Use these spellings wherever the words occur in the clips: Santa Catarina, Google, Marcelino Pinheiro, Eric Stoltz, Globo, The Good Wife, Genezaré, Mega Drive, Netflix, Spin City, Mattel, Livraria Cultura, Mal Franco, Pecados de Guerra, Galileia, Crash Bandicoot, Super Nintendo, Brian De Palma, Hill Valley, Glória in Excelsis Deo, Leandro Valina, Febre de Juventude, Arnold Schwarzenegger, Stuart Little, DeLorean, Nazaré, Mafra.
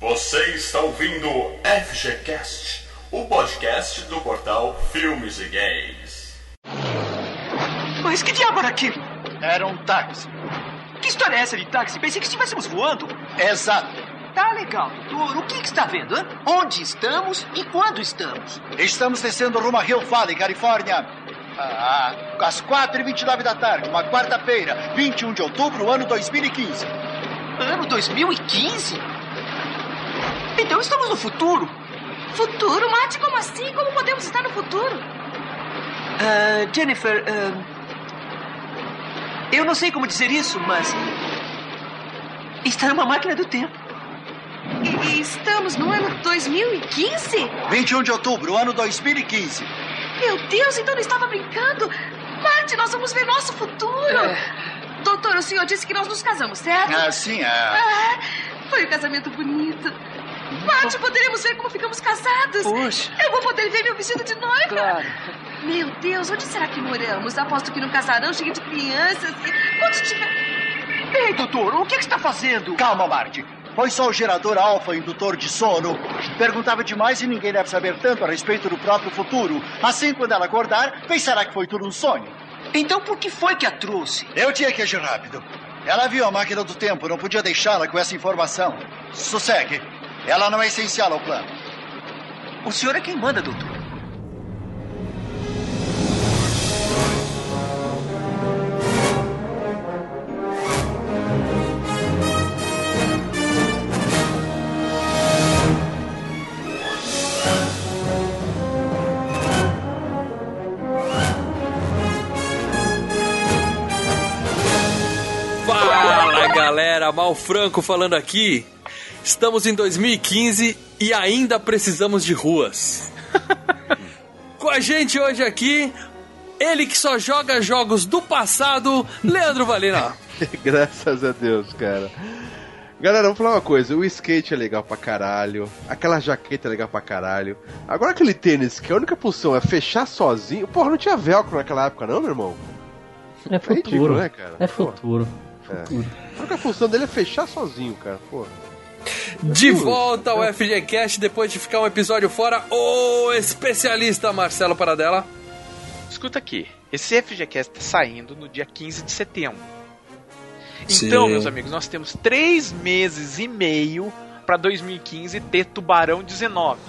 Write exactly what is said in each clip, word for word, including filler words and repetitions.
Você está ouvindo F G Cast, o podcast do portal Filmes e Games. Mas que diabo era aquilo? Era um táxi. Que história é essa de táxi? Pensei que estivéssemos voando. Exato. Tá legal, doutor. O que, que está vendo, hein? Onde estamos e quando estamos? Estamos descendo rumo a Hill Valley, Califórnia. Ah, às quatro e vinte e nove da tarde, uma quarta-feira, vinte e um de outubro, ano dois mil e quinze. Ano dois mil e quinze? Então estamos no futuro. Futuro? Marty, como assim? Como podemos estar no futuro? Uh, Jennifer, uh, eu não sei como dizer isso, mas está numa máquina do tempo. E, e estamos no ano dois mil e quinze? vinte e um de outubro, ano dois mil e quinze. Meu Deus, então não estava brincando? Marty, nós vamos ver nosso futuro. É. Doutor, o senhor disse que nós nos casamos, certo? Ah, sim, é. Ah, foi um casamento bonito. Marty, poderemos ver como ficamos casados. Poxa. Eu vou poder ver meu vestido de noiva. Claro. Meu Deus, onde será que moramos? Aposto que num casarão cheio de crianças. Quando tiver... Ei, doutor, o que, é que está fazendo? Calma, Marty. Foi só o gerador alfa indutor de sono. Perguntava demais e ninguém deve saber tanto a respeito do próprio futuro. Assim, quando ela acordar, pensará que foi tudo um sonho. Então, por que foi que a trouxe? Eu tinha que agir rápido. Ela viu a máquina do tempo, não podia deixá-la com essa informação. Sossegue. Ela não é essencial ao plano. O senhor é quem manda, doutor. Galera, Mal Franco falando aqui. Estamos em dois mil e quinze e ainda precisamos de ruas. Com a gente hoje aqui, ele que só joga jogos do passado, Leandro Valina. Graças a Deus, cara. Galera, vou falar uma coisa, o skate é legal pra caralho, aquela jaqueta é legal pra caralho. Agora aquele tênis que a única função é fechar sozinho. Porra, não tinha velcro naquela época não, meu irmão? É futuro, é ridículo, né, cara? É futuro. É. A única função dele é fechar sozinho, cara. Porra. De volta ao F G Cast, depois de ficar um episódio fora, o especialista Marcelo Paradela. Escuta aqui, esse F G Cast tá saindo no dia quinze de setembro. Então, sim, meus amigos, nós temos três meses e meio pra dois mil e quinze ter Tubarão dezenove.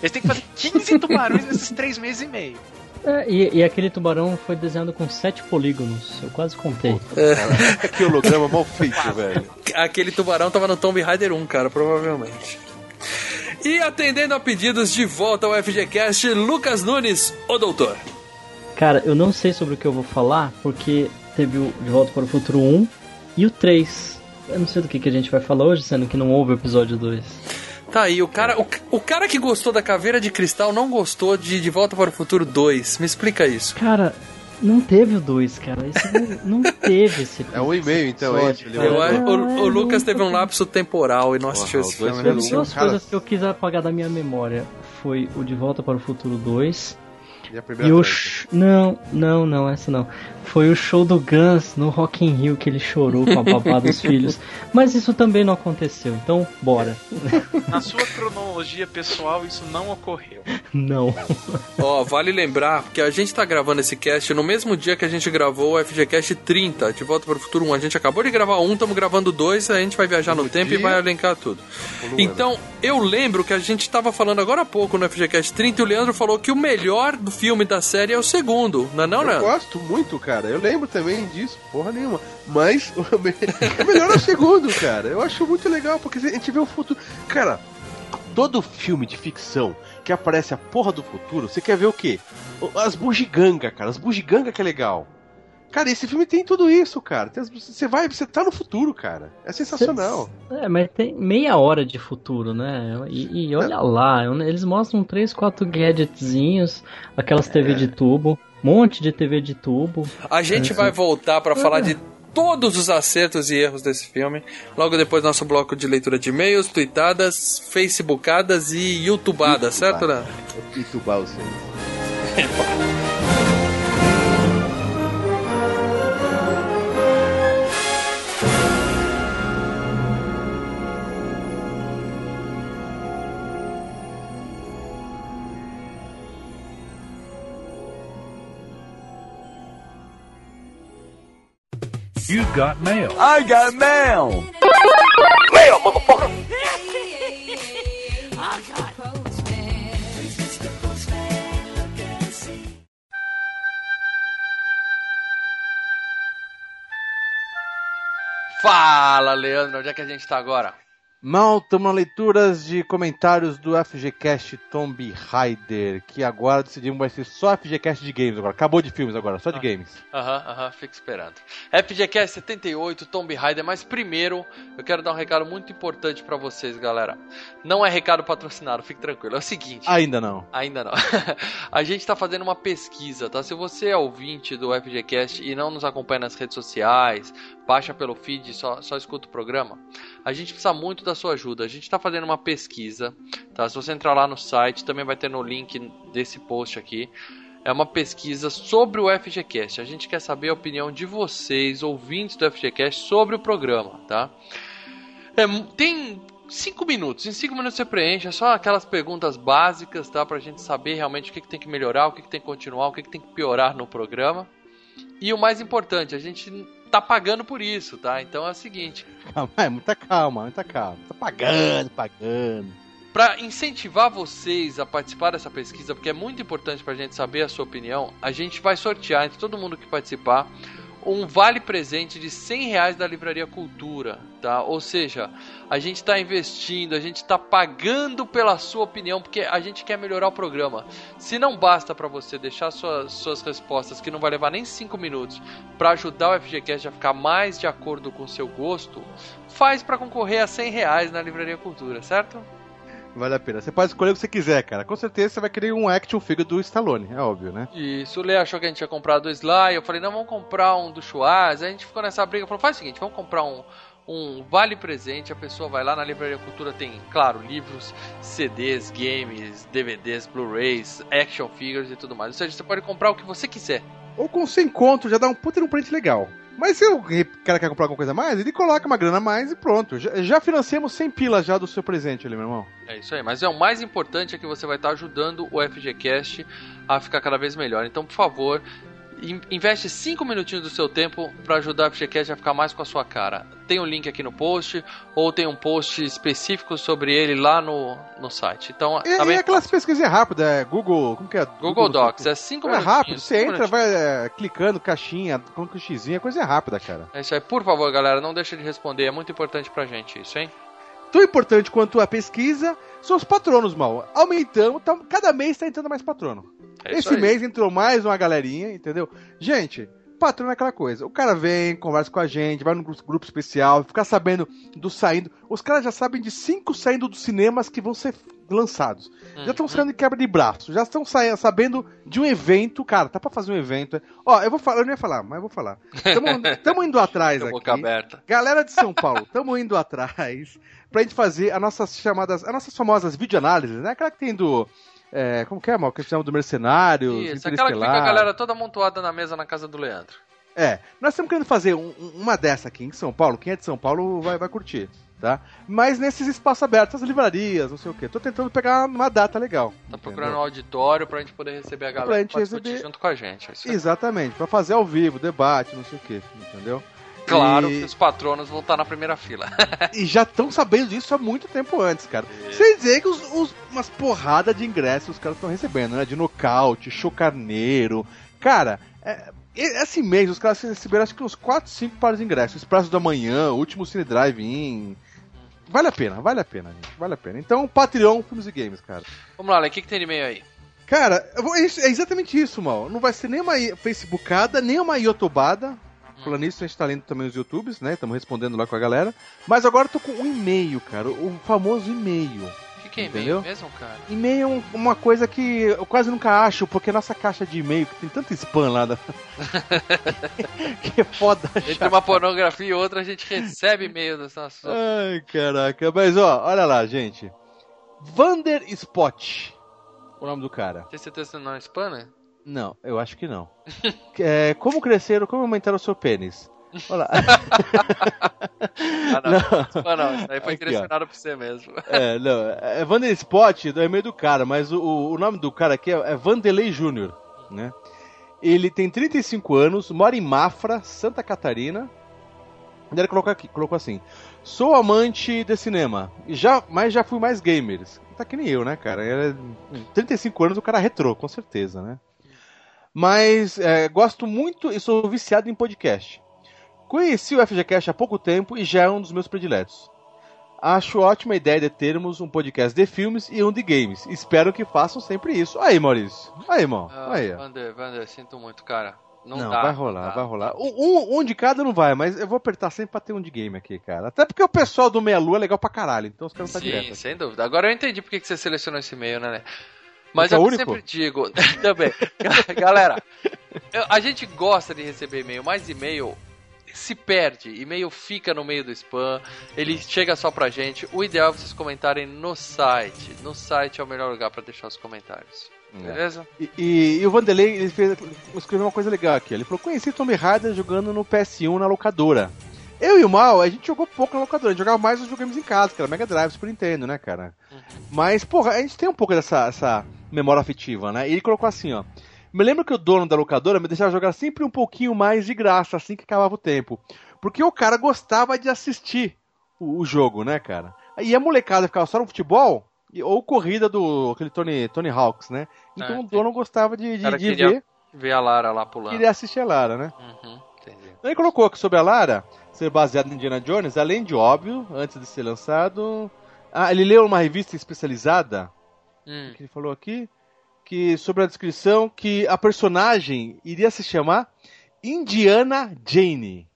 Eles têm que fazer quinze tubarões nesses três meses e meio. É, e, e aquele tubarão foi desenhado com sete polígonos, eu quase contei. É. Que holograma mal feito, velho. Aquele tubarão tava no Tomb Raider um, cara, provavelmente. E atendendo a pedidos, de volta ao F G Cast, Lucas Nunes, o doutor. Cara, eu não sei sobre o que eu vou falar, porque teve o De Volta para o Futuro um e o três. Eu não sei do que, que a gente vai falar hoje, sendo que não houve o episódio dois. Tá aí, o cara, o, o cara que gostou da Caveira de Cristal não gostou de De Volta para o Futuro dois. Me explica isso. Cara, não teve o dois, cara. Esse não, não teve esse filme. É um e-mail, então. É, eu, é, o, o, o Lucas teve um lapso temporal e não assistiu esse filme. As duas coisas que eu quis apagar da minha memória foi o De Volta para o Futuro dois... E a primeira e o sh- Não, não, não, essa não. Foi o show do Guns no Rock in Rio que ele chorou com a babá dos filhos. Mas isso também não aconteceu, então bora. Na sua cronologia pessoal, isso não ocorreu. Não. Ó, oh, vale lembrar, porque a gente tá gravando esse cast no mesmo dia que a gente gravou o F G Cast trinta, De Volta para o Futuro um. A gente acabou de gravar um, estamos gravando dois, a gente vai viajar no, no tempo dia... e vai elencar tudo. Então, eu lembro que a gente tava falando agora há pouco no F G Cast trinta e o Leandro falou que o melhor do filme da série é o segundo, não é não, né? Eu gosto muito, cara, eu lembro também disso, porra nenhuma, mas o melhor é o segundo, cara, eu acho muito legal, porque a gente vê o futuro, cara, todo filme de ficção que aparece a porra do futuro, você quer ver o quê? As bugigangas, cara, as bugigangas que é legal. Cara, esse filme tem tudo isso, cara. Você vai, você tá no futuro, cara. É sensacional. É, mas tem meia hora de futuro, né? E, e olha é. lá, eles mostram três, quatro gadgetzinhos, aquelas é. T V de tubo, monte de T V de tubo. A gente é. vai voltar pra é. falar de todos os acertos e erros desse filme. Logo depois, nosso bloco de leitura de e-mails, tweetadas, facebookadas e youtubadas, certo, né? Youtubar, você. You got mail. I got mail. Mail, motherfucker. I got postman. Mister Postman, look and see. Fala, Leandro, onde é que a gente tá agora? Mal, estamos na leitura de comentários do FGCast Tomb Raider, que agora decidimos vai ser só FGCast de games agora. Acabou de filmes agora, só de ah, games. Aham, aham, fico esperando. FGCast setenta e oito, Tomb Raider, mas primeiro eu quero dar um recado muito importante pra vocês, galera. Não é recado patrocinado, fique tranquilo. É o seguinte... Ainda não. Ainda não. A gente tá fazendo uma pesquisa, tá? Se você é ouvinte do FGCast e não nos acompanha nas redes sociais, baixa pelo feed e só, só escuta o programa, a gente precisa muito da sua ajuda. A gente está fazendo uma pesquisa, tá? Se você entrar lá no site, também vai ter no link desse post aqui. É uma pesquisa sobre o FGCast. A gente quer saber a opinião de vocês, ouvintes do FGCast, sobre o programa, tá? É, tem cinco minutos. Em cinco minutos você preenche. É só aquelas perguntas básicas, tá? Para a gente saber realmente o que, que tem que melhorar, o que, que tem que continuar, o que, que tem que piorar no programa. E o mais importante, a gente... tá pagando por isso, tá? Então é o seguinte... Calma, é muita calma, muita calma. Tá pagando, pagando. Pra incentivar vocês a participar dessa pesquisa, porque é muito importante pra gente saber a sua opinião, a gente vai sortear, entre todo mundo que participar, um vale-presente de cem reais da Livraria Cultura, tá? Ou seja, a gente tá investindo, a gente tá pagando pela sua opinião, porque a gente quer melhorar o programa. Se não basta pra você deixar suas, suas respostas, que não vai levar nem cinco minutos, pra ajudar o FGCast a ficar mais de acordo com o seu gosto, faz pra concorrer a cem reais na Livraria Cultura, certo? Vale a pena. Você pode escolher o que você quiser, cara. Com certeza você vai querer um action figure do Stallone, é óbvio, né? Isso. O Lê achou que a gente ia comprar do Sly. Eu falei, não, vamos comprar um do Schwarz. Aí a gente ficou nessa briga. Falou, faz o seguinte, vamos comprar um, um vale-presente. A pessoa vai lá na Livraria Cultura, tem, claro, livros, C Ds, games, D V Ds, Blu-rays, action figures e tudo mais. Ou seja, você pode comprar o que você quiser. Ou com cem conto, já dá um puta um print legal. Mas se o cara quer comprar alguma coisa a mais, ele coloca uma grana a mais e pronto. Já, já financiamos cem pilas já do seu presente ali, meu irmão. É isso aí, mas é, o mais importante é que você vai estar ajudando o FGCast a ficar cada vez melhor. Então, por favor, investe cinco minutinhos do seu tempo para ajudar o FGCast a ficar mais com a sua cara. Tem um link aqui no post, ou tem um post específico sobre ele lá no, no site. Então, e, tá bem e aquelas pesquisas é rápidas, é Google... Como que é? Google, Google Docs, é cinco minutos. É rápido, você entra, minutinhos. vai é, clicando, caixinha, colocando o xizinho, coisa é rápida, cara. É isso aí, por favor, galera, não deixa de responder, é muito importante pra gente isso, hein? Tão importante quanto a pesquisa são os patronos, Mal. Aumentamos, tá, cada mês tá entrando mais patrono. É Esse aí. mês entrou mais uma galerinha, entendeu? Gente, patrono é aquela coisa. O cara vem, conversa com a gente, vai num grupo especial, fica sabendo do saindo. Os caras já sabem de cinco saindo dos cinemas que vão ser lançados. Uhum. Já estão saindo de quebra de braço, já estão saindo, sabendo de um evento. Cara, tá pra fazer um evento. É? Ó, eu vou falar, eu não ia falar, mas eu vou falar. Estamos indo atrás aqui. Boca aberta. Galera de São Paulo, estamos indo atrás pra gente fazer as nossas chamadas, as nossas famosas videoanálises, né? Aquela que tem do... É, como que é, Mal? Que eles chamam do Mercenário. Isso, aquela que fica a galera toda amontoada na mesa na casa do Leandro. É, nós estamos querendo fazer um, uma dessa aqui em São Paulo. Quem é de São Paulo vai, vai curtir, tá? Mas nesses espaços abertos, as livrarias, não sei o quê. Tô tentando pegar uma data legal. Tá procurando um auditório pra gente poder receber a galera pra gente receber... discutir junto com a gente. É Exatamente, pra fazer ao vivo, debate, não sei o quê, entendeu? Claro e... que os patronos vão estar na primeira fila. E já estão sabendo disso há muito tempo antes, cara. E... Sem dizer que os, os, umas porradas de ingressos os caras estão recebendo, né? De nocaute, chocarneiro. Cara, é, esse mês os caras receberam acho que uns quatro, cinco pares de ingressos. Expresso da manhã, último Cine Drive-in. Vale a pena, vale a pena, gente. Vale a pena. Então, Patreon, Filmes e Games, cara. Vamos lá, Lê. O que, que tem de e-mail aí? Cara, eu vou, é exatamente isso, Mal. Não vai ser nem uma Facebookada, nem uma Yotobada. Falando nisso, a gente tá lendo também os YouTubes, né? Estamos respondendo lá com a galera. Mas agora eu tô com um e-mail, cara. O famoso e-mail. O que, que que é e-mail mesmo, cara? E-mail é uma coisa que eu quase nunca acho, porque nossa caixa de e-mail, que tem tanto spam lá, da... que é foda achar. Entre uma pornografia e outra, a gente recebe e-mail das nossas... Ai, caraca. Mas, ó, olha lá, gente. Vander Spot, o nome do cara. Tem certeza que não é spam, né? Não, eu acho que não. É, como cresceram, como aumentaram o seu pênis? Olha lá. Ah, não. Não. Ah, não. Isso aí foi aqui, direcionado ó. Pra você mesmo. É, não. É Vander Spot, do e-mail do cara, mas o, o nome do cara aqui é, é Vanderlei Júnior, né? Ele tem trinta e cinco anos, mora em Mafra, Santa Catarina. Ele colocou, aqui, colocou assim: sou amante de cinema, já, mas já fui mais gamer. Tá que nem eu, né, cara? Ele, trinta e cinco anos, o cara retrô, com certeza, né? Mas é, gosto muito e sou viciado em podcast. Conheci o F G Cast há pouco tempo e já é um dos meus prediletos. Acho ótima a ideia de termos um podcast de filmes e um de games. Espero que façam sempre isso. Aí, Maurício. Aí, irmão. Ah, aí, Vander, Vander, sinto muito, cara. Não, não dá. Vai rolar, dá. vai rolar. Um, um de cada não vai, mas eu vou apertar sempre pra ter um de game aqui, cara. Até porque o pessoal do Meia-Lua é legal pra caralho, então os caras não tá direto. Sim, sem dúvida. Agora eu entendi por que você selecionou esse e-mail, né? Mas eu sempre digo, também, galera, eu, a gente gosta de receber e-mail, mas e-mail... se perde, e-mail fica no meio do spam, ele chega só pra gente. O ideal é vocês comentarem no site. No site é o melhor lugar pra deixar os comentários. É. Beleza? E, e, e o Vanderlei, ele fez, escreveu uma coisa legal aqui. Ele falou: conheci Tomb Raider jogando no P S um na locadora. Eu e o Mal, a gente jogou pouco na locadora, a gente jogava mais os videogames em casa, que era Mega Drive, Super Nintendo, né, cara? Uhum. Mas, porra, a gente tem um pouco dessa essa memória afetiva, né? E ele colocou assim, ó: me lembro que o dono da locadora me deixava jogar sempre um pouquinho mais de graça, assim que acabava o tempo. Porque o cara gostava de assistir o, o jogo, né, cara? E a molecada ficava só no futebol, e, ou corrida do aquele Tony, Tony Hawks, né? Então é, o dono gostava de, de, cara de ver... ver a Lara lá pulando. Queria assistir a Lara, né? Uhum, entendi. Ele colocou que sobre a Lara ser baseada em Indiana Jones, além de óbvio, antes de ser lançado... Ah, ele leu uma revista especializada, hum. que ele falou aqui... Que, sobre a descrição, que a personagem iria se chamar Indiana Jane.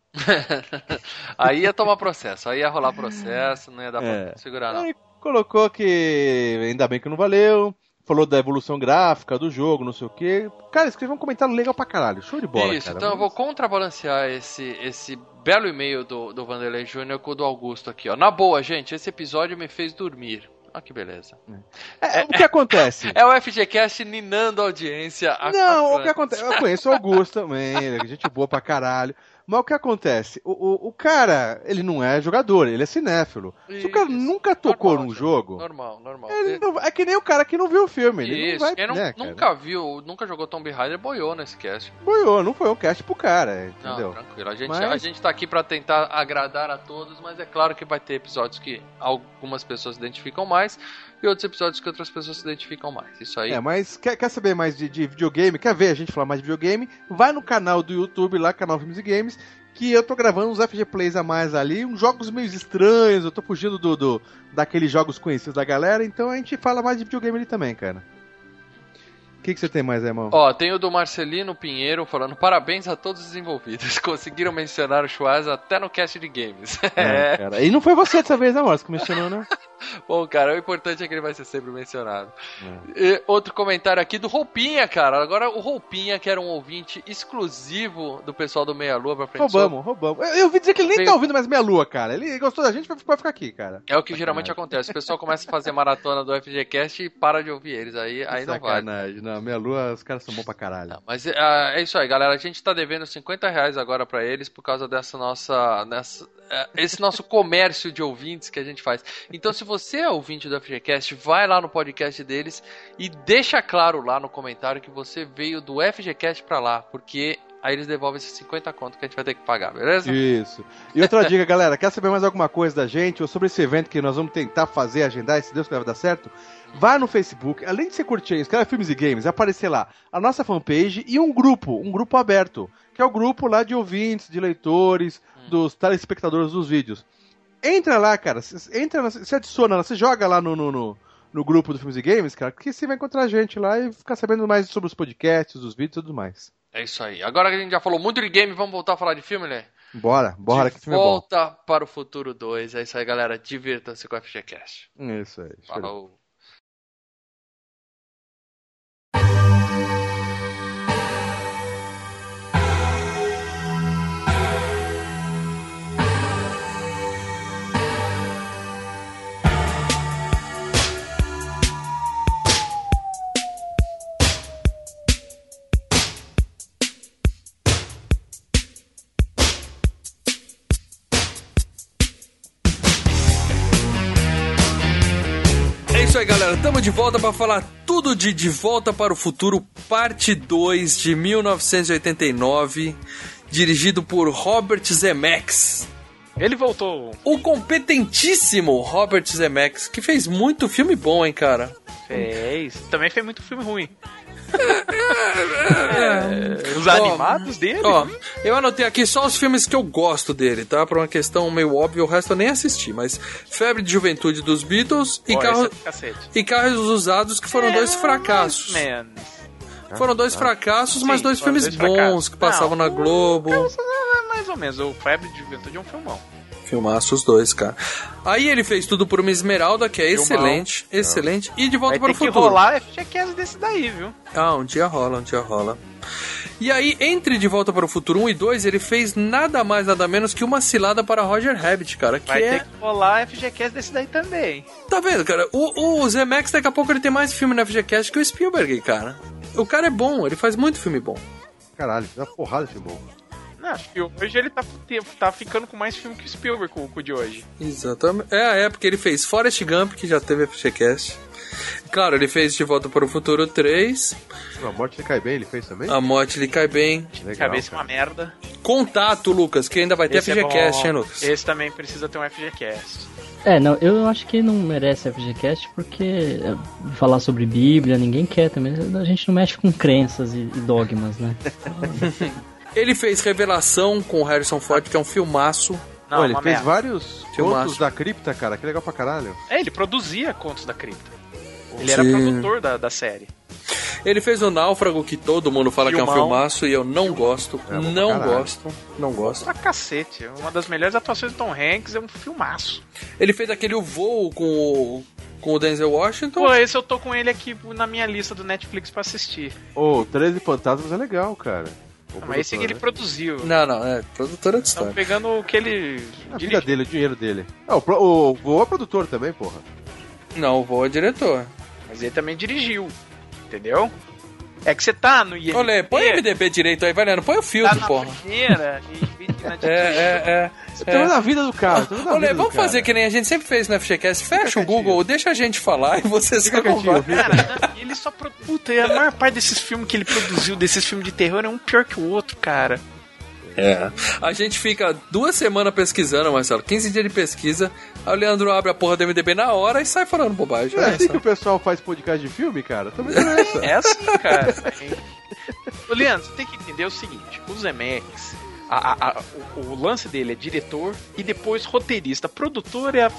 Aí ia tomar processo, aí ia rolar processo, não ia dar é. pra segurar, não. Ele colocou que ainda bem que não valeu, falou da evolução gráfica do jogo, não sei o quê. Cara, escreveu um comentário legal pra caralho, show de bola. Isso, cara, então mas... eu vou contrabalancear esse, esse belo e-mail do, do Vanderlei Júnior com o do Augusto aqui, ó. Na boa, gente, esse episódio me fez dormir. Olha ah, que beleza. É, é, o que acontece? É o F G Cast ninando a audiência. A Não, o que acontece? Eu conheço o Augusto também, gente boa pra caralho. Mas o que acontece? O, o, o cara, ele não é jogador, ele é cinéfilo. Isso. Se o cara nunca tocou normal, num jogo... Normal, normal. Ele não, é que nem o cara que não viu o filme. Ele Isso, não vai, quem não, né, nunca viu, nunca jogou Tomb Raider, boiou nesse cast. Boiou, não foi um cast pro cara, entendeu? Não, tranquilo. A gente, mas... a gente tá aqui pra tentar agradar a todos, mas é claro que vai ter episódios que algumas pessoas se identificam mais e outros episódios que outras pessoas se identificam mais. Isso aí. É, mas quer, quer saber mais de, de videogame? Quer ver a gente falar mais de videogame? Vai no canal do YouTube lá, canal Filmes e Games, que eu tô gravando uns F G Plays a mais ali, uns jogos meio estranhos, eu tô fugindo do, do, daqueles jogos conhecidos da galera, então a gente fala mais de videogame ali também, cara. O que, que você tem mais aí, irmão? Ó, tem o do Marcelino Pinheiro falando: parabéns a todos os envolvidos, conseguiram mencionar o Schwarz até no cast de games. É, cara. E não foi você dessa vez, né, Márcio, que mencionou, né? Bom, cara, o importante é que ele vai ser sempre mencionado. É. E outro comentário aqui do Roupinha, cara. Agora o Roupinha, que era um ouvinte exclusivo do pessoal do Meia-Lua pra frente. Roubamos, roubamos. Eu, eu ouvi dizer que ele nem Veio... tá ouvindo mais Meia-Lua, cara. Ele gostou da gente, vai ficar aqui, cara. É o que sacanagem. geralmente acontece. O pessoal começa a fazer maratona do F G Cast e para de ouvir eles. Aí, aí não vai. Sacanagem, não. Meia-Lua, os caras são bons pra caralho. Não, mas uh, é isso aí, galera. A gente tá devendo cinquenta reais agora pra eles por causa dessa nossa... Dessa, uh, esse nosso comércio de ouvintes que a gente faz. Então, se você é ouvinte do F G Cast, vai lá no podcast deles e deixa claro lá no comentário que você veio do F G Cast pra lá, porque aí eles devolvem esses cinquenta contos que a gente vai ter que pagar, beleza? Isso. E outra dica, galera, quer saber mais alguma coisa da gente ou sobre esse evento que nós vamos tentar fazer, agendar, e se Deus quiser vai dar certo? Vai no Facebook, além de você curtir, escreve Filmes e Games, aparecer lá a nossa fanpage e um grupo, um grupo aberto, que é o grupo lá de ouvintes, de leitores, hum. dos telespectadores dos vídeos. Entra lá, cara, entra, se adiciona, se joga lá no, no, no, no grupo do Filmes e Games, cara, que você vai encontrar a gente lá e ficar sabendo mais sobre os podcasts, os vídeos e tudo mais. É isso aí. Agora que a gente já falou muito de game, vamos voltar a falar de filme, né? Bora, bora, de que filme é bom. Volta para o Futuro dois. É isso aí, galera. Divirtam-se com o F G Cast. É isso aí. Falou. isso aí, galera. Tamo de volta pra falar tudo de De Volta para o Futuro, parte dois de mil novecentos e oitenta e nove, dirigido por Robert Zemeckis. Ele voltou. O competentíssimo Robert Zemeckis, que fez muito filme bom, hein, cara? Fez. Também fez muito filme ruim. É, os animados ó, dele? Ó, eu anotei aqui só os filmes que eu gosto dele, tá? Por uma questão meio óbvia, o resto eu nem assisti, mas Febre de Juventude dos Beatles e, oh, carro... é e Carros Usados, que foram é, dois fracassos. Man. Foram dois fracassos, sim, mas dois filmes dois bons fracassos. Que passavam não, na Globo. Mais ou menos, o Febre de Juventude é um filmão. Filmaço os dois, cara. Aí ele fez Tudo por uma Esmeralda, que é filmão. excelente, excelente, e De Volta para o Futuro. Vai ter que rolar a F G Cast desse daí, viu? Ah, um dia rola, um dia rola. E aí, entre De Volta para o Futuro um e dois, ele fez nada mais, nada menos que Uma Cilada para Roger Rabbit, cara. Que Vai é... ter que rolar a F G Cast desse daí também. Tá vendo, cara? O, o Zemeckis, daqui a pouco, ele tem mais filme na F G Cast que o Spielberg, cara. O cara é bom, ele faz muito filme bom. Caralho, dá porrada de filme bom. Acho que hoje ele tá, tá ficando com mais filme que o Spielberg, com o de hoje. Exatamente. É a época que ele fez Forrest Gump, que já teve F G Cast. Claro, ele fez De Volta para o Futuro três. A Morte Lhe Cai Bem, ele fez também? A Morte Lhe Cai Bem. Legal, cabeça cara. Uma merda. Contato, Lucas, que ainda vai ter esse F G Cast, é hein, Lucas? Esse também precisa ter um F G Cast. É, não, eu acho que não merece F G Cast porque falar sobre Bíblia, ninguém quer também. A gente não mexe com crenças e dogmas, né? Ele fez Revelação com o Harrison Ford, que é um filmaço. Não, Pô, ele fez merda. vários filmaço. Contos da Cripta, cara, que legal pra caralho. É, ele produzia Contos da Cripta. Ele Sim. era produtor da, da série. Ele fez o Náufrago, que todo mundo fala Filmão. que é um filmaço, e eu não Filmão. gosto, é, não gosto, não gosto. Pra cacete, uma das melhores atuações do Tom Hanks, é um filmaço. Ele fez aquele O Voo com o... com o Denzel Washington. Pô, esse eu tô com ele aqui na minha lista do Netflix pra assistir. Ô, oh, treze Fantasmas é legal, cara. Não, mas esse que ele né? produziu. Não, não, é produtor é de história. Estão pegando o que ele... A vida dele, o dinheiro dele. Ah, o, o, o Voo é produtor também, porra. Não, o Voo é diretor. Mas ele também dirigiu, entendeu? É que você tá no I M D B... Olê, põe o I M D B direito aí, vai, Leandro, põe o filtro, tá porra. Primeira, e na é, é, é. Você é. tá na vida do cara. Olê, vamos fazer cara. que nem a gente sempre fez no F G Cast. Fecha o Google, deixa a gente falar e você se acompanha. Cara, ele só... Pro... Puta, a maior parte desses filmes que ele produziu, desses filmes de terror, é um pior que o outro, cara. É. A gente fica duas semanas pesquisando, Marcelo, quinze dias de pesquisa. Aí o Leandro abre a porra do M D B na hora e sai falando bobagem. É, é assim só. que o pessoal faz podcast de filme, cara? Também não é essa. É assim, cara. Ô, Leandro, você tem que entender o seguinte: o Zemeckis, a, a, a, o, o lance dele é diretor e depois roteirista. Produtor é a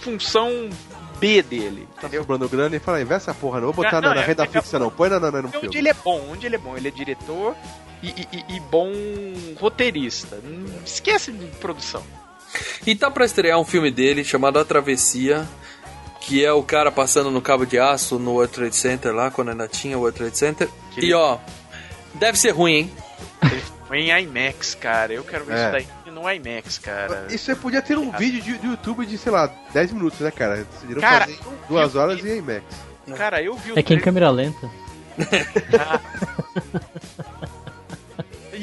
função B dele. Tá sobrando grana e fala: investe a porra, não vou botar não, na, na é, renda é, fixa, é, não. Põe na, na, na no onde filme. Onde ele é bom, onde ele é bom? Ele é diretor. E, e, e bom roteirista. Esquece de produção. E tá pra estrear um filme dele chamado A Travessia, que é o cara passando no cabo de aço no World Trade Center lá, quando ainda tinha o World Trade Center. Que... E ó, deve ser ruim, hein? Em IMAX, cara. Eu quero ver é. isso daí no IMAX, cara. Isso aí podia ter um é. vídeo de, de YouTube de, sei lá, dez minutos, né, cara? Decidiram cara, fazer duas horas que... em IMAX. Cara, eu vi o... É que em câmera lenta.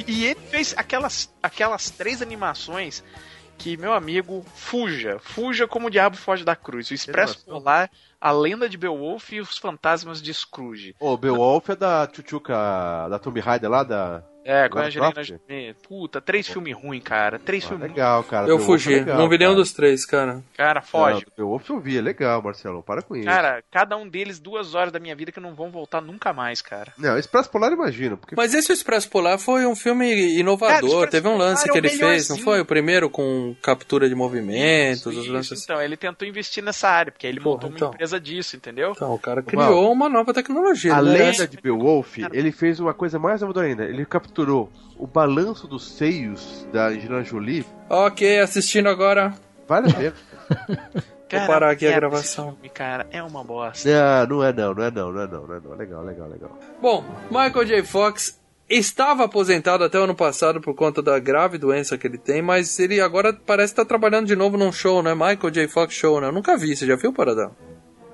E ele fez aquelas, aquelas três animações que, meu amigo, fuja. Fuja como o diabo foge da cruz. O Expresso Polar, A Lenda de Beowulf e Os Fantasmas de Scrooge. Ô, oh, Beowulf é da Chuchuca, da Tomb Raider lá, da... É, com a Angelina Jolie. Puta, três filmes ruins, cara. Três ah, filmes legal, cara. Eu Beowulf fugi. É legal, não vi nenhum dos três, cara. Cara, foge. Não, Beowulf eu vi. É legal, Marcelo. Para com isso. Cara, cada um deles duas horas da minha vida que não vão voltar nunca mais, cara. Não, Expresso Polar, imagino. Porque... Mas esse Expresso Polar foi um filme inovador. Cara, teve um lance Polar que ele é fez, não foi? O primeiro com captura de movimentos. Isso, os lances... Então, ele tentou investir nessa área, porque aí ele Porra, montou então. uma empresa disso, entendeu? Então, o cara criou Uau. uma nova tecnologia. A né? Lenda de Beowulf, ele fez uma coisa mais amadora ainda. Ele capturou capturou o balanço dos seios da Angelina Jolie. Ok, assistindo agora. Vale a pena. Vou parar aqui a gravação. Filme, cara, é uma bosta. Não, não é não, não é não, não é não, não é não. Legal, legal, legal. Bom, Michael J. Fox estava aposentado até o ano passado por conta da grave doença que ele tem, mas ele agora parece estar tá trabalhando de novo num show, né? Michael J. Fox Show, né? Eu nunca vi, você já viu, Paradão?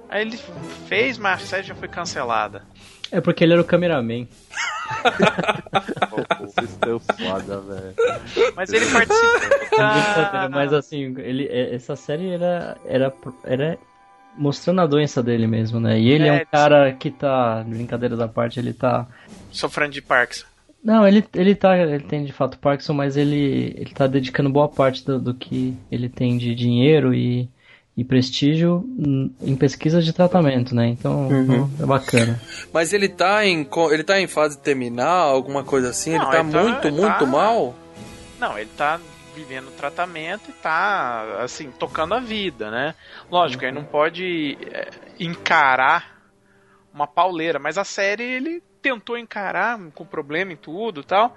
Aí ele fez, mas a série já foi cancelada. É porque ele era o cameraman. Vocês estão foda, velho. Mas ele participa. Mas assim, ele, essa série era, era, era mostrando a doença dele mesmo, né? E ele é, é um cara que tá, brincadeiras à parte, ele tá... sofrendo de Parkinson. Não, ele, ele, tá, ele tem de fato Parkinson, mas ele, ele tá dedicando boa parte do, do que ele tem de dinheiro e, e prestígio em pesquisas de tratamento, né? Então, uhum. é bacana. Mas ele tá em, ele tá em fase terminal, alguma coisa assim? Não, ele tá ele muito, tá, muito tá... mal? Não, ele tá... vivendo o tratamento e tá, assim, tocando a vida, né? Lógico, uhum. aí não pode é, encarar uma pauleira, mas a série ele tentou encarar com problema em tudo e tal,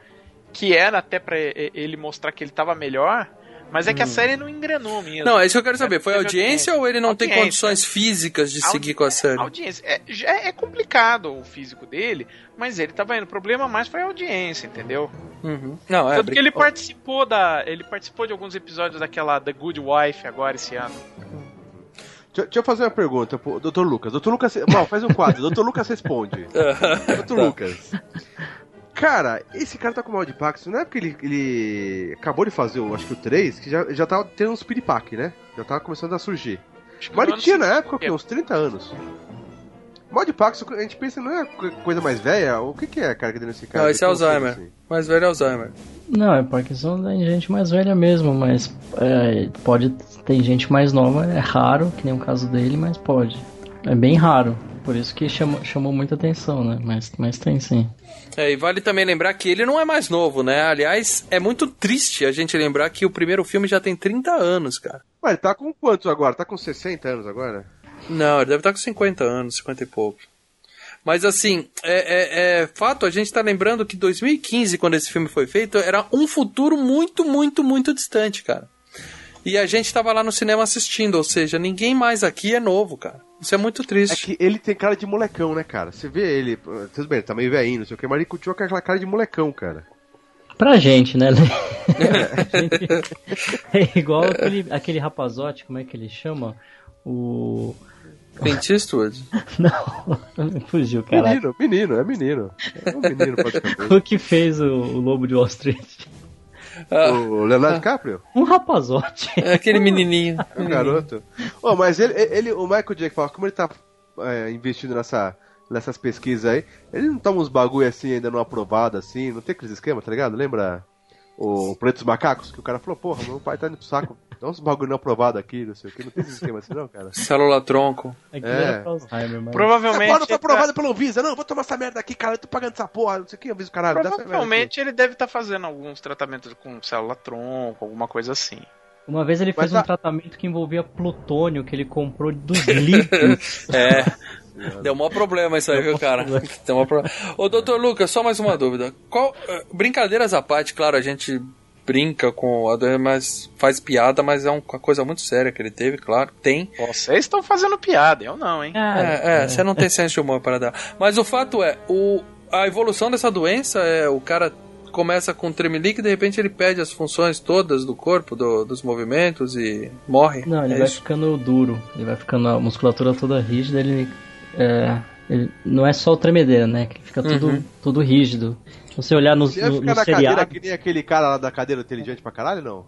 que era até pra ele mostrar que ele tava melhor, mas é que a série não engrenou mesmo. Não, é isso que eu quero saber, foi audiência, audiência ou ele não audiência. tem condições físicas de Audi... seguir com a série? Audiência, é, é, é complicado o físico dele, mas ele tava indo, o problema mais foi a audiência, entendeu? Uhum. Não, é, tanto que ele participou da, ele participou de alguns episódios daquela The Good Wife agora esse ano. Deixa, deixa eu fazer uma pergunta pro doutor Lucas. doutor Lucas, mal, faz um quadro. doutor Lucas responde. doutor Lucas. Cara, esse cara tá com mal de Parkinson, não é porque ele, ele acabou de fazer, acho que o três, que já, já tá tendo uns piripaque, né? Já tava começando a surgir. Mas ele tinha na época, o quê? Uns trinta anos. Mal de Parkinson, a gente pensa, não é coisa mais velha? O que que é, cara, que deu nesse cara? Não, esse é Alzheimer. Assim? Mais velho é Alzheimer. Não, é Parkinson, tem gente mais velha mesmo, mas é, pode ter gente mais nova, é raro, que nem o caso dele, mas pode. É bem raro. Por isso que chamou, chamou muita atenção, né? Mas, mas tem sim. É, e vale também lembrar que ele não é mais novo, né? Aliás, é muito triste a gente lembrar que o primeiro filme já tem trinta anos, cara. Ué, ele tá com quantos agora? Tá com sessenta anos agora? Não, ele deve estar com cinquenta anos, cinquenta e pouco. Mas assim, é, é, é fato, a gente tá lembrando que dois mil e quinze, quando esse filme foi feito, era um futuro muito, muito, muito distante, cara. E a gente tava lá no cinema assistindo, ou seja, ninguém mais aqui é novo, cara. Isso é muito triste. É que ele tem cara de molecão, né, cara? Você vê ele, tudo bem, ele tá meio velhinho, não sei o que, mas ele continua com aquela cara de molecão, cara. Pra gente, né? É, gente... é igual aquele, aquele rapazote, como é que ele chama? O... Clint Eastwood? Não, fugiu, cara. Menino, menino, é menino. É um menino, pode ficar. O que fez o, o Lobo de Wall Street? Ah, o Leonardo DiCaprio? Ah, um rapazote. É aquele menininho. É um garoto. Oh, mas ele, ele, o Michael J. Fox, como ele tá é, investindo nessa, nessas pesquisas aí, ele não toma uns bagulho assim, ainda não aprovado, assim, não tem aqueles esquemas, tá ligado? Lembra o Planeta dos Macacos? Que o cara falou, porra, meu pai tá indo pro saco. Dá uns bagulho não aprovado aqui, não sei o que, não tem esse esquema assim não, cara. Célula tronco. É. é. Provavelmente... Agora não foi aprovado pela Anvisa, não, vou tomar essa merda aqui, cara, eu tô pagando essa porra, não sei o que, Anvisa, caralho. Provavelmente ele deve estar tá fazendo alguns tratamentos com célula tronco, alguma coisa assim. Uma vez ele fez Mas, um a... tratamento que envolvia plutônio, que ele comprou dos líquidos. É, deu maior problema isso aí, viu, cara? Deu maior problema. Ô, doutor Lucas, só mais uma dúvida. Qual... Brincadeiras à parte, claro, a gente... brinca com a doença, mas faz piada, mas é uma coisa muito séria que ele teve, claro, tem. Vocês estão fazendo piada, eu não, hein? É, é, é, você não tem senso de humor para dar. Mas o fato é, o, a evolução dessa doença é, o cara começa com tremelique e de repente ele perde as funções todas do corpo, do, dos movimentos e morre. Não, ele é vai isso? ficando duro, ele vai ficando a musculatura toda rígida, ele, é, ele não é só o tremedeira, né, que fica tudo, uhum. tudo rígido. Você olhar no, Você ia ficar no, no na seriado... cadeira que nem aquele cara lá da cadeira inteligente pra caralho, não?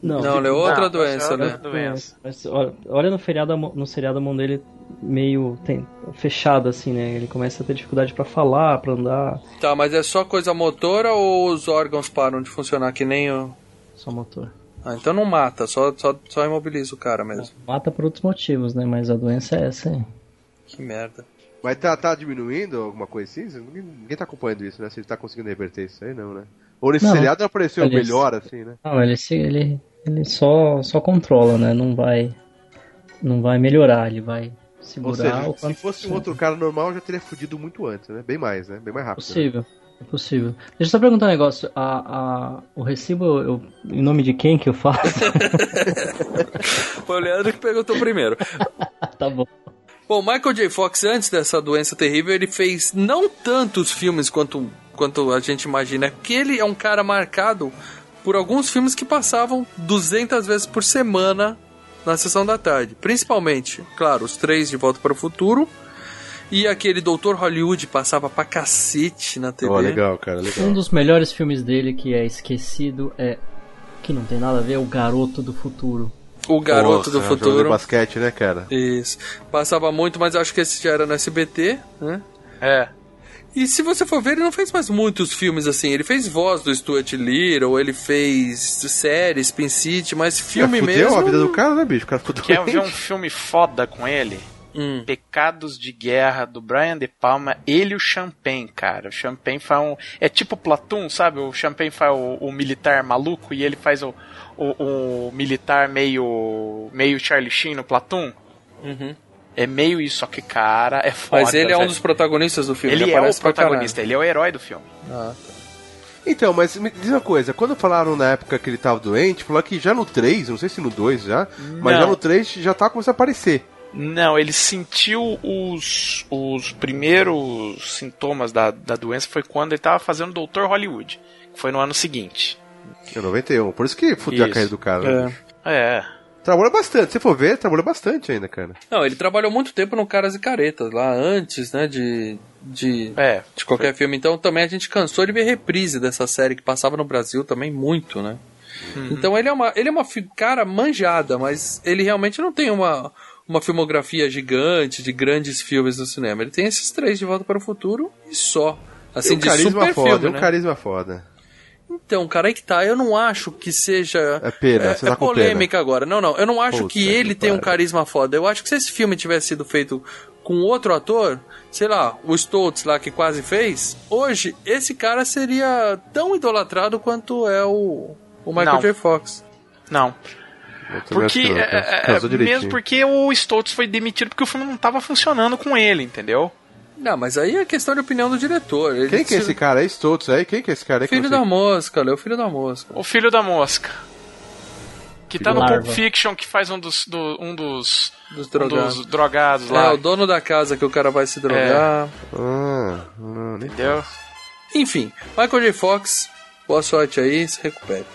Não, não ele é outra não, doença, né? Doença. Mas, olha, olha no feriado, no seriado a mão dele meio tem, fechada, assim, né? Ele começa a ter dificuldade pra falar, pra andar. Tá, mas é só coisa motora ou os órgãos param de funcionar que nem o... Só motor. Ah, então não mata, só, só, só imobiliza o cara mesmo. Não, mata por outros motivos, né? Mas a doença é essa, hein? Que merda. Mas tá, tá diminuindo alguma coisa assim? Ninguém, ninguém tá acompanhando isso, né? Se ele tá conseguindo reverter isso aí, não, né? Ou nesse não, seriado apareceu ele, melhor, assim, né? Não, ele, ele, ele só, só controla, né? Não vai, não vai melhorar, ele vai segurar... Ou seja, o se fosse possível. Um outro cara normal, já teria fudido muito antes, né? Bem mais, né? Bem mais rápido. É possível, né? É possível. Deixa eu só perguntar um negócio. A, a, o recibo, eu, em nome de quem que eu faço? Foi o Leandro que perguntou primeiro. Tá bom. Bom, Michael J. Fox, antes dessa doença terrível, ele fez não tantos filmes quanto, quanto a gente imagina, porque ele é um cara marcado por alguns filmes que passavam duzentas vezes por semana na sessão da tarde. Principalmente, claro, os três De Volta para o Futuro e aquele doutor Hollywood passava pra cacete na T V. Oh, legal, cara, legal. Um dos melhores filmes dele que é esquecido é, que não tem nada a ver, é O Garoto do Futuro. O Garoto Nossa, do Futuro. Jogo de basquete, né, cara? Isso. Passava muito, mas acho que esse já era no S B T, né? É. E se você for ver, ele não fez mais muitos filmes assim. Ele fez voz do Stuart Little, ele fez séries, Spin City, mas filme fudeu mesmo... Fudeu a vida do cara, né, bicho? O cara ficou doente. Quer ver um filme foda com ele? Hum. Pecados de Guerra, do Brian De Palma, ele e o Champagne, cara. O Champagne faz um... É tipo Platoon, sabe? O Champagne faz o, o militar maluco e ele faz o, o, o militar meio meio Charlie Sheen no Platoon. Uhum. É meio isso, só que, cara, é foda. Mas ele é um dos protagonistas do filme. Ele é o protagonista, ele é o herói do filme. Ah, tá. Então, mas me diz uma coisa, quando falaram na época que ele tava doente, falou que já no três, não sei se no dois já, não. mas já no três já tá começando a aparecer. Não, ele sentiu os, os primeiros sintomas da, da doença foi quando ele tava fazendo doutor Hollywood, que foi no ano seguinte. É noventa e um, por isso que fudeu a carreira do cara. É, é. Trabalhou bastante, se for ver, trabalhou bastante ainda, cara. Não, ele trabalhou muito tempo no Caras e Caretas, lá antes, né, de, de, é, de qualquer foi... filme. Então também a gente cansou de ver reprise dessa série que passava no Brasil também muito, né? Hum. Então ele é uma, ele é uma cara manjada, mas ele realmente não tem uma, uma filmografia gigante de grandes filmes no cinema. Ele tem esses três, De Volta para o Futuro e só. Assim, um de super foda, filme, um né? carisma foda. Então, cara, aí que tá, eu não acho que seja... É pena, é, você tá é polêmica pena. Agora. Não, não, eu não acho Puta que ele que tenha um carisma foda. Eu acho que se esse filme tivesse sido feito com outro ator, sei lá, o Stoltz lá que quase fez, hoje esse cara seria tão idolatrado quanto é o, o Michael não. J. Fox. Não. Porque, não, é, é, mesmo porque o Stoltz foi demitido porque o filme não tava funcionando com ele, entendeu? Não, mas aí é questão de opinião do diretor. Ele Quem que é esse cara? É Stoltz aí? Quem que é esse cara? É filho da mosca, Léo. O filho da mosca. O filho da mosca. Que filho tá no Pulp Fiction, que faz um dos, do, um dos, dos, drogado. um dos drogados é, lá. É, o dono da casa que o cara vai se drogar. É. Ah, não, Entendeu? Enfim, Michael J. Fox, boa sorte aí, se recupere.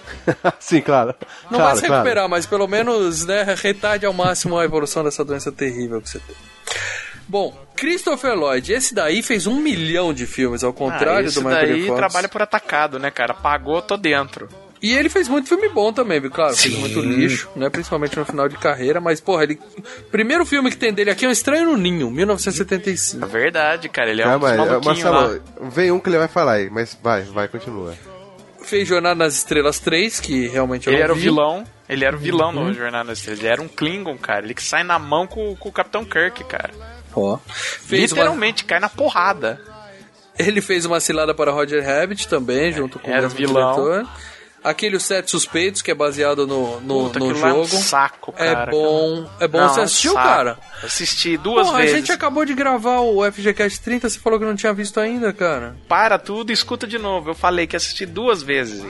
Sim, claro. Não claro, vai se recuperar, claro. mas pelo menos, né, retarde ao máximo a evolução dessa doença terrível que você tem. Bom, Christopher Lloyd, esse daí fez um milhão de filmes, ao contrário ah, do Michael J. Fox. Esse daí trabalha por atacado, né, cara? Pagou, tô dentro. E ele fez muito filme bom também, viu? Claro, Sim. fez muito lixo, né? Principalmente no final de carreira, mas, porra, ele... primeiro filme que tem dele aqui é um Estranho no Ninho, mil novecentos e setenta e cinco. É verdade, cara, ele é um dos maluquinhos lá. Vem um que ele vai falar aí, mas vai, vai, continua. Fez Jornada nas Estrelas três, que realmente eu ele não era vi. o vilão. Ele era o vilão uhum. no Jornada nas Estrelas. Ele era um Klingon, cara. Ele que sai na mão com, com o Capitão Kirk, cara. Oh. Literalmente, uma... cai na porrada. Ele fez Uma Cilada para Roger Rabbit também, é, junto com o mesmo vilão. diretor. Aquele Os Sete Suspeitos, que é baseado no, no, Puta, no jogo. É um saco, cara. É bom. É bom. Não, você assistiu, é um cara? Assisti duas Pô, vezes. A gente acabou de gravar o F G Cast trinta, você falou que não tinha visto ainda, cara. Para tudo e escuta de novo. Eu falei que assisti duas vezes.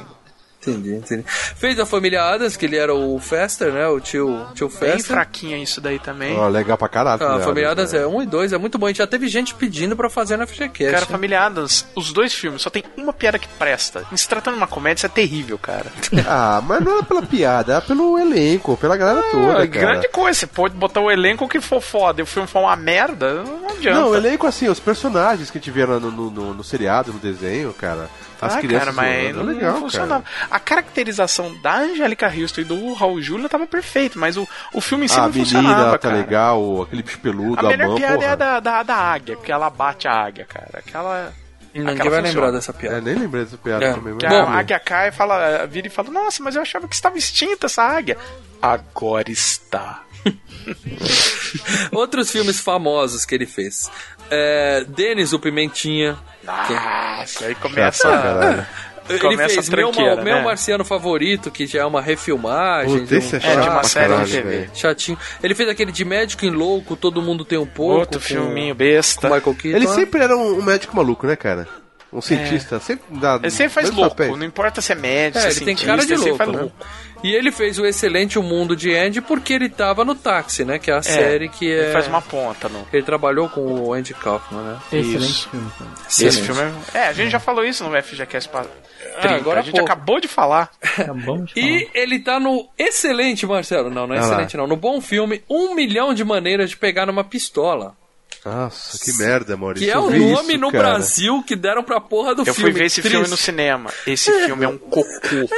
Entendi, entendi. Fez a família Adams, que ele era o Fester, né? O tio, tio Fester. Bem fraquinho isso daí também. Oh, legal pra caralho. Ah, a família Adams é um e dois, é muito bom. A gente já teve gente pedindo pra fazer na F G Cast. Cara, a família Adams, os dois filmes, só tem uma piada que presta. E se tratando de uma comédia, isso é terrível, cara. Ah, mas não é pela piada, é pelo elenco, pela galera ah, toda, cara. Grande coisa, você pode botar o elenco que for foda e o filme for uma merda, não adianta. Não, o elenco, assim, os personagens que tiveram no, no, no, no seriado, no desenho, cara... As ah, cara, mas não, legal, não funcionava. Cara. A caracterização da Angélica Houston e do Raul Júlia tava perfeito, mas o, o filme em si a não menina, funcionava, ela tá cara. legal, aquele bicho peludo, a, a melhor mão, piada porra. é a da, da, da águia, porque ela bate a águia, cara. Aquela... Ninguém Aquela vai funciona. lembrar dessa piada. É, nem lembrei dessa piada é. também. Bom, a águia cai e fala, vira e fala, nossa, mas eu achava que estava extinta essa águia. Agora está. Outros filmes famosos que ele fez. É, Denis, o Pimentinha. Nossa, que... aí começa... Ah, ele começa fez Meu, né? Meu Marciano Favorito, que já é uma refilmagem. Puta, de, um... é chato, é de uma série caralho, de T V. Chatinho. Ele fez aquele de Médico em Louco, Todo Mundo Tem um Pouco. Outro com... filminho besta. Michael Keaton. Ele sempre era um médico maluco, né, cara? Um cientista. É. Sempre dá... Ele sempre faz louco, papéis. Não importa se é médico, é, se é cientista, ele tem cara de ele louco, faz né? louco. E ele fez o excelente O Mundo de Andy porque ele tava no Táxi, né? Que é a é, série que é... Ele faz uma ponta, não? Ele trabalhou com o Andy Kaufman, né? Excelente isso. filme. Excelente. Esse filme é... é, a gente já falou isso no F G Cast trinta. Ah, agora a gente pouco. acabou de falar. Acabamos de falar. E ele tá no excelente, Marcelo. Não, não é ah, excelente lá. não. No bom filme, Um Milhão de Maneiras de Pegar Numa Pistola. Nossa, que merda, Maurício. Que é o nome no Brasil que deram pra porra do filme. Eu fui ver esse filme no cinema. Esse filme é um cocô.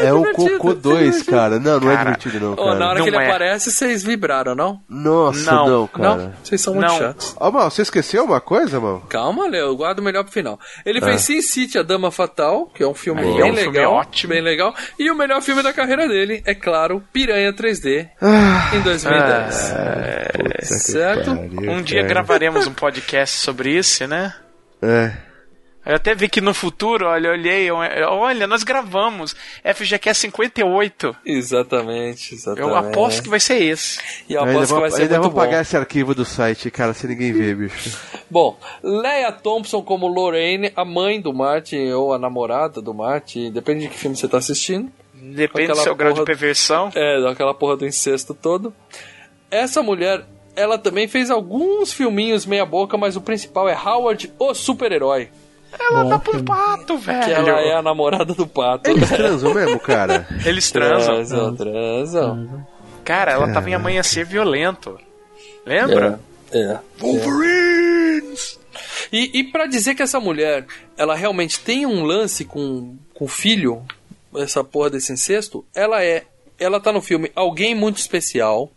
É o Cocô dois, cara. Não, não é divertido, não, cara. Na hora que ele aparece, vocês vibraram, não? Nossa, não, cara. Vocês são muito chatos. Ó, Mal, você esqueceu uma coisa, Mal? Calma, Léo. Eu guardo o melhor pro final. Ele fez Sin City, A Dama Fatal, que é um filme bem legal. Bem legal. E o melhor filme da carreira dele, é claro, Piranha três D, em dois mil e dez. Certo? Um dia gravaremos um podcast sobre isso, né? É. Eu até vi que no futuro, olha, olhei, olha, nós gravamos F G C cinquenta e oito. Exatamente, exatamente. Eu aposto que vai ser esse. E eu aposto que vai ser muito bom. Ainda vou pagar esse arquivo do site, cara, se ninguém ver, bicho. Bom, Leia Thompson como Lorraine, a mãe do Marty ou a namorada do Marty, depende de que filme você tá assistindo. Depende do seu grau de perversão. É, daquela porra do incesto todo. Essa mulher... Ela também fez alguns filminhos meia boca, mas o principal é Howard, o super-herói. Ela Bom, tá pro pato, velho. Que ela é a namorada do pato. Eles transam mesmo, cara. Eles transam. Transam, transam. Cara, ela é. Tava em Amanhecer Violento. Lembra? É. é. Wolverines! E, e pra dizer que essa mulher, ela realmente tem um lance com o filho, essa porra desse incesto, ela é... Ela tá no filme Alguém Muito Especial.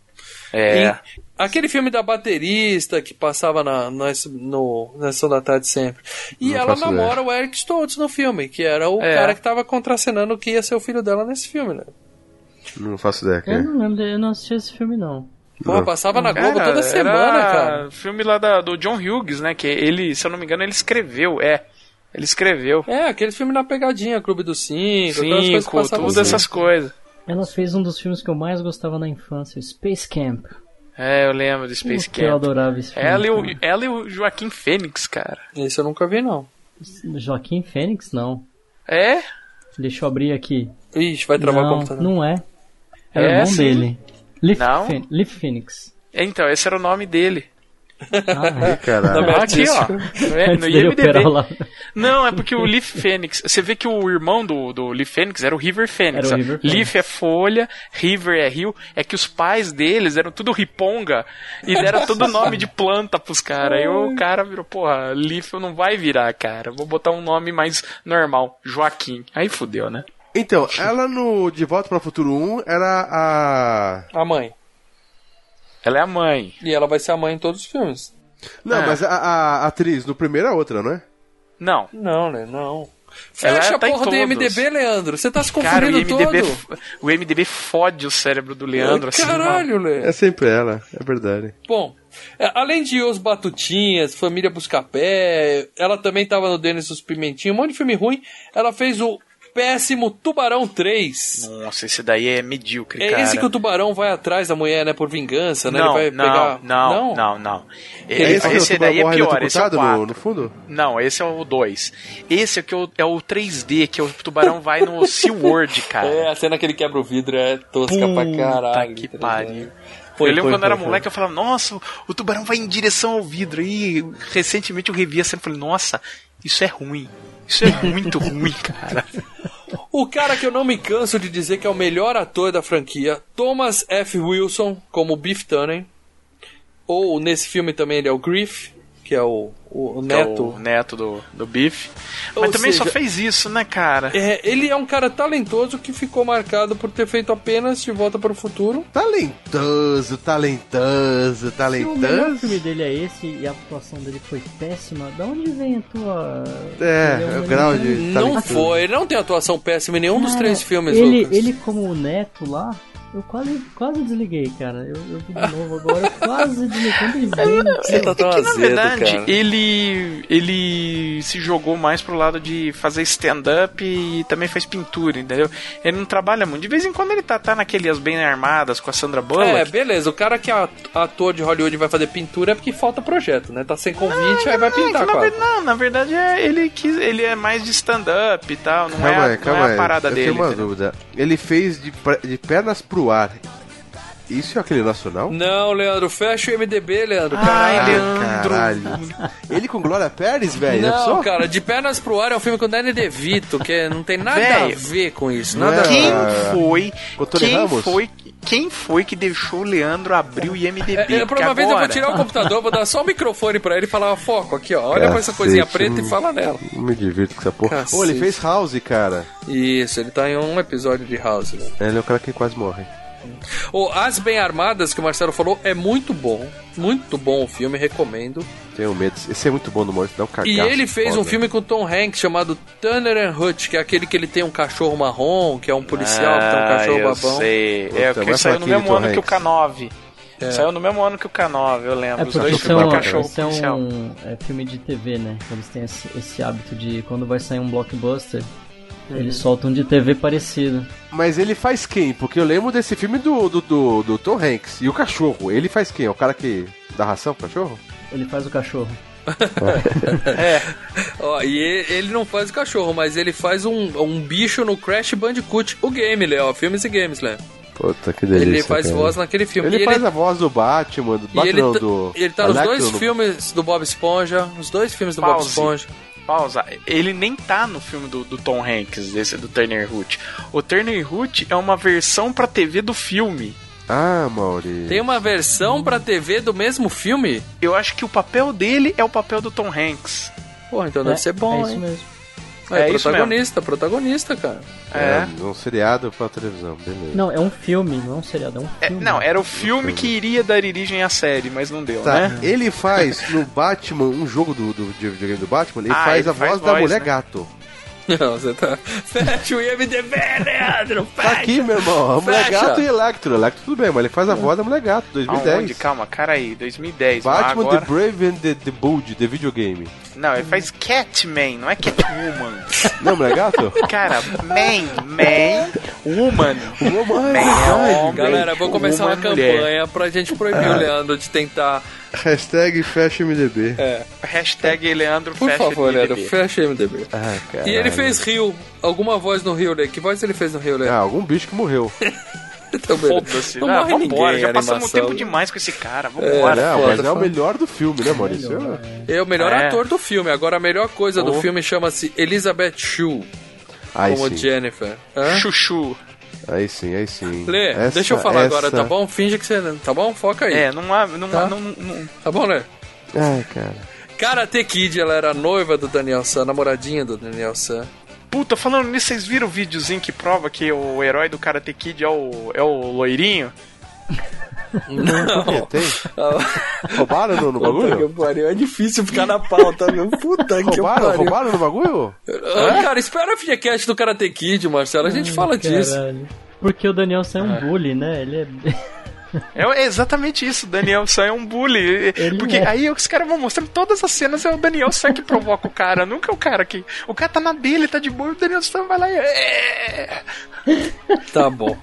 É... Em, aquele filme da baterista que passava na, na, no, na Sessão da Tarde sempre. E não ela namora ideia. o Eric Stoltz no filme, que era o é. cara que tava contracenando que ia ser o filho dela nesse filme, né? Não faço ideia. Eu não lembro, eu não assisti esse filme, não. Pô, não. passava na Globo era, toda semana, era cara. Filme lá da, do John Hughes, né? Que ele, se eu não me engano, ele escreveu, é. Ele escreveu. É, aquele filme na pegadinha, Clube dos Cinco, Cinco todas essas coisas. Ela fez um dos filmes que eu mais gostava na infância, Space Camp. É, eu lembro do Space Camp. Eu adorava esse filme. Ela e, o, ela e o Joaquim Fênix, cara. Esse eu nunca vi, não. Joaquim Fênix, não. É? Deixa eu abrir aqui. Ixi, vai travar o computador. Não é. Era é, o nome sim. dele. Leaf, não? Fe, Leaf Phoenix. Então, esse era o nome dele. Ah, é. Caralho. Aqui, ó. No, no I M D B. Não, é porque o Leaf Phoenix. Você vê que o irmão do, do Leaf Phoenix era o River Phoenix. O River Leaf é folha, River é rio. É que os pais deles eram tudo riponga e deram todo nome de planta pros caras. Aí o cara virou, porra, Leaf não vai virar, cara. Vou botar um nome mais normal, Joaquim. Aí fudeu, né? Então, ela no De Volta para o Futuro um era a. A mãe. Ela é a mãe. E ela vai ser a mãe em todos os filmes. Não, é. mas a, a atriz no primeiro é outra, não é? Não. Não, né? Não. Fecha ela a porra tá do I M D B, Leandro. Você tá se confundindo todo. F... O I M D B fode o cérebro do Leandro. É, assim, caralho, Leandro. É sempre ela, é verdade. Bom, além de Os Batutinhas, Família Buscapé, ela também tava no Dennis dos Pimentinhos, um monte de filme ruim. Ela fez o péssimo Tubarão três. Nossa, esse daí é medíocre, cara. É esse que o tubarão vai atrás da mulher, né? Por vingança, né? Não, ele vai não, pegar... não, não, não, não. É esse, esse daí é pior, esse é o quatro. No, no fundo? Não, esse é o dois. Esse aqui é o, é o três D, que o tubarão vai no SeaWorld, cara. É, a cena que ele quebra o vidro é tosca Puta pra caralho. que pariu. Foi, eu lembro foi, quando foi, eu era foi. moleque, eu falava, nossa, o tubarão vai em direção ao vidro. E recentemente eu revi a cena e falei, nossa, isso é ruim. Isso é muito ruim, cara. O cara que eu não me canso de dizer que é o melhor ator da franquia, Thomas F. Wilson, como Biff Tannen. Ou nesse filme também ele é o Griff, que é o, o neto. É o neto do, do Biff. Mas Ou também seja, só fez isso, né, cara? É, ele é um cara talentoso que ficou marcado por ter feito apenas De Volta para o Futuro. Talentoso, talentoso, talentoso. Se o melhor filme dele é esse e a atuação dele foi péssima, da onde vem a tua... É, o grau de talentoso. Não foi, ele não tem atuação péssima em nenhum cara, dos três filmes, ele, Lucas. Ele como o neto lá... Eu quase, quase desliguei, cara. Eu, eu vi de novo agora, eu quase desliguei. Você tá tão é que, azedo, na verdade, cara. Ele, ele se jogou mais pro lado de fazer stand-up e também faz pintura, entendeu? Ele não trabalha muito. De vez em quando ele tá, tá naqueles Bem Armadas com a Sandra Bullock. É, beleza. O cara que é ator de Hollywood vai fazer pintura é porque falta projeto, né? Tá sem convite, não, aí vai pintar, não, quase. Não, na verdade, é, ele, quis, ele é mais de stand-up e tal. Não, calma é, aí, não é a parada eu dele. Eu tenho uma entendeu? dúvida. Ele fez de, de pernas pro ar. Isso é aquele nacional? Não, Leandro, fecha o M D B, Leandro. Caralho, Ai, Leandro. Caralho. Ele com Glória Pérez, velho? Não, cara, De Pernas pro Ar é um filme com o Danny DeVito, que não tem nada véio. a ver com isso. Nada quem a... foi? Quem Ramos? foi? Quem foi que deixou o Leandro abrir o I M D B? É, é, por uma vez agora... eu vou tirar o computador, vou dar só o microfone pra ele e falar, ó, foco aqui, ó. Olha Cacete, pra essa coisinha preta e fala nela. Não me divirto com essa porra. Ô, oh, ele fez House, cara. Isso, ele tá em um episódio de House. Né? Ele é o cara que quase morre. Oh, As Bem Armadas, que o Marcelo falou, é muito bom. Muito bom o filme, recomendo. Tenho medo. Esse é muito bom no morte, dá um cagaço. E ele fez foda. um filme com o Tom Hanks chamado Turner and Hooch, que é aquele que ele tem um cachorro marrom, que é um policial ah, que tem um cachorro eu babão. Sei. É, o que saiu no mesmo ano que o K nove. É. Saiu no mesmo ano que o K nove, eu lembro. É, Os dois são, filmes do cachorro policial. Um, é filme de T V, né? Eles têm esse, esse hábito de, quando vai sair um blockbuster... Eles soltam de T V parecido. Mas ele faz quem? Porque eu lembro desse filme do, do, do, do Tom Hanks. E o cachorro, ele faz quem? É o cara que dá ração pro cachorro? Ele faz o cachorro. é. Ó, e ele não faz o cachorro, mas ele faz um, um bicho no Crash Bandicoot. O game, Léo. Filmes e Games, Léo. Puta, que delícia. Ele faz cara. voz naquele filme. Ele e faz ele... a voz do Batman. Do Batman, ele não, do... Ele tá Electro, nos dois no... filmes do Bob Esponja. Os dois filmes do Pause. Bob Esponja. Pausa, ele nem tá no filme do, do Tom Hanks, desse do Turner Hooch. O Turner Hooch é uma versão pra T V do filme. Ah, Maurício. Tem uma versão pra T V do mesmo filme? Eu acho que o papel dele é o papel do Tom Hanks. Porra, então é, deve ser bom, é isso mesmo. É, é protagonista, protagonista, cara. É. é. Um seriado pra televisão, beleza. Não, é um filme, não é um seriado, é um filme. É, não, era o filme que iria dar origem à série, mas não deu, tá. né? Ele faz no Batman, um jogo do, do, do videogame do Batman, ele ah, faz ele a faz voz, voz da mulher né? gato. Não, você tá... Fecha o I M D B, Leandro, fecha! Tá aqui, meu irmão, a Mulher Gato e Electro. Electro tudo bem, mas ele faz a voz da Mulher Gato, dois mil e dez. Aonde? Calma, cara aí, dois mil e dez. Batman, agora... The Brave and the, the Bold, The Videogame. Não, ele faz Catman, não é Catwoman. Não, Mulher Gato? Cara, man, man, woman. Woman, man. Galera, vou começar uma campanha mulher. pra gente proibir ah. o Leandro de tentar... Hashtag fecha M D B. É. Hashtag Leandro Por fecha favor, M D B. Leandro, fecha M D B. Ah, e ele fez Rio. Alguma voz no Rio, né? Que voz ele fez no Rio, né? Ah, algum bicho que morreu. Foda-se. Não, não morre ninguém, embora. Já passamos tempo demais com esse cara. Vambora. É, não, mas é o melhor do filme, né, Maurício? É, melhor, é o melhor é. ator do filme. Agora, a melhor coisa oh. do filme chama-se Elizabeth Shue. Ai, como sim. Jennifer. Hã? Chuchu. Aí sim, aí sim. Lê, essa, deixa eu falar essa... agora, tá bom? Finge que você... Tá bom? Foca aí. É, não há... Não tá? Há não, não... tá bom, Lê? Ai, cara. Karate Kid, ela era a noiva do Daniel San, namoradinha do Daniel San. Puta, falando nisso, vocês viram o videozinho que prova que o herói do Karate Kid é o, é o loirinho? Não. Roubaram no, no bagulho? Puta que é difícil ficar na pauta, meu. Puta que roubaram, pariu. Roubaram no bagulho? Ah, cara, espera a FGCast do Karate Kid, Marcelo. A gente hum, fala caralho. disso. Porque o Daniel San é um ah. bully, né? Ele é... É exatamente isso, o Daniel San é um bully. Ele Porque é. aí os caras vão mostrando todas as cenas, é o Daniel San que provoca o cara, nunca é o cara que. O cara tá na dele, tá de boa, e o Daniel San vai lá e. Tá bom.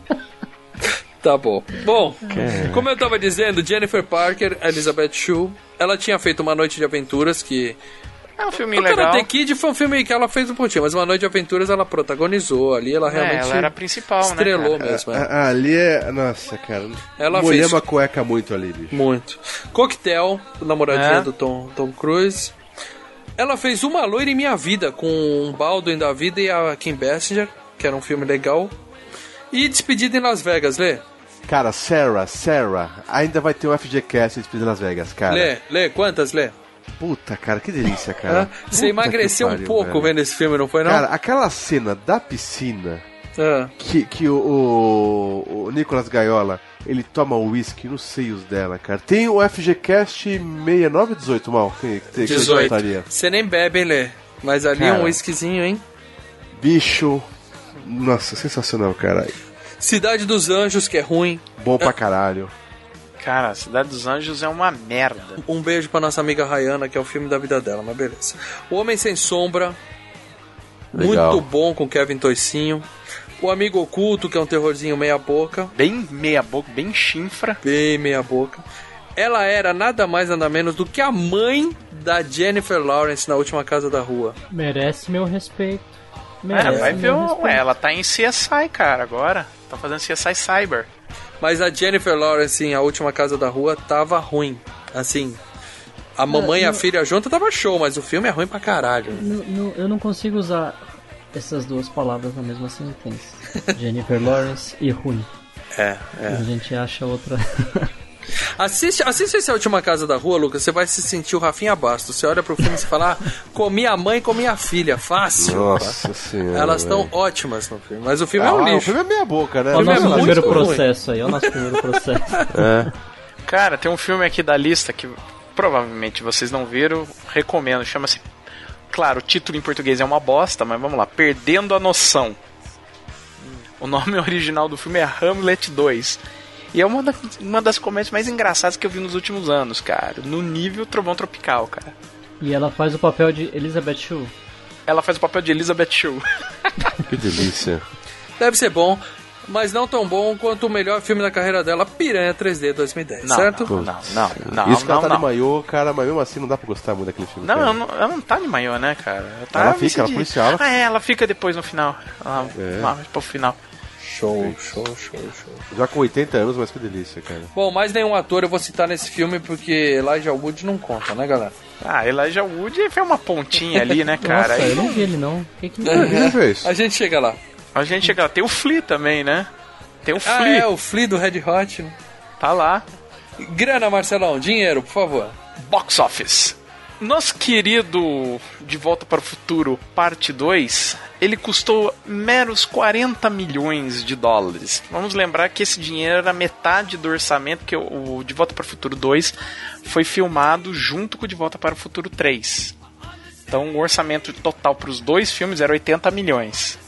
Tá bom. Bom, Caraca. como eu tava dizendo, Jennifer Parker, Elizabeth Shue, ela tinha feito Uma Noite de Aventuras, que... É um filme legal. O Karate Kid foi um filme que ela fez um pouquinho, mas Uma Noite de Aventuras ela protagonizou ali, ela realmente... É, ela era a principal, estrelou, né? Estrelou mesmo. É. Ali é... Nossa, cara. Ela Mulher fez... uma cueca muito ali, bicho. Muito. Coquetel, namoradinha é. do Tom, Tom Cruise. Ela fez Uma Loira em Minha Vida, com o Baldwin da Vida e a Kim Basinger, que era um filme legal. E Despedida em Las Vegas, Lê. Cara, Sarah, Sarah, ainda vai ter um F G Cast Despedida em Las Vegas, cara. Lê, Lê, quantas, Lê? Puta, cara, que delícia, cara. Ah, você emagreceu pariu, um pouco velho. vendo esse filme, não foi, não? Cara, aquela cena da piscina ah. que, que o, o, o Nicolas Gaiola, ele toma o uísque nos seios dela, cara. Tem o F G Cast sessenta e nove ou dezoito, Mal? Que, que, dezoito. Que você nem bebe, hein, Lê? Mas ali cara, é um uísquezinho, hein? Bicho... Nossa, sensacional, cara. Cidade dos Anjos, que é ruim. Bom pra caralho. Cara, Cidade dos Anjos é uma merda. Um beijo pra nossa amiga Rayana, que é o filme da vida dela, mas beleza. O Homem Sem Sombra. Legal. Muito bom, com Kevin Toicinho. O Amigo Oculto, que é um terrorzinho meia boca. Bem meia boca, bem chinfra. Bem meia boca. Ela era nada mais nada menos do que a mãe da Jennifer Lawrence na Última Casa da Rua. Merece meu respeito. Merece, ah, vai ver, o... ela tá em C S I, cara, agora. Tá fazendo C S I Cyber. Mas a Jennifer Lawrence em A Última Casa da Rua tava ruim. Assim, a mamãe eu, eu... e a filha junto tava show, mas o filme é ruim pra caralho. Né? No, no, eu não consigo usar essas duas palavras na mesma sentença. Jennifer Lawrence e ruim. É, é. A gente acha outra... Assiste, assiste esse A Última Casa da Rua, Lucas. Você vai se sentir o Rafinha Bastos. Você olha pro filme e fala: ah, comi a mãe, comi a filha. Fácil. Nossa senhora. Elas estão ótimas no filme. Mas o filme ah, é um lixo. O filme é meia boca, né? É o, o nosso é primeiro processo ruim. aí. É o nosso primeiro processo. É. Cara, tem um filme aqui da lista que provavelmente vocês não viram. Recomendo. Chama-se. Claro, o título em português é uma bosta, mas vamos lá: Perdendo a Noção. O nome original do filme é Hamlet dois. E é uma, da, uma das comédias mais engraçadas que eu vi nos últimos anos, cara. No nível Trovão Tropical, cara. E ela faz o papel de Elizabeth Shue. Ela faz o papel de Elizabeth Shue. Que delícia. Deve ser bom, mas não tão bom quanto o melhor filme da carreira dela, Piranha três D dois mil e dez, não, certo? Não, não, não. não Isso que não, ela tá não. de maiô, cara, mas mesmo assim não dá pra gostar muito daquele filme. Não, ela não, ela não tá de maiô, né, cara? Ela, tá ela fica, ela de... policial. Ah, é, ela fica depois no final. Ela é. lá pro final. Show, show, show, show. Já com oitenta anos, mas que delícia, cara. Bom, mais nenhum ator eu vou citar nesse filme, porque Elijah Wood não conta, né, galera? Ah, Elijah Wood foi uma pontinha ali, né, cara? Nossa, aí... eu não vi ele, não. O que que ele fez? A gente chega lá. A gente chega lá. Tem o Flea também, né? Tem o Flea. Ah, é, o Flea do Red Hot. Né? Tá lá. Grana, Marcelão. Dinheiro, por favor. Box Office. Nosso querido De Volta para o Futuro, parte dois, ele custou meros quarenta milhões de dólares. Vamos lembrar que esse dinheiro era metade do orçamento, que o De Volta para o Futuro dois foi filmado junto com o De Volta para o Futuro três. Então o orçamento total para os dois filmes era oitenta milhões.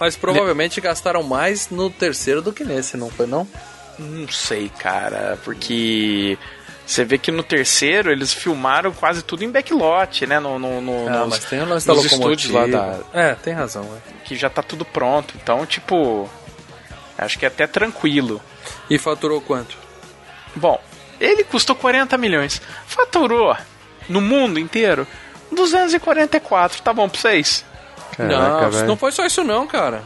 Mas provavelmente Le... gastaram mais no terceiro do que nesse, não foi não? Não sei, cara, porque... Você vê que no terceiro eles filmaram quase tudo em backlot, né? No, no, no, ah, nos, mas tem o lance da locomotiva lá da... É, tem razão. É. Que já tá tudo pronto. Então, tipo... Acho que é até tranquilo. E faturou quanto? Bom, ele custou quarenta milhões. Faturou, no mundo inteiro, duzentos e quarenta e quatro. Tá bom pra vocês? Caraca, não, velho. Não foi só isso não, cara.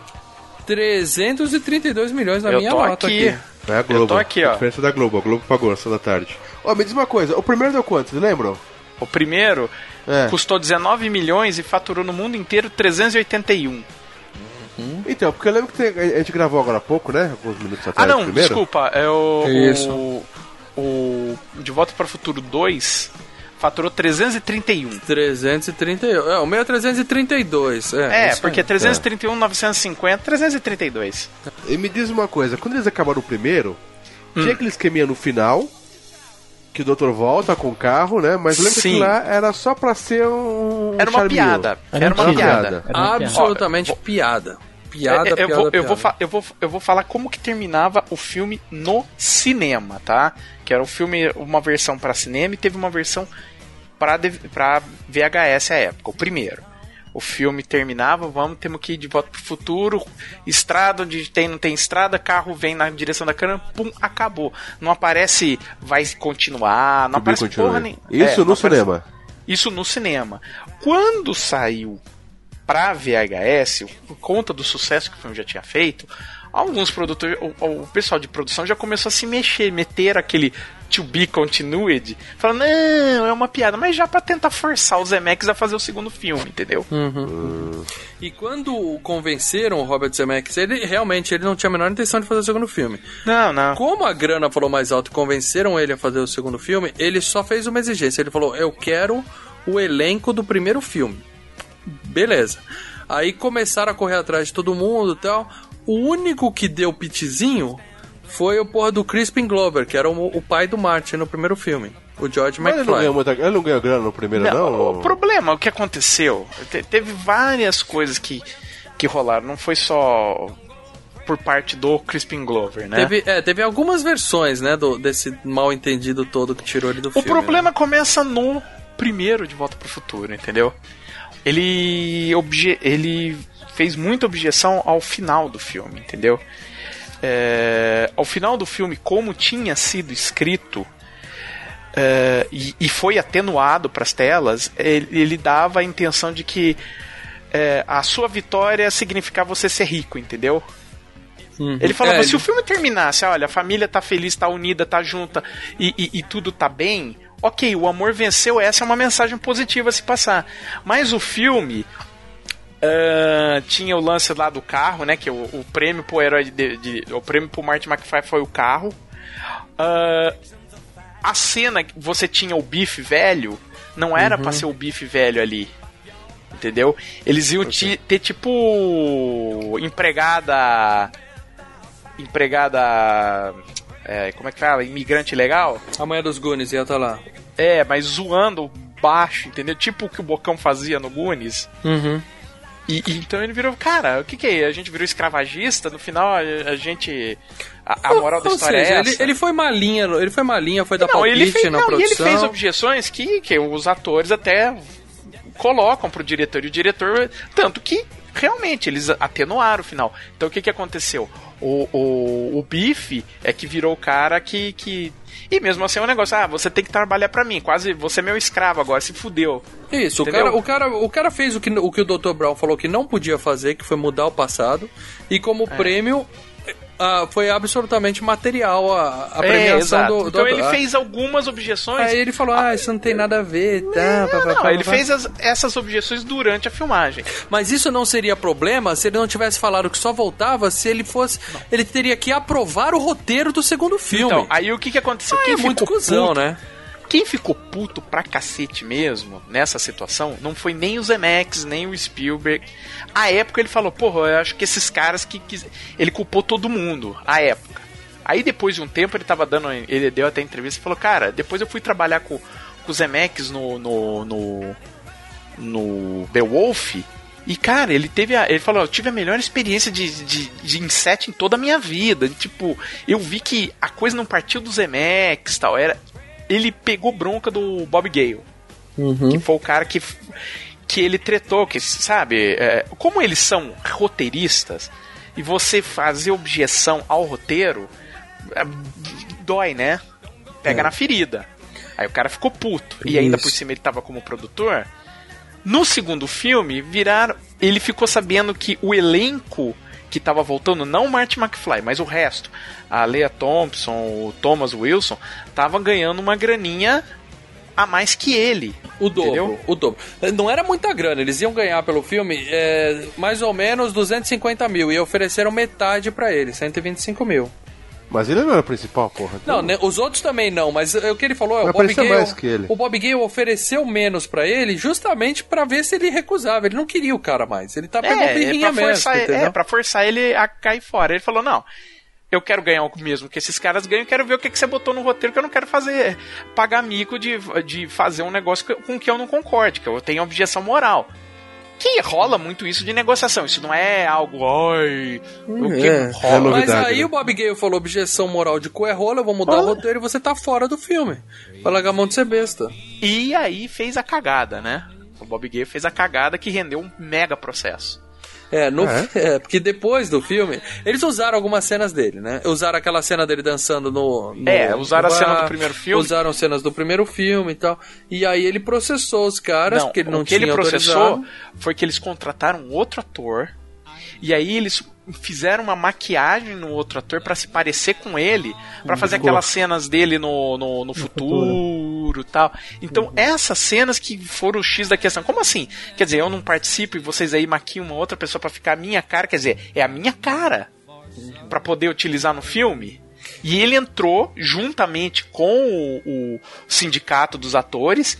trezentos e trinta e dois milhões na Eu minha nota aqui. aqui. É a Globo. Eu tô aqui, ó. A diferença da Globo. A Globo pagou essa da tarde. Ó, oh, me diz uma coisa. O primeiro deu quanto? Vocês lembram? O primeiro é. custou dezenove milhões e faturou no mundo inteiro trezentos e oitenta e um. Uhum. Então, porque eu lembro que a gente gravou agora há pouco, né? Alguns minutos atrás. Ah, não. Primeiro. Desculpa. É o... Isso. O, o De Volta para o Futuro dois faturou trezentos e trinta e um. trezentos e trinta e um. É, o meu é trezentos e trinta e dois. É, é porque é trezentos e trinta e um, é. novecentos e cinquenta, trezentos e trinta e dois. E me diz uma coisa, quando eles acabaram o primeiro, hum. tinha aquele esqueminha no final, que o doutor volta com o carro, né? Mas lembra Sim. que lá era só pra ser um... Era uma charminho. piada. Era uma piada. Absolutamente piada. Piada, piada, eu vou, piada. Eu vou, eu vou, eu vou falar como que terminava o filme no cinema, tá? Que era o filme, uma versão pra cinema e teve uma versão pra, pra V H S à época, o primeiro. O filme terminava, vamos, temos que ir de volta pro futuro, estrada onde tem, não tem estrada, carro vem na direção da câmera, pum, acabou. Não aparece, vai continuar, não aparece continue. porra nenhuma. Isso é, no cinema. Aparece, isso no cinema. Quando saiu pra V H S, por conta do sucesso que o filme já tinha feito, alguns produtores, o, o pessoal de produção já começou a se mexer, meter aquele to be continued, falando, não, é uma piada, mas já pra tentar forçar o Zemeckis a fazer o segundo filme, entendeu? Uhum. E quando convenceram o Robert Zemeckis, ele realmente ele não tinha a menor intenção de fazer o segundo filme. Não, não. Como a grana falou mais alto e convenceram ele a fazer o segundo filme, ele só fez uma exigência, ele falou, eu quero o elenco do primeiro filme. Beleza. Aí começaram a correr atrás de todo mundo e tal. O único que deu pitizinho foi o porra do Crispin Glover, que era o, o pai do Marty no primeiro filme. O George Mas McFly. Ele não, muita, ele não ganhou grana no primeiro, não? não o ou... problema, o que aconteceu? Te, teve várias coisas que, que rolaram. Não foi só por parte do Crispin Glover, né? Teve, é, teve algumas versões, né, do, desse mal entendido todo que tirou ele do o filme. O problema, né, começa no primeiro De Volta pro Futuro, entendeu? Ele, obje- ele fez muita objeção ao final do filme, entendeu? É, ao final do filme, como tinha sido escrito é, e, e foi atenuado para as telas, ele, ele dava a intenção de que é, a sua vitória significava você ser rico, entendeu? Uhum. Ele falava, é, se ele... o filme terminasse, olha, a família tá feliz, tá unida, tá junta e, e, e tudo tá bem, ok, o amor venceu, essa é uma mensagem positiva a se passar. Mas o filme... Uh, tinha o lance lá do carro, né? Que o, o prêmio pro herói de, de, de, o prêmio pro Marty McFly foi o carro. Uh, a cena que você tinha o bife velho, não era uhum. pra ser o bife velho ali. Entendeu? Eles iam okay. te, ter tipo empregada. Empregada. É, como é que fala? Imigrante legal? A mulher dos Goonies ia estar lá. É, mas zoando baixo, entendeu? Tipo o que o Bocão fazia no Goonies. Uhum. E, e então ele virou, cara, o que que é? A gente virou escravagista, no final a, a gente... A, a moral ou, da história ou seja, é essa. Ele, ele foi malinha, ele foi malinha, foi da palpite na não, produção. E ele fez objeções que, que os atores até colocam pro diretor, e o diretor, tanto que realmente eles atenuaram o final. Então o que que aconteceu? O, o, o Bife é que virou o cara que... que e mesmo assim é um negócio, ah, você tem que trabalhar pra mim, quase, você é meu escravo agora, se fudeu. Isso, o cara, o, cara, o cara fez o que o, que o doutor Brown falou que não podia fazer, que foi mudar o passado, e como é. prêmio ah, foi absolutamente material a, a premiação é, do, do... Então do, ele ah, fez algumas objeções... Aí ele falou, ah, isso não tem nada a ver, tá... Não, pá, pá, não pá, ele pá, fez as, essas objeções durante a filmagem. Mas isso não seria problema se ele não tivesse falado que só voltava se ele fosse... Não. Ele teria que aprovar o roteiro do segundo filme. Então, aí o que que aconteceu? Ah, Quem é muito cuzão, puto, né? Quem ficou puto pra cacete mesmo nessa situação não foi nem o Zemeckis, nem o Spielberg. À época ele falou, porra, eu acho que esses caras que... que... Ele culpou todo mundo, à época. Aí depois de um tempo ele tava dando... Ele deu até entrevista e falou, cara, depois eu fui trabalhar com, com o Zemeckis no... no, no, no Beowulf. E, cara, ele teve a, ele falou, eu tive a melhor experiência de, de, de inset em toda a minha vida. E, tipo, eu vi que a coisa não partiu do Zemeckis e tal, era... Ele pegou bronca do Bob Gale, uhum. que foi o cara que, que ele tretou, que, sabe? É, como eles são roteiristas, e você fazer objeção ao roteiro, é, dói, né? Pega é. na ferida. Aí o cara ficou puto. Isso. E ainda por cima ele tava como produtor. No segundo filme, viraram, ele ficou sabendo que o elenco que tava voltando, não o Marty McFly, mas o resto, a Leia Thompson, o Thomas Wilson, tava ganhando uma graninha a mais que ele. O dobro, o dobro. Não era muita grana, eles iam ganhar pelo filme é, mais ou menos duzentos e cinquenta mil e ofereceram metade pra ele, cento e vinte e cinco mil. Mas ele não era o principal, porra. Não, né, os outros também não, mas o que ele falou é o Bob Gale, mais que ele. O Bob Gale ofereceu menos pra ele justamente pra ver se ele recusava. Ele não queria o cara mais. Ele tá pegando é, birrinha é mesmo, forçar, é, pra forçar ele a cair fora. Ele falou, não, eu quero ganhar o mesmo que esses caras ganham, eu quero ver o que, que você botou no roteiro, que eu não quero fazer, pagar mico de, de fazer um negócio com que eu não concorde, que eu tenho objeção moral. Que rola muito isso de negociação. Isso não é algo... Ai, hum, o que é, rola. É novidade, mas aí né? o Bob Gale falou objeção moral de cu é rola, eu vou mudar ah. o roteiro e você tá fora do filme. Vai largar a mão de ser besta. E aí fez a cagada, né? O Bob Gale fez a cagada que rendeu um mega processo. É, no, é? é, porque depois do filme, eles usaram algumas cenas dele, né? Usaram aquela cena dele dançando no... no é, usaram bar, a cena do primeiro filme. Usaram cenas do primeiro filme e tal. E aí ele processou os caras, não, porque ele não tinha autorizado. O que ele processou foi que eles contrataram outro ator, e aí eles fizeram uma maquiagem no outro ator pra se parecer com ele, pra fazer aquelas cenas dele no, no, no futuro e tal. Então, essas cenas que foram o X da questão. Como assim? Quer dizer, eu não participo e vocês aí maquiam uma outra pessoa pra ficar a minha cara? Quer dizer, é a minha cara pra poder utilizar no filme? E ele entrou juntamente com o, o sindicato dos atores.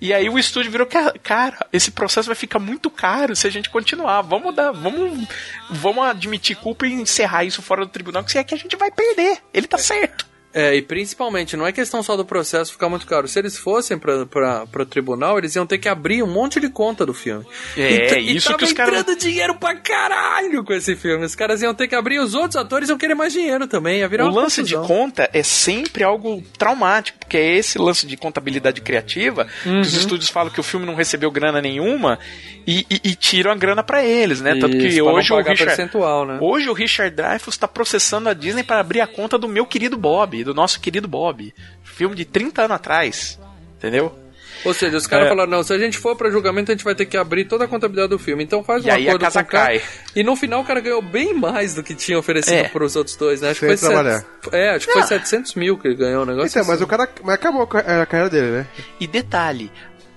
E aí o estúdio virou, cara, esse processo vai ficar muito caro se a gente continuar. Vamos dar, vamos, vamos admitir culpa e encerrar isso fora do tribunal, que se é que a gente vai perder. Ele tá certo. É, e principalmente, não é questão só do processo ficar muito caro. Se eles fossem pra, pra, pro tribunal, eles iam ter que abrir um monte de conta do filme. É, e, isso e tava que os caras... entrando dinheiro pra caralho com esse filme. Os caras iam ter que abrir, os outros atores iam querer mais dinheiro também. Ia virar o lance confusão. De conta é sempre algo traumático, porque é esse lance de contabilidade criativa, uhum. que os estúdios falam que o filme não recebeu grana nenhuma e, e, e tiram a grana pra eles, né? Tanto isso, que hoje o, Richard, né? hoje o Richard Dreyfuss tá processando a Disney pra abrir a conta do meu querido Bob, do nosso querido Bob, filme de trinta anos atrás, entendeu? Ou seja, os caras é. falaram, não, se a gente for pra julgamento, a gente vai ter que abrir toda a contabilidade do filme. Então faz um acordo com o cara. E no final o cara ganhou bem mais do que tinha oferecido é. pros outros dois, né? Acho Sem que foi trabalhar. Set... É, acho que foi setecentos mil que ele ganhou o negócio. Então, assim. Mas o cara mas acabou a carreira dele, né? E detalhe,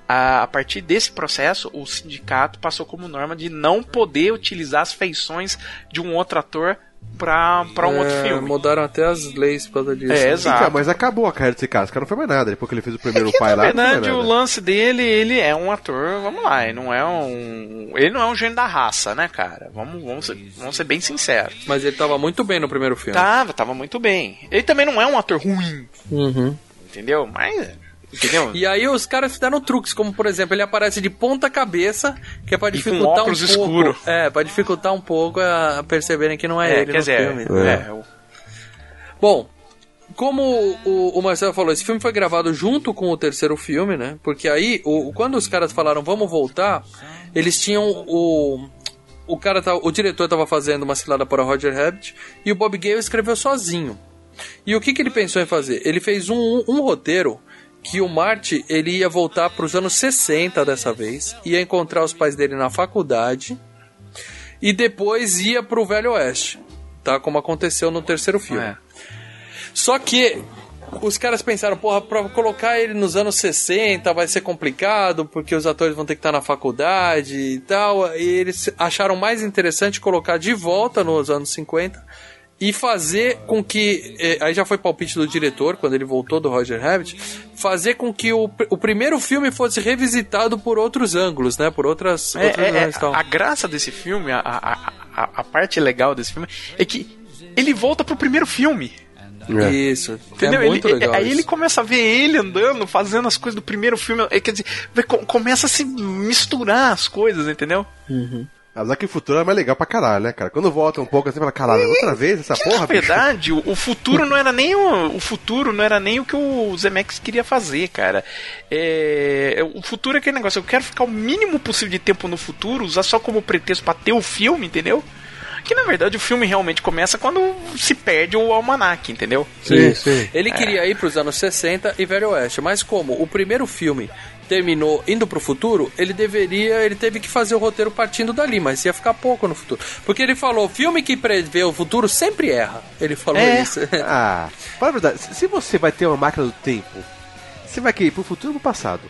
a partir desse processo, o sindicato passou como norma de não poder utilizar as feições de um outro ator pra, pra um é, outro filme. Mudaram até as leis por causa disso. É, né? Exato. Cara, mas acabou a carreira desse cara. Esse cara não foi mais nada. Depois que ele fez o primeiro é que, pai na verdade, lá. Na verdade, o lance dele, ele é um ator, vamos lá, ele não é um. Ele não é um gênio da raça, né, cara? Vamos, vamos, ser, vamos ser bem sinceros. Mas ele tava muito bem no primeiro filme. Tava, tava muito bem. Ele também não é um ator ruim. Uhum. Entendeu? Mas. Entendeu? E aí os caras fizeram truques, como por exemplo, ele aparece de ponta cabeça, que é pra dificultar um pouco. Escuro. É, pra dificultar um pouco a perceberem que não é, é ele. Quer no dizer, filme. É. É. Bom, como o, o Marcelo falou, esse filme foi gravado junto com o terceiro filme, né? Porque aí, o, quando os caras falaram vamos voltar, eles tinham o. O, cara tá, o diretor tava fazendo Uma Cilada para Roger Rabbit e o Bob Gale escreveu sozinho. E o que, que ele pensou em fazer? Ele fez um, um, um roteiro. Que o Marty, ele ia voltar para os anos sessenta dessa vez, ia encontrar os pais dele na faculdade e depois ia para o Velho Oeste, tá? Como aconteceu no terceiro filme. É. Só que os caras pensaram, porra, para colocar ele nos anos sessenta vai ser complicado, porque os atores vão ter que estar na faculdade e tal, e eles acharam mais interessante colocar de volta nos anos cinquenta e fazer com que, aí já foi palpite do diretor, quando ele voltou do Roger Rabbit, fazer com que o, o primeiro filme fosse revisitado por outros ângulos, né, por outras... É, outras é, ângulos, é, a, a graça desse filme, a, a, a, a parte legal desse filme, é que ele volta pro primeiro filme. É. Isso, entendeu? É muito ele, legal. Aí isso. Ele começa a ver ele andando, fazendo as coisas do primeiro filme, quer dizer, começa a se misturar as coisas, entendeu? Uhum. Apesar que o futuro é mais legal pra caralho, né, cara? Quando volta um pouco assim, fala, caralho, outra vez essa que porra, na verdade, bicho? o futuro não era nem o, o futuro não era nem o que o Zemeckis queria fazer, cara. É, o futuro é aquele negócio, eu quero ficar o mínimo possível de tempo no futuro, usar só como pretexto pra ter o filme, entendeu? Que, na verdade, o filme realmente começa quando se perde o almanaque, entendeu? Sim, e, sim. Ele é. queria ir pros anos sessenta e Velho Oeste, mas como o primeiro filme terminou indo pro futuro, ele deveria, ele teve que fazer o roteiro partindo dali, mas ia ficar pouco no futuro. Porque ele falou, filme que prevê o futuro sempre erra. Ele falou é. isso. Ah, para a verdade, se você vai ter uma máquina do tempo, você vai querer ir pro futuro ou pro passado?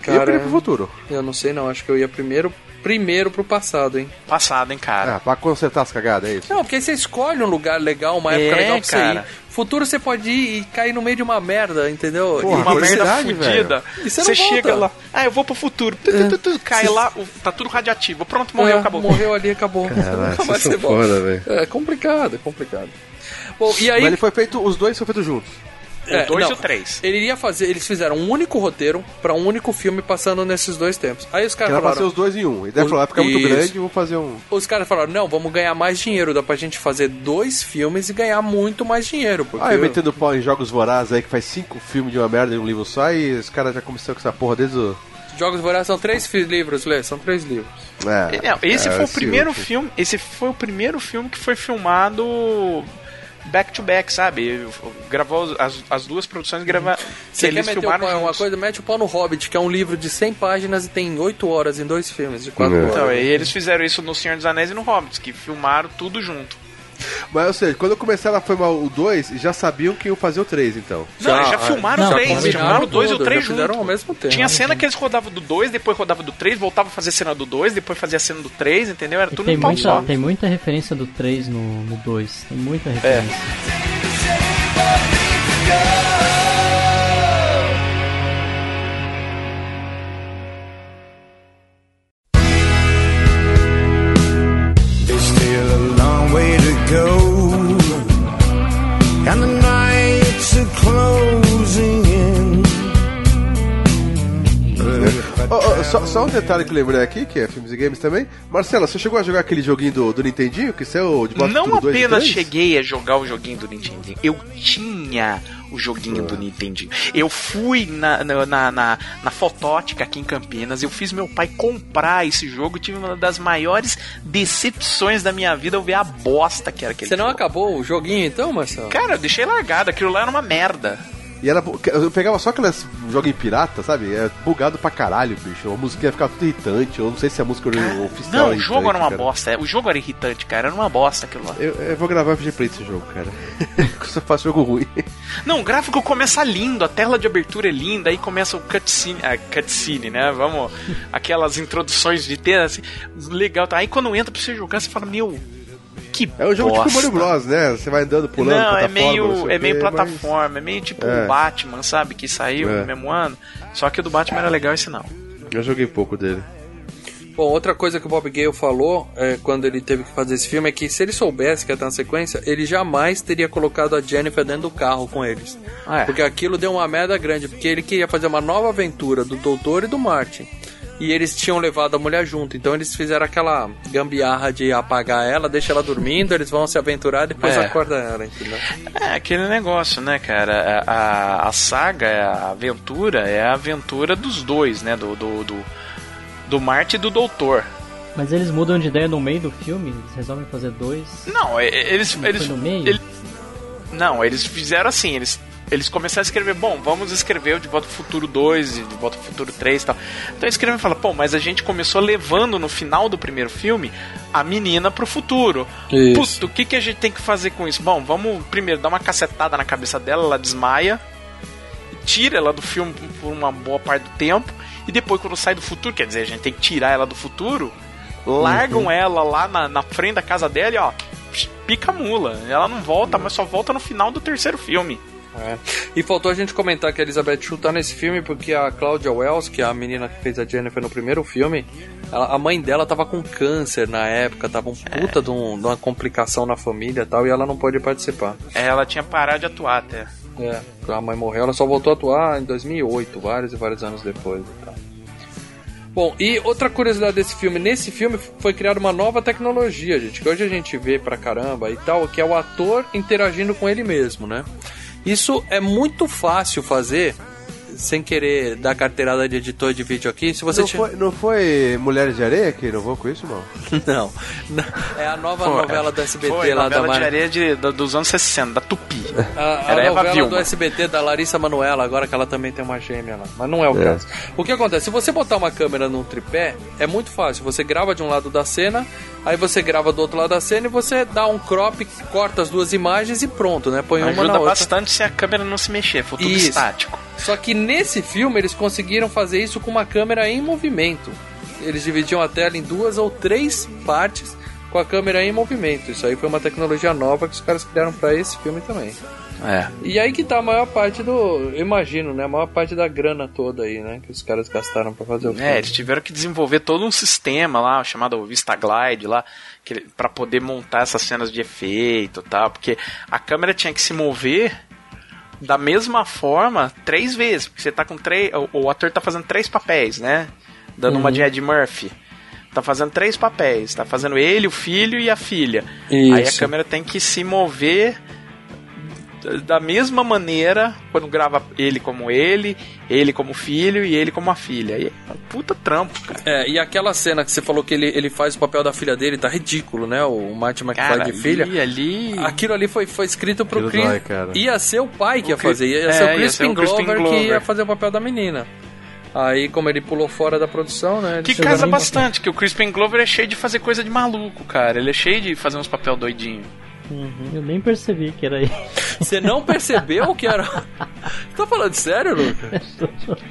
Cara, eu queria ir pro futuro. Eu não sei não, acho que eu ia primeiro... Primeiro pro passado, hein? Passado, hein, cara? Ah, pra consertar as cagadas, é isso? Não, porque aí você escolhe um lugar legal, uma época é, legal pra cara. você ir. Futuro você pode ir e cair no meio de uma merda, entendeu? Porra, uma merda fodida. E você, você chega lá, ah, eu vou pro futuro. Tu, tu, tu, tu, cai você... lá, tá tudo radioativo. Pronto, morreu, é, acabou. Morreu ali, acabou. Caraca, não vai ser bom. Foda, véio. É complicado, é complicado. Bom, e aí... Mas ele foi feito, os dois foram feitos juntos. É, o dois e o três. Ele iria fazer, eles fizeram um único roteiro pra um único filme passando nesses dois tempos. Aí os caras falaram, fazer os dois em um. E daí falou, fica muito grande, vou fazer um. Os caras falaram, não, vamos ganhar mais dinheiro, dá pra gente fazer dois filmes e ganhar muito mais dinheiro. Porque... Ah, eu metendo pau em Jogos Vorazes aí que faz cinco filmes de uma merda e um livro só, e os caras já começaram com essa porra desde o. Jogos Vorazes são três livros, Lê, são três livros. É, não, esse é, foi o primeiro sim. filme. Esse foi o primeiro filme que foi filmado. Back to back, sabe? Gravou as, as duas produções gravaram. Se eles quer meter o pau, uma coisa, mete o pau no Hobbit, que é um livro de cem páginas e tem oito horas em dois filmes, de quatro horas. Então, e eles fizeram isso no Senhor dos Anéis e no Hobbit, que filmaram tudo junto. Mas, ou seja, quando começaram a filmar o dois, já sabiam que iam fazer o três, então. Não, eles já filmaram o três, filmaram o dois e o três juntos. Ao mesmo tempo. Tinha cena que eles rodavam do dois, depois rodavam do três, voltavam a fazer a cena do dois, depois fazia a cena do três, entendeu? Era tudo em pau só. Tem muita referência do três no dois, tem muita referência. É. Só, só um detalhe que eu lembrei aqui, que é Filmes e Games também. Marcelo, você chegou a jogar aquele joguinho do, do Nintendinho, que isso é o de Não Futuro apenas dois, cheguei a jogar o joguinho do Nintendinho, eu tinha o joguinho ah. do Nintendinho. Eu fui na, na, na, na, na Fotótica aqui em Campinas, eu fiz meu pai comprar esse jogo, tive uma das maiores decepções da minha vida, eu ver a bosta que era aquele Você não jogo. Acabou o joguinho então, Marcelo? Cara, eu deixei largado, aquilo lá era uma merda. E era, eu pegava só aquelas jogo em pirata, sabe? É bugado pra caralho, bicho. A música ia ficar tudo irritante. Eu não sei se a música cara, oficial. Não, o jogo era uma cara. bosta. O jogo era irritante, cara. Era uma bosta aquilo lá. Eu, eu vou gravar F G Play desse jogo, cara. Eu só faço jogo ruim. Não, o gráfico começa lindo. A tela de abertura é linda. Aí começa o cutscene. Ah, cutscene, né? Vamos. Aquelas introduções de tela assim. Legal. Aí quando entra pra você jogar, você fala, meu. Que é um jogo bosta. Tipo Mario Bros, né? Você vai andando, pulando, não, é meio, não é meio que, plataforma, mas... é meio tipo o é. um Batman, sabe? Que saiu é. no mesmo ano. Só que o do Batman era legal esse não. Eu joguei pouco dele. Bom, outra coisa que o Bob Gale falou é, quando ele teve que fazer esse filme é que se ele soubesse que ia estar na sequência, ele jamais teria colocado a Jennifer dentro do carro com eles. Ah, é. Porque aquilo deu uma merda grande, porque ele queria fazer uma nova aventura do Doutor e do Marty. E eles tinham levado a mulher junto, então eles fizeram aquela gambiarra de apagar ela, deixa ela dormindo, eles vão se aventurar e depois é. acorda ela, entendeu? É aquele negócio, né, cara? A, a saga, a aventura, é a aventura dos dois, né? Do, do, do, do Marty e do Doutor. Mas eles mudam de ideia no meio do filme? Eles resolvem fazer dois? Não, eles... Não, eles, no meio? Eles, não, eles fizeram assim, eles... Eles começaram a escrever, bom, vamos escrever o De Volta para o Futuro dois e De Volta para o Futuro três e tal. Então escrevem e falam, pô, mas a gente começou levando no final do primeiro filme a menina pro futuro. Puto, o que, que a gente tem que fazer com isso? Bom, vamos primeiro dar uma cacetada na cabeça dela, ela desmaia, tira ela do filme por uma boa parte do tempo, e depois quando sai do futuro, quer dizer, a gente tem que tirar ela do futuro, largam uhum. ela lá na, na frente da casa dela e ó, pica a mula. Ela não volta, mas só volta no final do terceiro filme. É. E faltou a gente comentar que a Elizabeth Shue tá nesse filme porque a Claudia Wells, que é a menina que fez a Jennifer no primeiro filme, ela, a mãe dela tava com câncer na época, tava um puta é. de, um, de uma complicação na família e tal, e ela não pôde participar. É, ela tinha parado de atuar até. É, a mãe morreu, ela só voltou a atuar em dois mil e oito, vários e vários anos depois e tal. Bom, e outra curiosidade desse filme, nesse filme foi criada uma nova tecnologia, gente, que hoje a gente vê pra caramba e tal, que é o ator interagindo com ele mesmo, né? Isso é muito fácil fazer, sem querer dar carteirada de editor de vídeo aqui. Se você não, te... foi, não foi Mulheres de Areia que inovou com isso, não? Não. É a nova foi, novela do S B T foi, lá da Mulheres de Areia de, do, dos anos sessenta, da Tupi. A, Era a novela Eva do S B T da Larissa Manoela, agora que ela também tem uma gêmea lá. Mas não é o é. caso. O que acontece? Se você botar uma câmera num tripé, é muito fácil. Você grava de um lado da cena, aí você grava do outro lado da cena e você dá um crop, corta as duas imagens e pronto, né? Põe uma na outra. Ajuda bastante se a câmera não se mexer, for tudo isso. estático. Só que nesse filme eles conseguiram fazer isso com uma câmera em movimento. Eles dividiam a tela em duas ou três partes com a câmera em movimento. Isso aí foi uma tecnologia nova que os caras criaram pra esse filme também. É. E aí que tá a maior parte do... Eu imagino, né? A maior parte da grana toda aí, né? Que os caras gastaram pra fazer o filme. É, eles tiveram que desenvolver todo um sistema lá, chamado VistaGlide lá, que, pra poder montar essas cenas de efeito e tal. Porque a câmera tinha que se mover... da mesma forma, três vezes, porque você tá com três, o, o ator tá fazendo três papéis, né? Dando uhum. uma de Ed Murphy. Tá fazendo três papéis, tá fazendo ele, o filho e a filha. Isso. Aí a câmera tem que se mover da mesma maneira quando grava ele como ele, ele como filho e ele como a filha. E é um puta trampo, cara. É, e aquela cena que você falou que ele, ele faz o papel da filha dele, tá ridículo, né? O Marty McFly de filha. Ali, ali... Aquilo ali foi, foi escrito pro Chris. Ia ser o pai que ia fazer, ia ser o Crispin Glover que ia fazer o papel da menina. Aí, como ele pulou fora da produção, né? Que casa bastante, que o Crispin Glover é cheio de fazer coisa de maluco, cara. Ele é cheio de fazer uns papel doidinho. Uhum. Eu nem percebi que era ele. Você não percebeu que era? Tá falando sério, Lucas?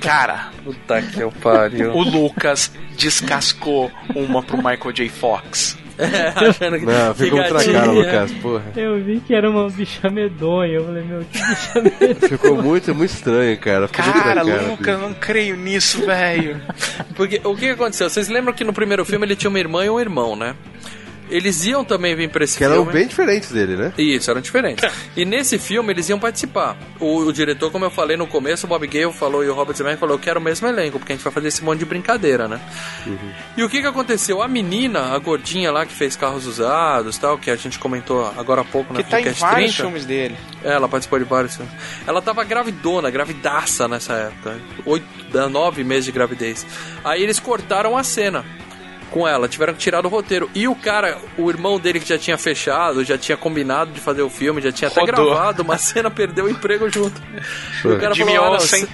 Cara, puta que eu pariu. O Lucas descascou uma pro Michael J. Fox. É, achando que... Não, ficou outra cara, Lucas, porra. Eu vi que era uma bicha medonha. Eu falei, meu, que bicha medonha. Ficou muito, muito estranho, cara. Ficou cara, Lucas, não creio nisso, velho. Porque o que aconteceu? Vocês lembram que no primeiro filme ele tinha uma irmã e um irmão, né? Eles iam também vir pra esse que filme. Que eram bem diferentes dele, né? Isso, eram diferentes. E nesse filme eles iam participar. O, o diretor, como eu falei no começo, o Bob Gale falou e o Robert Zemeckis falou, eu quero o mesmo elenco, porque a gente vai fazer esse monte de brincadeira, né? Uhum. E o que que aconteceu? A menina, a gordinha lá que fez Carros Usados e tal, que a gente comentou agora há pouco na que tá em vários filmes dele. Ela participou de vários filmes. Ela tava gravidona, gravidaça nessa época. Oito, nove meses de gravidez. Aí eles cortaram a cena. com ela, tiveram que tirar do roteiro. E o cara, o irmão dele que já tinha fechado, já tinha combinado de fazer o filme, já tinha Rodou. até gravado uma cena, perdeu o emprego junto. E o cara Jimmy falou, ah, não, se,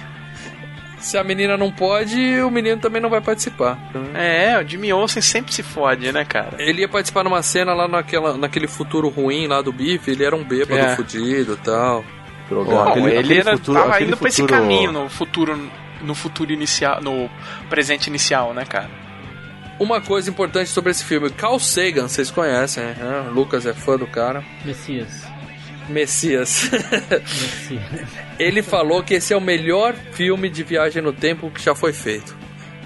se a menina não pode, o menino também não vai participar. É, o Jimmy Olsen sempre se fode, né, cara? Ele ia participar numa cena lá naquela, naquele futuro ruim lá do bife, ele era um bêbado é. fudido e tal. Não, aquele, ele era, futuro, tava indo pra futuro... esse caminho no futuro, no futuro inicial, no presente inicial, né, cara? Uma coisa importante sobre esse filme, Carl Sagan, vocês conhecem, né? O Lucas é fã do cara. Messias. Messias. Messias. Ele falou que esse é o melhor filme de viagem no tempo que já foi feito.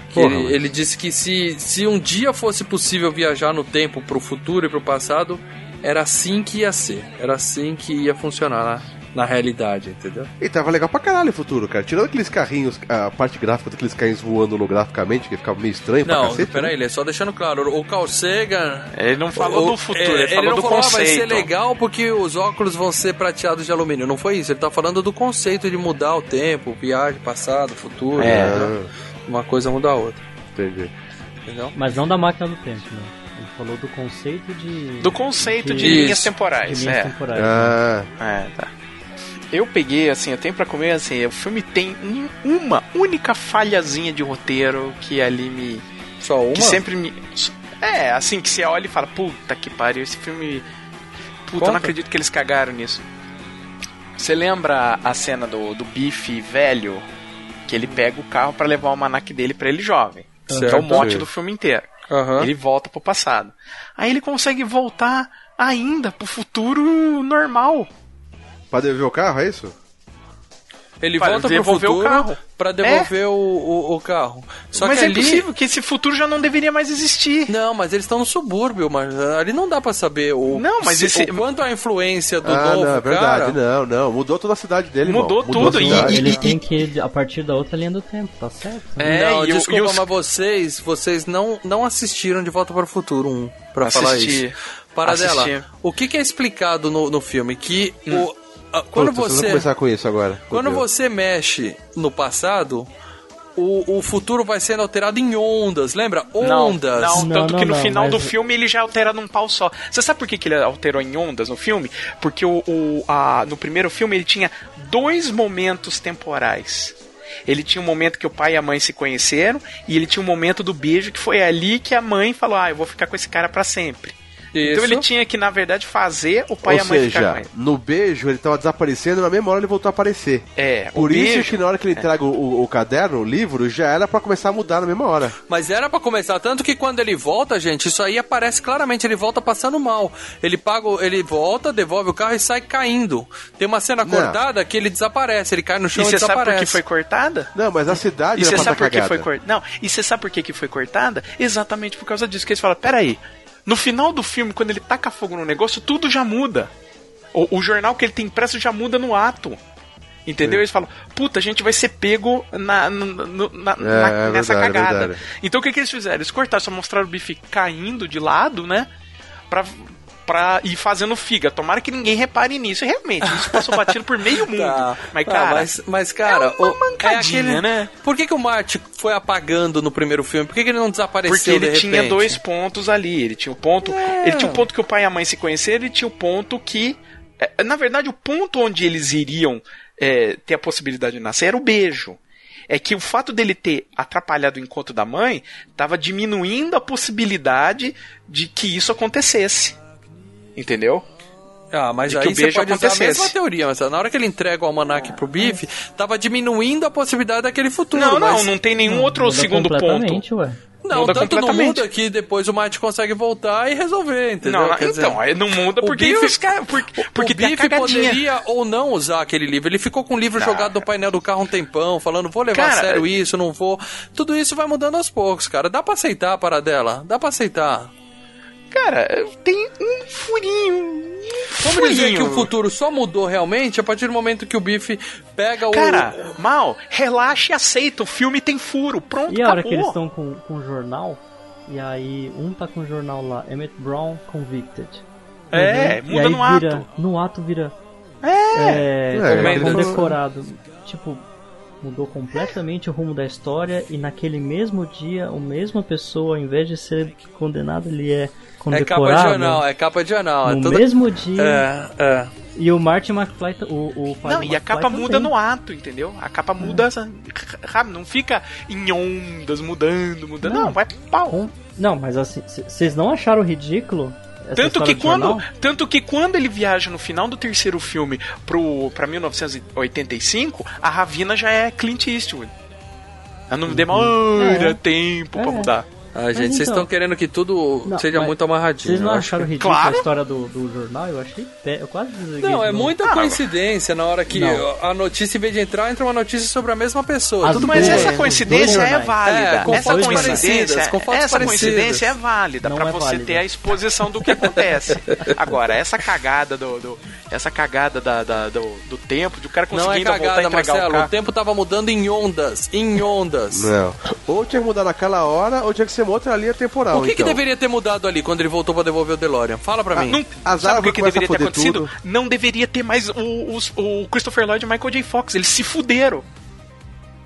Que Porra, ele, mas... ele disse que se, se um dia fosse possível viajar no tempo pro futuro e pro passado, era assim que ia ser, era assim que ia funcionar lá. Na realidade, entendeu? E tava legal pra caralho o futuro, cara. Tirando aqueles carrinhos, a parte gráfica daqueles carrinhos voando holograficamente, que ficava meio estranho não, pra cacete. Não, peraí, ele é só deixando claro. O Carl Sagan... Ele não falou o, do futuro, ele, ele falou não do falou, conceito. Ele não falou, vai ser legal porque os óculos vão ser prateados de alumínio. Não foi isso. Ele tá falando do conceito de mudar o tempo, viagem, passado, futuro. É. Né? Uma coisa muda a outra. Entendi. Entendeu? Mas não da máquina do tempo, né? Ele falou do conceito de... Do conceito de, de linhas temporais. De linhas é. temporais. Ah. Né? É, tá. Eu peguei, assim, eu tenho pra comer, assim, o filme tem um, uma única falhazinha de roteiro que ali me... Só uma? Que sempre me... É, assim, que você olha e fala, puta que pariu, esse filme... Puta, Conta. eu não acredito que eles cagaram nisso. Você lembra a cena do, do bife velho? Que ele pega o carro pra levar o almanaque dele pra ele jovem. Certo. Que é o mote do filme inteiro. Uhum. Ele volta pro passado. Aí ele consegue voltar ainda pro futuro normal. Pra devolver o carro, é isso? Ele pra volta pro futuro o carro. pra devolver é. o, o, o carro. Só mas que é ali... possível que esse futuro já não deveria mais existir. Não, mas eles estão no subúrbio, mas ali não dá pra saber o, não, mas se, esse... o quanto a influência do ah, novo não, é verdade, cara... Não, não, mudou toda a cidade dele, Mudou, mudou tudo. Mudou e, e, ele tem que ir a partir da outra linha do tempo, tá certo? Né? É, não, e desculpa, e os... mas vocês, vocês não, não assistiram De Volta para o Futuro um, pra Assistir. falar isso. Paradela, Assistir. o que, que é explicado no, no filme? Que hum. o... Quando Puta, você começar com isso agora. Quando Deus. você mexe no passado, o, o futuro vai sendo alterado em ondas, lembra? Ondas. Não, não, não tanto não, que no não, final mas... do filme ele já altera num pau só. Você sabe por que, que ele alterou em ondas no filme? Porque o, o, a, no primeiro filme ele tinha dois momentos temporais. Ele tinha um momento que o pai e a mãe se conheceram e ele tinha um momento do beijo que foi ali que a mãe falou, ah, eu vou ficar com esse cara pra sempre. Isso. Então ele tinha que, na verdade, fazer o pai Ou e a mãe seja, ficar com ele. No beijo ele tava desaparecendo e na mesma hora ele voltou a aparecer. É. Por isso beijo, que na hora que ele é. entrega o, o caderno, o livro, já era pra começar a mudar na mesma hora. Mas era pra começar, tanto que quando ele volta, gente, isso aí aparece claramente, ele volta passando mal. Ele paga, ele volta, devolve o carro e sai caindo. Tem uma cena Não. cortada que ele desaparece, ele cai no chão e, e você desaparece. sabe por que foi cortada? Não, mas a cidade e era pra sabe por que foi cor... Não, e você sabe por que foi cortada? Exatamente por causa disso, que eles falam, peraí, no final do filme, quando ele taca fogo no negócio, tudo já muda. O, o jornal que ele tem impresso já muda no ato. Entendeu? Sim. Eles falam, puta, a gente vai ser pego na, na, na, é, na, é nessa verdade, cagada. Verdade. Então o que, que eles fizeram? Eles cortaram, só mostraram o bife caindo de lado, né? Pra, pra ir fazendo figa. Tomara que ninguém repare nisso. Realmente, isso passou batido por meio mundo. Tá. Mas, cara, ah, mas, mas, cara, é uma o, mancadinha, é aquele... né? Por que, que o Marty foi apagando no primeiro filme? Por que, que ele não desapareceu? Porque ele de tinha repente? dois pontos ali. Ele tinha o ponto. É. Ele tinha o ponto que o pai e a mãe se conheceram e tinha o ponto que. Na verdade, o ponto onde eles iriam é, ter a possibilidade de nascer era o beijo. É que o fato dele ter atrapalhado o encontro da mãe estava diminuindo a possibilidade de que isso acontecesse. Entendeu? Ah, mas de aí o beijo você pode usar a mesma teoria, mas na hora que ele entrega o almanaque pro bife, tava diminuindo a possibilidade daquele futuro. Não, não, não tem nenhum outro segundo ponto. Ué. Não, muda tanto não muda que depois o Marty consegue voltar e resolver, entendeu? Não, Quer então, dizer, não muda porque o Biff, os cara, porque, porque o Biff poderia ou não usar aquele livro. Ele ficou com o livro não, jogado no painel do carro um tempão, falando, vou levar cara, a sério isso, não vou. Tudo isso vai mudando aos poucos, cara. Dá pra aceitar a Paradela? Dá pra aceitar. Cara, tem um furinho. Vamos um dizer que o futuro só mudou realmente a partir do momento que o Biff pega Cara, o... Cara, mal, relaxa e aceita. O filme tem furo, pronto, acabou. E a hora acabou. que eles estão com, com o jornal, e aí um tá com o jornal lá, Emmett Brown Convicted. É, uhum. muda no ato. Vira, no ato vira... É! é, é, é, é, é decorado. Tipo... mudou completamente o rumo da história, e naquele mesmo dia, a mesma pessoa, ao invés de ser condenado, ele é condecorado. É capa de jornal, é capa de jornal. No é tudo... mesmo dia. É, é. E o Marty McFly... O, o não, e a capa também muda no ato, entendeu? A capa é. muda, sabe? Não fica em ondas, mudando, mudando. Não, não vai pau. Com... Não, mas assim, vocês não acharam ridículo? Tanto que, quando, tanto que quando ele viaja no final do terceiro filme pro, pra mil novecentos e oitenta e cinco, a Ravina já é Clint Eastwood. Ela não demora é. tempo é. pra mudar. Ah, gente, vocês então... estão querendo que tudo não, seja muito amarradinho. Vocês não acharam que... ridículo claro. a história do, do jornal? Eu achei... Eu quase desliguei. Não, é muita ah, coincidência na hora que não. a notícia, em vez de entrar, entra uma notícia sobre a mesma pessoa. Tudo, mas essa coincidência é válida. Essa coincidência Essa coincidência é válida pra é você válida. ter a exposição do que acontece. Agora, essa cagada do... do essa cagada da, da, do, do tempo, de o cara conseguindo não é cagada, voltar a entregar Marcelo, o carro. O tempo tava mudando em ondas. Em ondas. Não. Ou tinha que mudar naquela hora, ou tinha que ser outra linha temporal. O que, então? que deveria ter mudado ali quando ele voltou pra devolver o DeLorean? Fala pra mim. Ah, não, sabe o que, que deveria ter acontecido? Tudo. Não deveria ter mais o, o, o Christopher Lloyd e o Michael J. Fox. Eles se fuderam.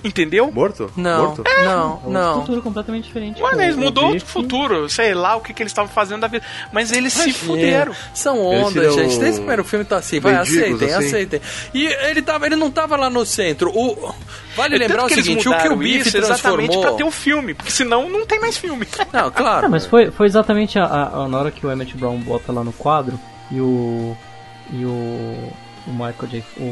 Entendeu? Morto? Não, Morto? É, não, não. Um futuro completamente diferente. Mas eles mudou o futuro, sei lá o que, que eles estavam fazendo da vida. Mas eles mas se fuderam. É. São ondas, gente. Um... Desde o primeiro filme tá assim, vai, aceitem, assim. aceitem. E ele, tava, ele não tava lá no centro. O... Vale eu lembrar o seguinte, o que o Biff transformou... Exatamente pra ter um filme, porque senão não tem mais filme. Não, claro. Não, mas foi, foi exatamente a, a, a, na hora que o Emmett Brown bota lá no quadro e o... E o... O Michael J. O,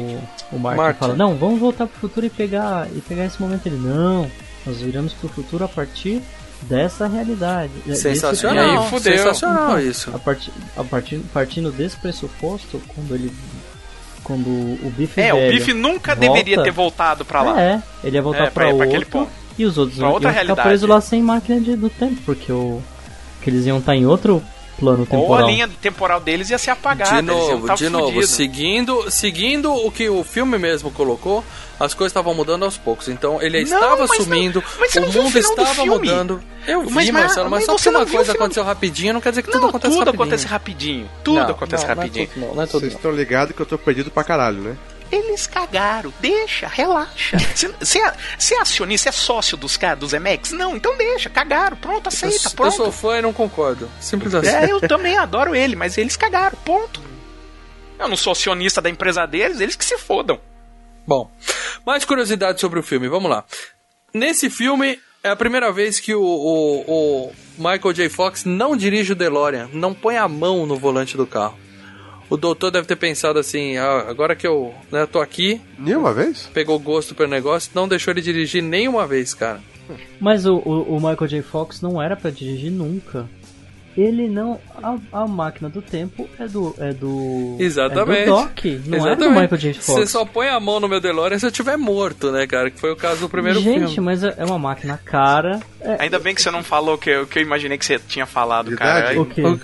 o Marty, Marty fala, não, vamos voltar pro futuro e pegar, e pegar esse momento. Ele, não, nós viramos pro futuro a partir dessa realidade. Sensacional, isso, aí, fudeu. sensacional então, isso. A partir, a partir, partindo desse pressuposto, quando ele... Quando o Biff É, velho o Biff nunca volta, deveria ter voltado pra lá. É, ele ia voltar é, pra, pra, pra outro, e os outros iam ficar preso lá sem máquina de, do tempo, porque, o, porque eles iam estar em outro... plano temporal. Ou a linha temporal deles ia ser apagada. De novo, de novo, seguindo, seguindo o que o filme mesmo colocou, as coisas estavam mudando aos poucos. Então ele não, estava sumindo, o mundo o estava mudando. Eu vi, mas, Marcelo, mas, mas só porque uma coisa aconteceu rapidinho, não quer dizer que não, tudo acontece tudo rapidinho. Acontece rapidinho. Tudo não, acontece não, rapidinho. Não é tudo, não, não é tudo, Vocês não. estão ligados que eu tô perdido pra caralho, né? Eles cagaram, deixa, relaxa. Você é acionista, é sócio dos caras, dos Zemeckis? Não, então deixa, cagaram, pronto, aceita, eu, pronto. Eu sou fã e não concordo, simples assim. É, eu também adoro ele, mas eles cagaram, ponto. Eu não sou acionista da empresa deles, eles que se fodam. Bom, mais curiosidade sobre o filme, vamos lá. Nesse filme, é a primeira vez que o, o, o Michael J. Fox não dirige o DeLorean, não põe a mão no volante do carro. O doutor deve ter pensado assim, ah, agora que eu né, tô aqui... Nenhuma vez? Pegou gosto pelo negócio, não deixou ele dirigir nenhuma vez, cara. Mas o, o, o Michael J. Fox não era pra dirigir nunca. Ele não... A, a máquina do tempo é do... É do Exatamente. É do Doc, não Exatamente. é do Michael J. Fox. Você só põe a mão no meu DeLorean se eu tiver morto, né, cara? Que foi o caso do primeiro Gente, filme. Gente, mas é uma máquina cara... É... Ainda bem que você não falou o que, que eu imaginei que você tinha falado, Verdade? cara. Aí, o que, o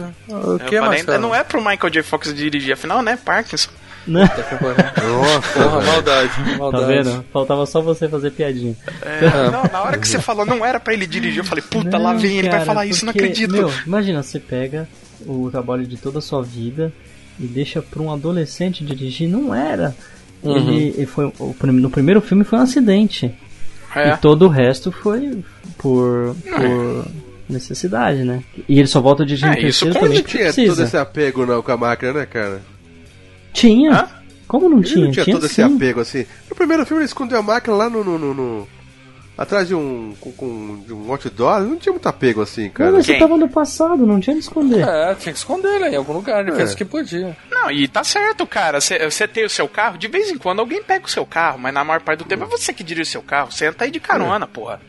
que eu é, falei, não é pro Michael J. Fox dirigir, afinal, né, Parkinson. Não. Porra, maldade, maldade. Tá vendo? Faltava só você fazer piadinha. É, não, na hora que você falou, não era pra ele dirigir, eu falei, puta, não, lá vem, cara, ele vai falar porque, isso, não acredito. Meu, imagina, você pega o trabalho de toda a sua vida e deixa pra um adolescente dirigir, não era. Uhum. Ele, ele foi, no primeiro filme foi um acidente. É. E todo o resto foi por... por... necessidade, né? E ele só volta a dirigir no terceiro também. Isso tinha todo esse apego não, com a máquina, né, cara? Tinha? Hã? Como não ele tinha? Não tinha, tinha todo sim. esse apego, assim. No primeiro filme ele escondeu a máquina lá no... no, no, no... atrás de um... Com, com, de um outdoor. Não tinha muito apego, assim, cara. Não, mas você tava no passado, não tinha que esconder. É, tinha que esconder lá em algum lugar. Ele é. fez o que podia. Não, e tá certo, cara. Você tem o seu carro, de vez em quando alguém pega o seu carro, mas na maior parte do tempo é você que dirige o seu carro. Senta aí de carona, é. porra.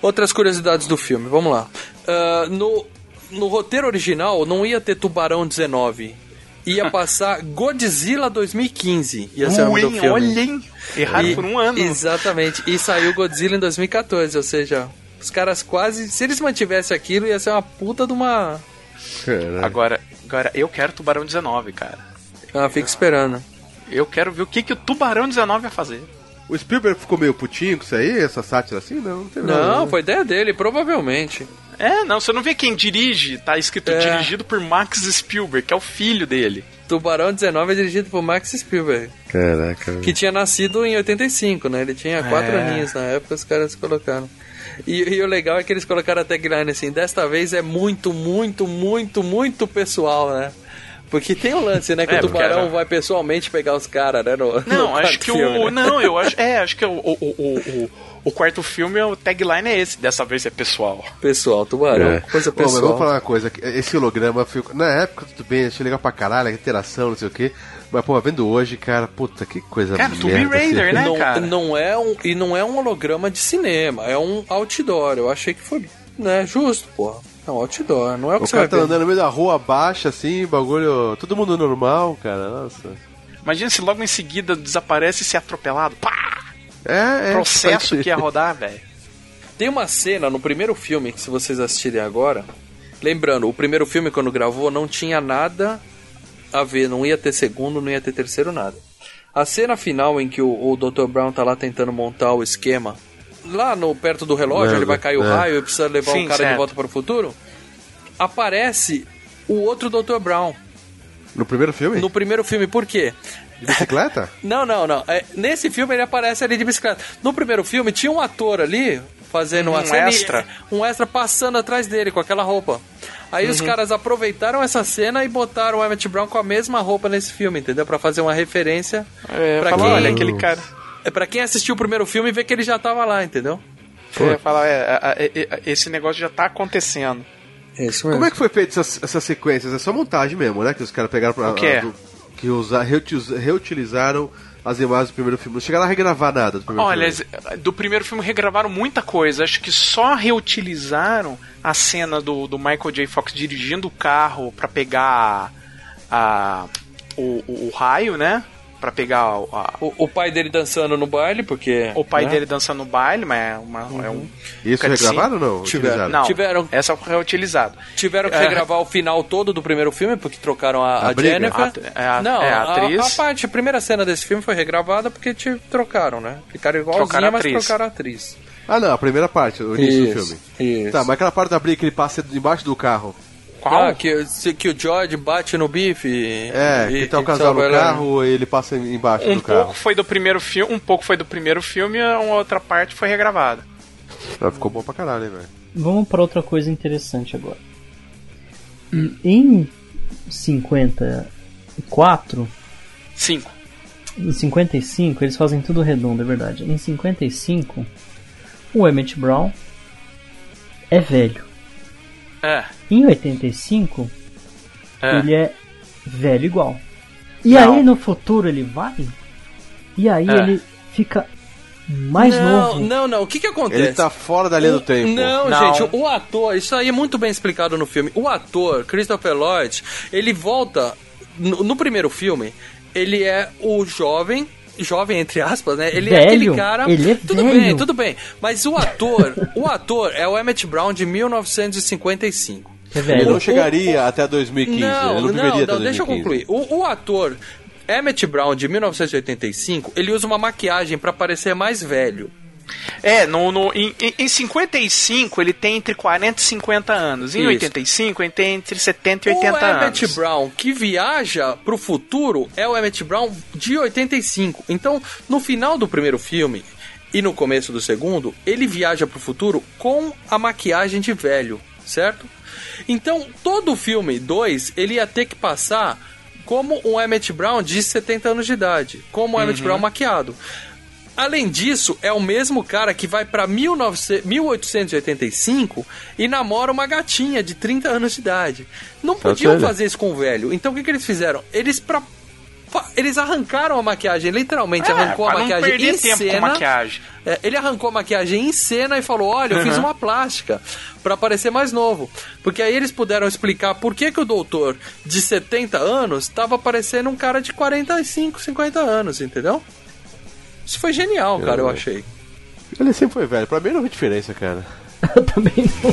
Outras curiosidades do filme, vamos lá. Uh, no, no roteiro original não ia ter Tubarão dezenove. Ia passar Godzilla dois mil e quinze. Ia ser o nome do filme. Olha, hein? Errado e, por um ano. Exatamente. E saiu Godzilla em dois mil e quatorze. Ou seja, os caras quase... Se eles mantivessem aquilo, ia ser uma puta de uma... Agora, agora, eu quero Tubarão dezenove, cara. Ah, fico esperando. Eu quero ver o que, que o Tubarão dezenove ia fazer. O Spielberg ficou meio putinho com isso aí? Essa sátira assim? Não, não teve nada. Não, foi ideia dele, provavelmente. É, não, você não vê quem dirige, tá escrito é. dirigido por Max Spielberg, que é o filho dele. Tubarão dezenove é dirigido por Max Spielberg. Caraca. Que tinha nascido em oitenta e cinco, né? Ele tinha quatro é. aninhos na época, os caras colocaram. E, e o legal é que eles colocaram a tagline assim, desta vez é muito, muito, muito, muito pessoal, né? Porque tem o um lance, né? Que é, o Tubarão era... vai pessoalmente pegar os caras, né? No, não, no acho que filme, o... Né? Não, eu acho... É, acho que o... o, o, o, o... O quarto filme, o tagline é esse. Dessa vez é pessoal. Pessoal, Tubarão. É. Coisa pessoal. Bom, mas vou falar uma coisa. Esse holograma, ficou... na época, tudo bem, achei legal pra caralho, a interação, não sei o quê. Mas, pô, vendo hoje, cara, puta, que coisa cara, merda. Cara, Tomb Raider, assim, né, não, cara? Não é um, e não é um holograma de cinema, é um outdoor. Eu achei que foi, né, justo, pô. Não, outdoor, não é o que o você vai ver. O cara tá andando no meio da rua, baixa, assim, bagulho... Todo mundo normal, cara, nossa. Imagina se logo em seguida desaparece e se é atropelado. Pá! É, é, processo que ia rodar, velho. Tem uma cena no primeiro filme que se vocês assistirem agora, lembrando, o primeiro filme quando gravou não tinha nada a ver, não ia ter segundo, não ia ter terceiro, nada. A cena final em que o, o doutor Brown tá lá tentando montar o esquema, lá no, perto do relógio, não, ele vai cair não. o raio e precisa levar Sim, um cara certo. de volta para o futuro, aparece o outro doutor Brown. No primeiro filme? No primeiro filme, por quê? De bicicleta? Não, não, não. É, nesse filme ele aparece ali de bicicleta. No primeiro filme tinha um ator ali fazendo um uma extra, um extra passando atrás dele com aquela roupa. Aí uhum. os caras aproveitaram essa cena e botaram o Emmett Brown com a mesma roupa nesse filme, entendeu? Pra fazer uma referência. É, pra falar, quem... olha aquele cara. É pra quem assistiu o primeiro filme vê que ele já tava lá, entendeu? Eu ia falar, é, é, é, esse negócio já tá acontecendo. Isso mesmo. Como é que foi feito essas, essas sequências? É só montagem mesmo, né? Que os caras pegaram pra. O que é? Do... Que usar, reutilizaram as imagens do primeiro filme. Não chegaram a regravar nada do primeiro Olha, filme. Olha, do primeiro filme regravaram muita coisa. Acho que só reutilizaram a cena do, do Michael J. Fox dirigindo o carro pra pegar a, o, o, o raio, né? Pra pegar a, a... O, o pai dele dançando no baile, porque... O pai né? dele dançando no baile, mas é, uma, uhum. é um... Isso regravaram ou não? Tiveram. Não, tiveram, essa foi reutilizada. Tiveram que é, regravar o final todo do primeiro filme, porque trocaram a, a, a Jennifer. A, a, não, é, a, atriz. A, a parte, a primeira cena desse filme foi regravada porque te trocaram, né? Ficaram igualzinha, trocaram mas trocaram a atriz. Ah, não, a primeira parte, o início isso, do filme. Isso. Tá, mas aquela parte da briga que ele passa embaixo do carro... Ah, que, que o George bate no bife. É, e, que tá o casal no carro e ele passa embaixo um do carro. Pouco foi do primeiro filme, um pouco foi do primeiro filme e uma outra parte foi regravada. Ah, ficou bom pra caralho, hein, velho. Vamos pra outra coisa interessante agora. Em cinquenta e quatro... cinco. Em cinquenta e cinco, eles fazem tudo redondo, é verdade. Em cinquenta e cinco, o Emmett Brown é velho. É. Em oitenta e cinco, é. ele é velho igual. E não. aí no futuro ele vai, e aí é. ele fica mais não, novo. Não, não, o que que acontece? Ele tá fora da linha do tempo. Não, não, gente, o ator, isso aí é muito bem explicado no filme. O ator, Christopher Lloyd, ele volta, no, no primeiro filme, ele é o jovem... Jovem, entre aspas, né? Ele velho, é aquele cara. Ele é tudo velho. bem, tudo bem. Mas o ator, o ator é o Emmett Brown de mil novecentos e cinquenta e cinco. É velho. Ele não chegaria o, o, até dois mil e quinze. Não, ele não, não, não até deixa dois mil e quinze. Eu concluir. O, o ator Emmett Brown de mil novecentos e oitenta e cinco, ele usa uma maquiagem pra parecer mais velho. É, no, no, em, em cinquenta e cinco ele tem entre quarenta e cinquenta anos. Em Isso. oitenta e cinco ele tem entre setenta e oitenta anos. O Emmett anos. Brown que viaja pro futuro é o Emmett Brown de oitenta e cinco. Então, no final do primeiro filme e no começo do segundo, ele viaja pro futuro com a maquiagem de velho, certo? Então, todo o filme dois, ele ia ter que passar como um Emmett Brown de setenta anos de idade. Como um Emmett uhum. Brown maquiado. Além disso, é o mesmo cara que vai pra mil oitocentos e oitenta e cinco e namora uma gatinha de trinta anos de idade. Não podiam fazer isso com o velho. Então o que, que eles fizeram? Eles pra... Eles arrancaram a maquiagem, literalmente, é, arrancou a maquiagem em cena. Maquiagem. É, ele arrancou a maquiagem em cena e falou, olha, eu uhum. fiz uma plástica pra parecer mais novo. Porque aí eles puderam explicar por que, que o doutor de setenta anos tava parecendo um cara de quarenta e cinco, cinquenta anos, entendeu? Isso foi genial, cara, eu achei. Ele sempre foi velho. Pra mim não houve diferença, cara. Eu também não.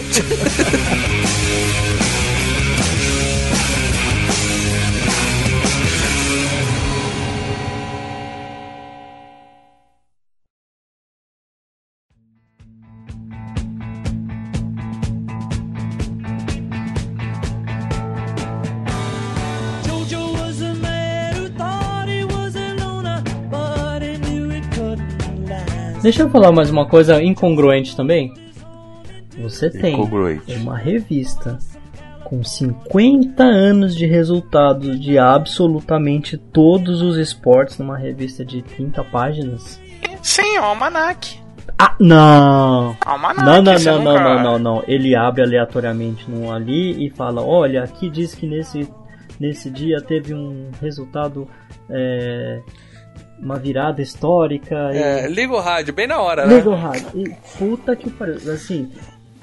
Jojo was a man. Deixa eu falar mais uma coisa incongruente também. Você tem uma revista com cinquenta anos de resultados de absolutamente todos os esportes numa revista de trinta páginas? Sim, o almanac. Ah, não. Almanac, não, não, não, nunca... não, não, não, não. Ele abre aleatoriamente num ali e fala: olha, aqui diz que nesse, nesse dia teve um resultado... É... Uma virada histórica. É, e... liga o rádio, bem na hora, né? Liga o rádio. E, puta que pariu. Assim.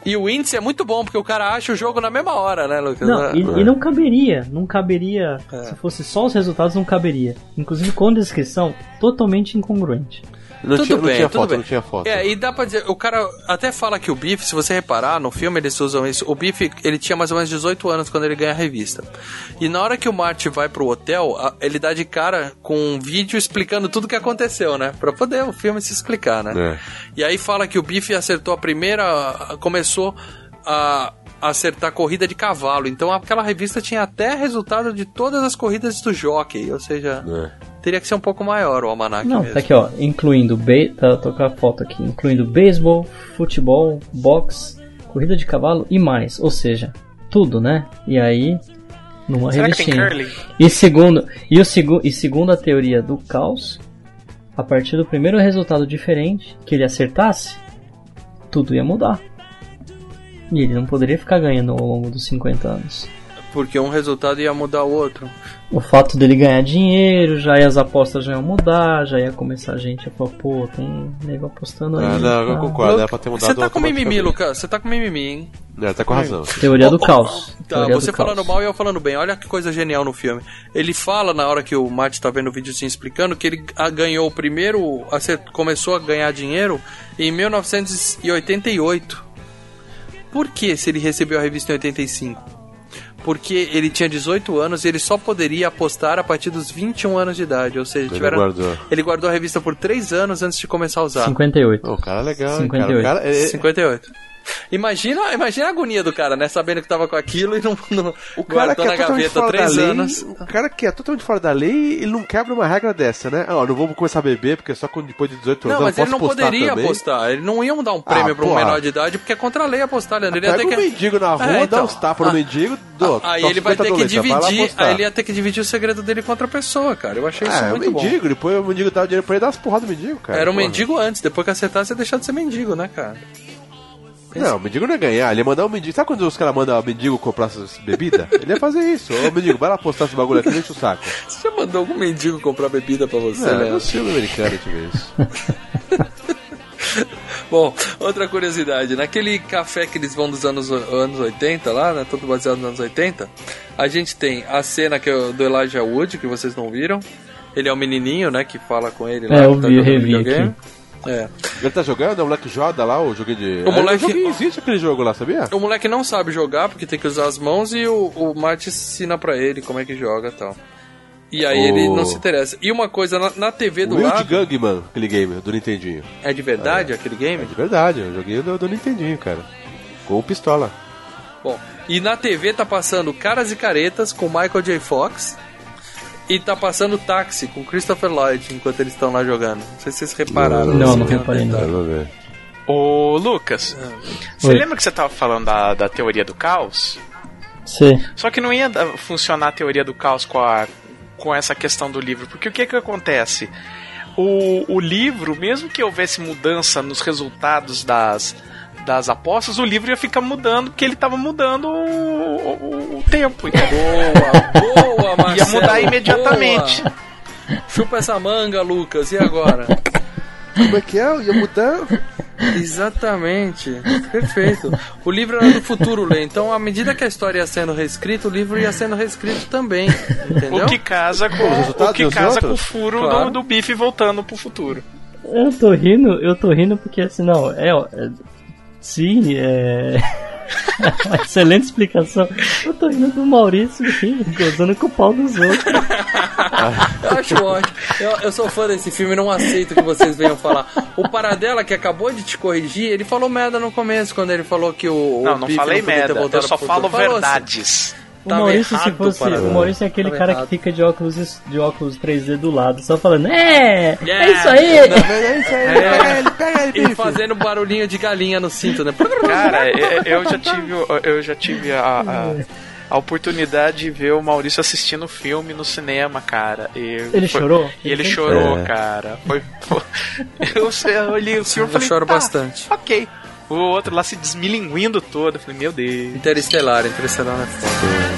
E o índice é muito bom, porque o cara acha o jogo na mesma hora, né, Lucas? Não, e, é. e não caberia. Não caberia. É. Se fosse só os resultados, não caberia. Inclusive com descrição, totalmente incongruente. Não, tudo tinha, bem, não tinha tudo foto, bem. Não tinha foto. É, e dá pra dizer, o cara até fala que o Biff, se você reparar, no filme eles usam isso, o Biff, ele tinha mais ou menos dezoito anos quando ele ganha a revista. E na hora que o Marty vai pro hotel, ele dá de cara com um vídeo explicando tudo o que aconteceu, né? Pra poder o filme se explicar, né? É. E aí fala que o Biff acertou a primeira, começou a... acertar corrida de cavalo. Então aquela revista tinha até resultado de todas as corridas do jockey, ou seja, é. teria que ser um pouco maior o almanac. Não, mesmo. Tá aqui, ó, incluindo be... tá, tocar a foto aqui, incluindo beisebol, futebol, boxe, corrida de cavalo e mais, ou seja, tudo, né? E aí, numa Será revistinha. Que tem curling? E segundo, e o segu... e segundo a teoria do caos, a partir do primeiro resultado diferente que ele acertasse, tudo ia mudar. E ele não poderia ficar ganhando ao longo dos cinquenta anos. Porque um resultado ia mudar o outro. O fato dele ganhar dinheiro, já ia, as apostas já iam mudar, já ia começar a gente a falar, pô, tem nego apostando aí. Ah, não, tá. Eu concordo, é pra ter mudado o outro. Você tá com mimimi, Lucas, você tá com mimimi, hein? É, tá com razão. Teoria do caos. Tá, você falando mal e eu falando bem. Olha que coisa genial no filme. Ele fala, na hora que o Marty tá vendo o videozinho explicando, que ele ganhou o primeiro, começou a ganhar dinheiro em mil novecentos e oitenta e oito. Por que se ele recebeu a revista em oitenta e cinco? Porque ele tinha dezoito anos e ele só poderia apostar a partir dos vinte e um anos de idade. Ou seja, ele, tiveram... guardou. ele guardou a revista por três anos antes de começar a usar. cinquenta e oito. O oh, cara é legal, cinquenta e oito. Cara. O cara é... cinquenta e oito. Imagina, imagina a agonia do cara, né? Sabendo que tava com aquilo e não, não o cara guardou na gaveta três anos. O cara que é totalmente fora da lei, ele não quebra uma regra dessa, né? Ah, não vou começar a beber porque só depois de dezoito anos eu posso apostar. Não, mas ele não poderia também. apostar. Ele não iam dar um prêmio ah, pra um menor de idade porque é contra a lei apostar, Leandro. Ele ia ter que... um mendigo na rua, é, então... dá uns tapas no ah, mendigo, do, aí ele vai ter que doleita, dividir, aí ele ia ter que dividir o segredo dele com outra pessoa, cara. Eu achei ah, isso é, muito bom. É, o mendigo, bom. Depois o mendigo dava dinheiro pra ele, dar umas porradas no mendigo, cara. Era um porra. mendigo antes, depois que acertasse ia deixar de ser mendigo, né, cara? Não, o mendigo não ia ganhar, ele ia mandar o mendigo. Sabe quando os caras mandam o mendigo comprar essas bebidas? Ele ia fazer isso. Ô mendigo, vai lá postar esse bagulho aqui, deixa o saco. Você já mandou algum mendigo comprar bebida pra você, né? Não, é no filme americano eu tive isso. Bom, outra curiosidade. Naquele café que eles vão dos anos, anos oitenta lá, né? Todo baseado nos anos oitenta. A gente tem a cena que é do Elijah Wood, que vocês não viram. Ele é o um menininho, né? Que fala com ele lá. É, eu tá vi, revi aqui. É. Ele tá jogando, o moleque joga lá, o jogo de... O moleque... é, joguei, existe aquele jogo lá, sabia? O moleque não sabe jogar, porque tem que usar as mãos, e o, o Marty ensina pra ele como é que joga e tal. E aí o... ele não se interessa. E uma coisa, na, na T V do Wild lado... Wild Gugman, aquele game do Nintendinho. É de verdade ah, é. aquele game? É de verdade, eu joguei do, do Nintendinho, cara. Com pistola. Bom, e na T V tá passando Caras e Caretas com Michael J. Fox... E tá passando Táxi com Christopher Lloyd enquanto eles estão lá jogando. Não sei se vocês repararam. Não, não reparei nada. Ô, Lucas, você lembra que você tava falando da, da teoria do caos? Sim. Só que não ia funcionar a teoria do caos com, a, com essa questão do livro. Porque o que que acontece? O, o livro, mesmo que houvesse mudança nos resultados das... das apostas, o livro ia ficar mudando porque ele tava mudando o, o, o tempo. Então. Boa, boa, Marcelo. Ia mudar imediatamente. Boa. Chupa essa manga, Lucas. E agora? Como é que é? Ia mudar? Exatamente. Perfeito. O livro era do futuro, Lê. Então, à medida que a história ia sendo reescrita, o livro ia sendo reescrito também. Entendeu? O que casa com o, o, que casa com o furo claro. do, do bife voltando pro futuro. Eu tô rindo, eu tô rindo porque assim, não, é... é... Sim, é... uma excelente explicação. Eu tô rindo do Maurício, rindo, gozando com o pau dos outros. Eu acho ótimo. Eu, eu sou fã desse filme, não aceito que vocês venham falar. O Paradela, que acabou de te corrigir, ele falou merda no começo, quando ele falou que o... Não, o não falei não merda, eu só falo verdades. Assim. O Maurício, errado, se fosse, o Maurício é aquele tava cara errado. Que fica de óculos, de óculos três D do lado, só falando, é, yeah, é isso aí, é isso aí, é. Pega ele, pega ele, bicho. E fazendo barulhinho de galinha no cinto, né? Cara, eu já tive, eu já tive a... a... a oportunidade de ver o Maurício assistindo o filme no cinema, cara. E ele foi... chorou? E ele, ele chorou, é. cara. Foi... eu olhei o filme e falei, choro tá, bastante. Ok. O outro lá se desmilinguindo todo. Eu falei, meu Deus. Interestelar, Interestelar na foto.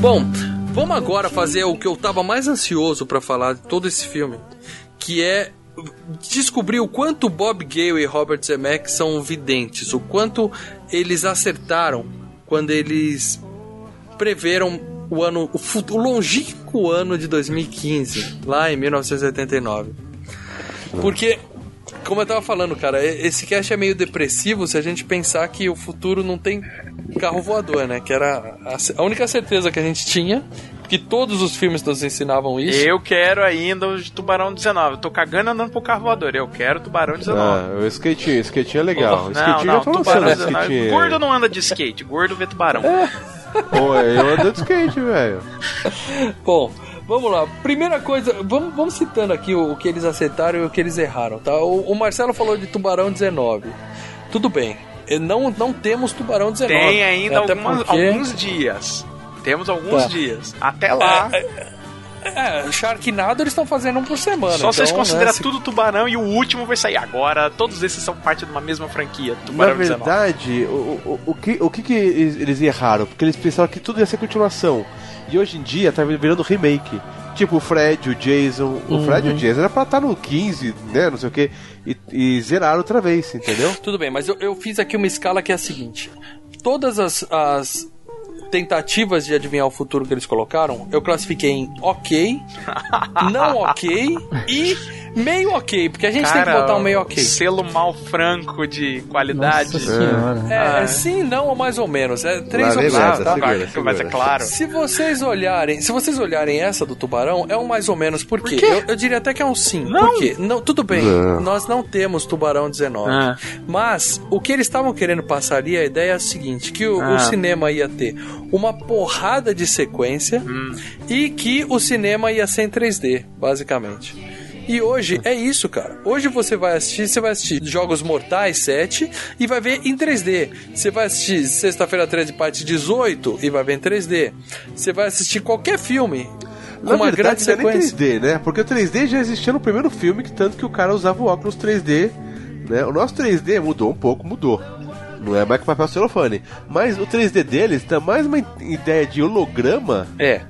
Bom, vamos agora fazer o que eu tava mais ansioso pra falar de todo esse filme, que é descobrir o quanto Bob Gale e Robert Zemeckis são videntes, o quanto eles acertaram quando eles preveram o ano, o, fut- o longínquo ano de dois mil e quinze, lá em mil novecentos e oitenta e nove. Porque, como eu tava falando, cara, esse cast é meio depressivo se a gente pensar que o futuro não tem carro voador, né? Que era a única certeza que a gente tinha, que todos os filmes nos ensinavam isso. Eu quero ainda o Tubarão dezenove. Eu tô cagando andando pro carro voador. Eu quero o Tubarão dezenove. Ah, o skate, o skate é legal. O skate não, já falou assim. Gordo não anda de skate, gordo vê tubarão. É. Pô, eu ando de skate, velho. Bom, vamos lá. Primeira coisa, vamos, vamos citando aqui o, o que eles acertaram e o que eles erraram, tá? O, o Marcelo falou de Tubarão dezenove. Tudo bem. Não, não temos Tubarão dezenove. Tem ainda algumas, porque... alguns dias. Temos alguns tá. dias. Até lá. É, é, é, Sharknado eles estão fazendo um por semana. Só então, vocês consideram, né, tudo Tubarão e o último vai sair agora. Todos esses são parte de uma mesma franquia. Tubarão Na verdade, dezenove. O, o, o, que, o que, que eles erraram? Porque eles pensaram que tudo ia ser continuação. E hoje em dia tá virando remake. Tipo o Fred, o Jason. O uhum. Fred e o Jason era pra estar no quinze, né? Não sei o que. E, e zeraram outra vez, entendeu? Tudo bem, mas eu, eu fiz aqui uma escala que é a seguinte: todas as, as tentativas de adivinhar o futuro que eles colocaram, eu classifiquei em ok, não ok e meio ok, porque a gente, cara, tem que botar um meio ok. Selo Mal Franco de qualidade. Nossa, é, é, sim, não ou mais ou menos. É três opções, tá? Segura, segura. Mas é claro. Se vocês olharem, se vocês olharem essa do tubarão, é um mais ou menos. Por quê? Por quê? Eu, eu diria até que é um sim. Não. Por quê? Não, tudo bem, não. Nós não temos Tubarão dezenove. Ah. Mas o que eles estavam querendo passar ali, a ideia é a seguinte: que o, ah. o cinema ia ter uma porrada de sequência hum. e que o cinema ia ser em três D, basicamente. E hoje é isso, cara. Hoje você vai assistir, você vai assistir Jogos Mortais sete e vai ver em três D. Você vai assistir Sexta-feira treze parte dezoito e vai ver em três D. Você vai assistir qualquer filme. Na uma verdade, grande sequência. Não é nem três D, né? Porque o três D já existia no primeiro filme, que tanto que o cara usava o óculos três D, né? O nosso três D mudou um pouco, mudou. Não é mais que papel celofane. Mas o três D deles tá mais uma ideia de holograma. É.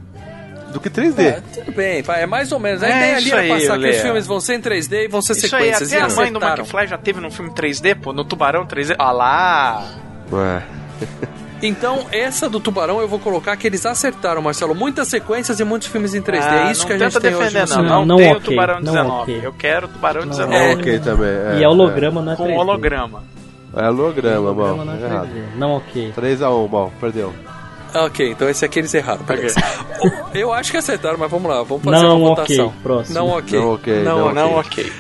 Do que três D. É, tudo bem, é mais ou menos. A é, ideia ali era passar aí, que Leo. Os filmes vão ser em três D e vão ser isso sequências. Aí, até a mãe acertaram. Do McFly já teve num filme três D, pô, no Tubarão três D. Olha lá! Ué. Então, essa do Tubarão eu vou colocar que eles acertaram, Marcelo. Muitas sequências e muitos filmes em três D. Ah, é isso que a gente tem hoje. Não tenta defender, não. Não, não tem okay, o Tubarão dezenove. Okay. Eu quero o Tubarão não, dezenove. É, okay, também. É, e é holograma, é. Não é três D. Com holograma. É holograma, mal. Não, é não, ok. três a um, mal. Perdeu. Ok, então esse aqui eles erraram. Okay. Eu acho que acertaram, mas vamos lá. Vamos fazer não, uma votação. Okay. Próximo. Não, ok. Não, ok. Não, não, não ok. okay.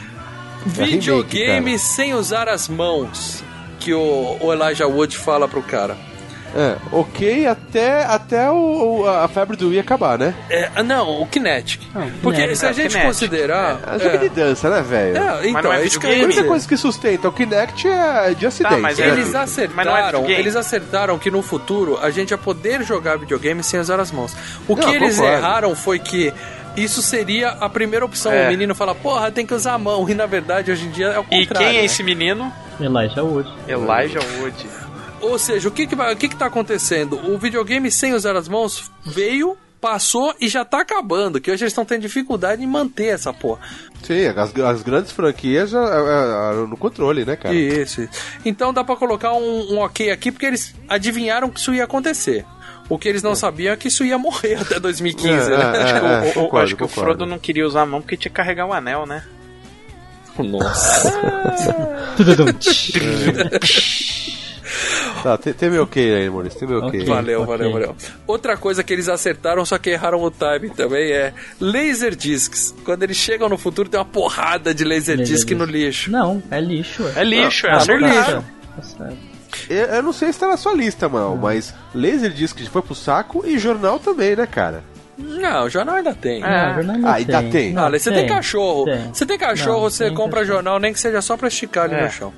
Videogame é sem usar as mãos, que o, o Elijah Wood fala pro cara. É, ok, até, até o, a febre do Wii acabar, né? É, não, o Kinetic. Ah, porque Kinetic. Se a gente é, considerar... É, é jogo de dança, né, velho? É, então, mas não é videogame. A única coisa que sustenta o Kinect é de acidente. Tá, mas, né, eles, acertaram, mas não é eles acertaram que no futuro a gente ia poder jogar videogame sem usar as mãos. O não, que eles concordo. Erraram foi que isso seria a primeira opção. É. O menino fala, porra, tem que usar a mão. E na verdade, hoje em dia é o contrário. E quem é, né, esse menino? Elijah Wood. Elijah Wood. Ou seja, o que que, vai, o que que tá acontecendo? O videogame sem usar as mãos veio passou e já tá acabando, que hoje eles estão tendo dificuldade em manter essa porra. Sim, as, as grandes franquias já, é, é, é, no controle, né, cara? Isso, isso. Então dá pra colocar um, um ok aqui, porque eles adivinharam que isso ia acontecer. O que eles não é. sabiam é que isso ia morrer até dois mil e quinze, é, né? É, é, é, o, o, concordo, acho que concordo. O Frodo não queria usar a mão porque tinha que carregar o anel, né? Nossa. Tá, tem, tem meu ok aí, Maurício, tem meu ok. Valeu, okay. valeu, valeu. Outra coisa que eles acertaram, só que erraram o timing também, é laser discs. Quando eles chegam no futuro, tem uma porrada de laser, laser disc no lixo. Não, é lixo. É lixo, é, é, é, é lixo. É Eu, eu não sei se tá na sua lista, mano, ah. mas laser disc foi pro saco e jornal também, né, cara? Não, o jornal ainda tem. Ah, jornal ainda ah tem. ainda tem. Não, você tem, tem cachorro. Tem. Você tem cachorro, não, você tem compra cachorro. Jornal, nem que seja só pra esticar ali é. no chão.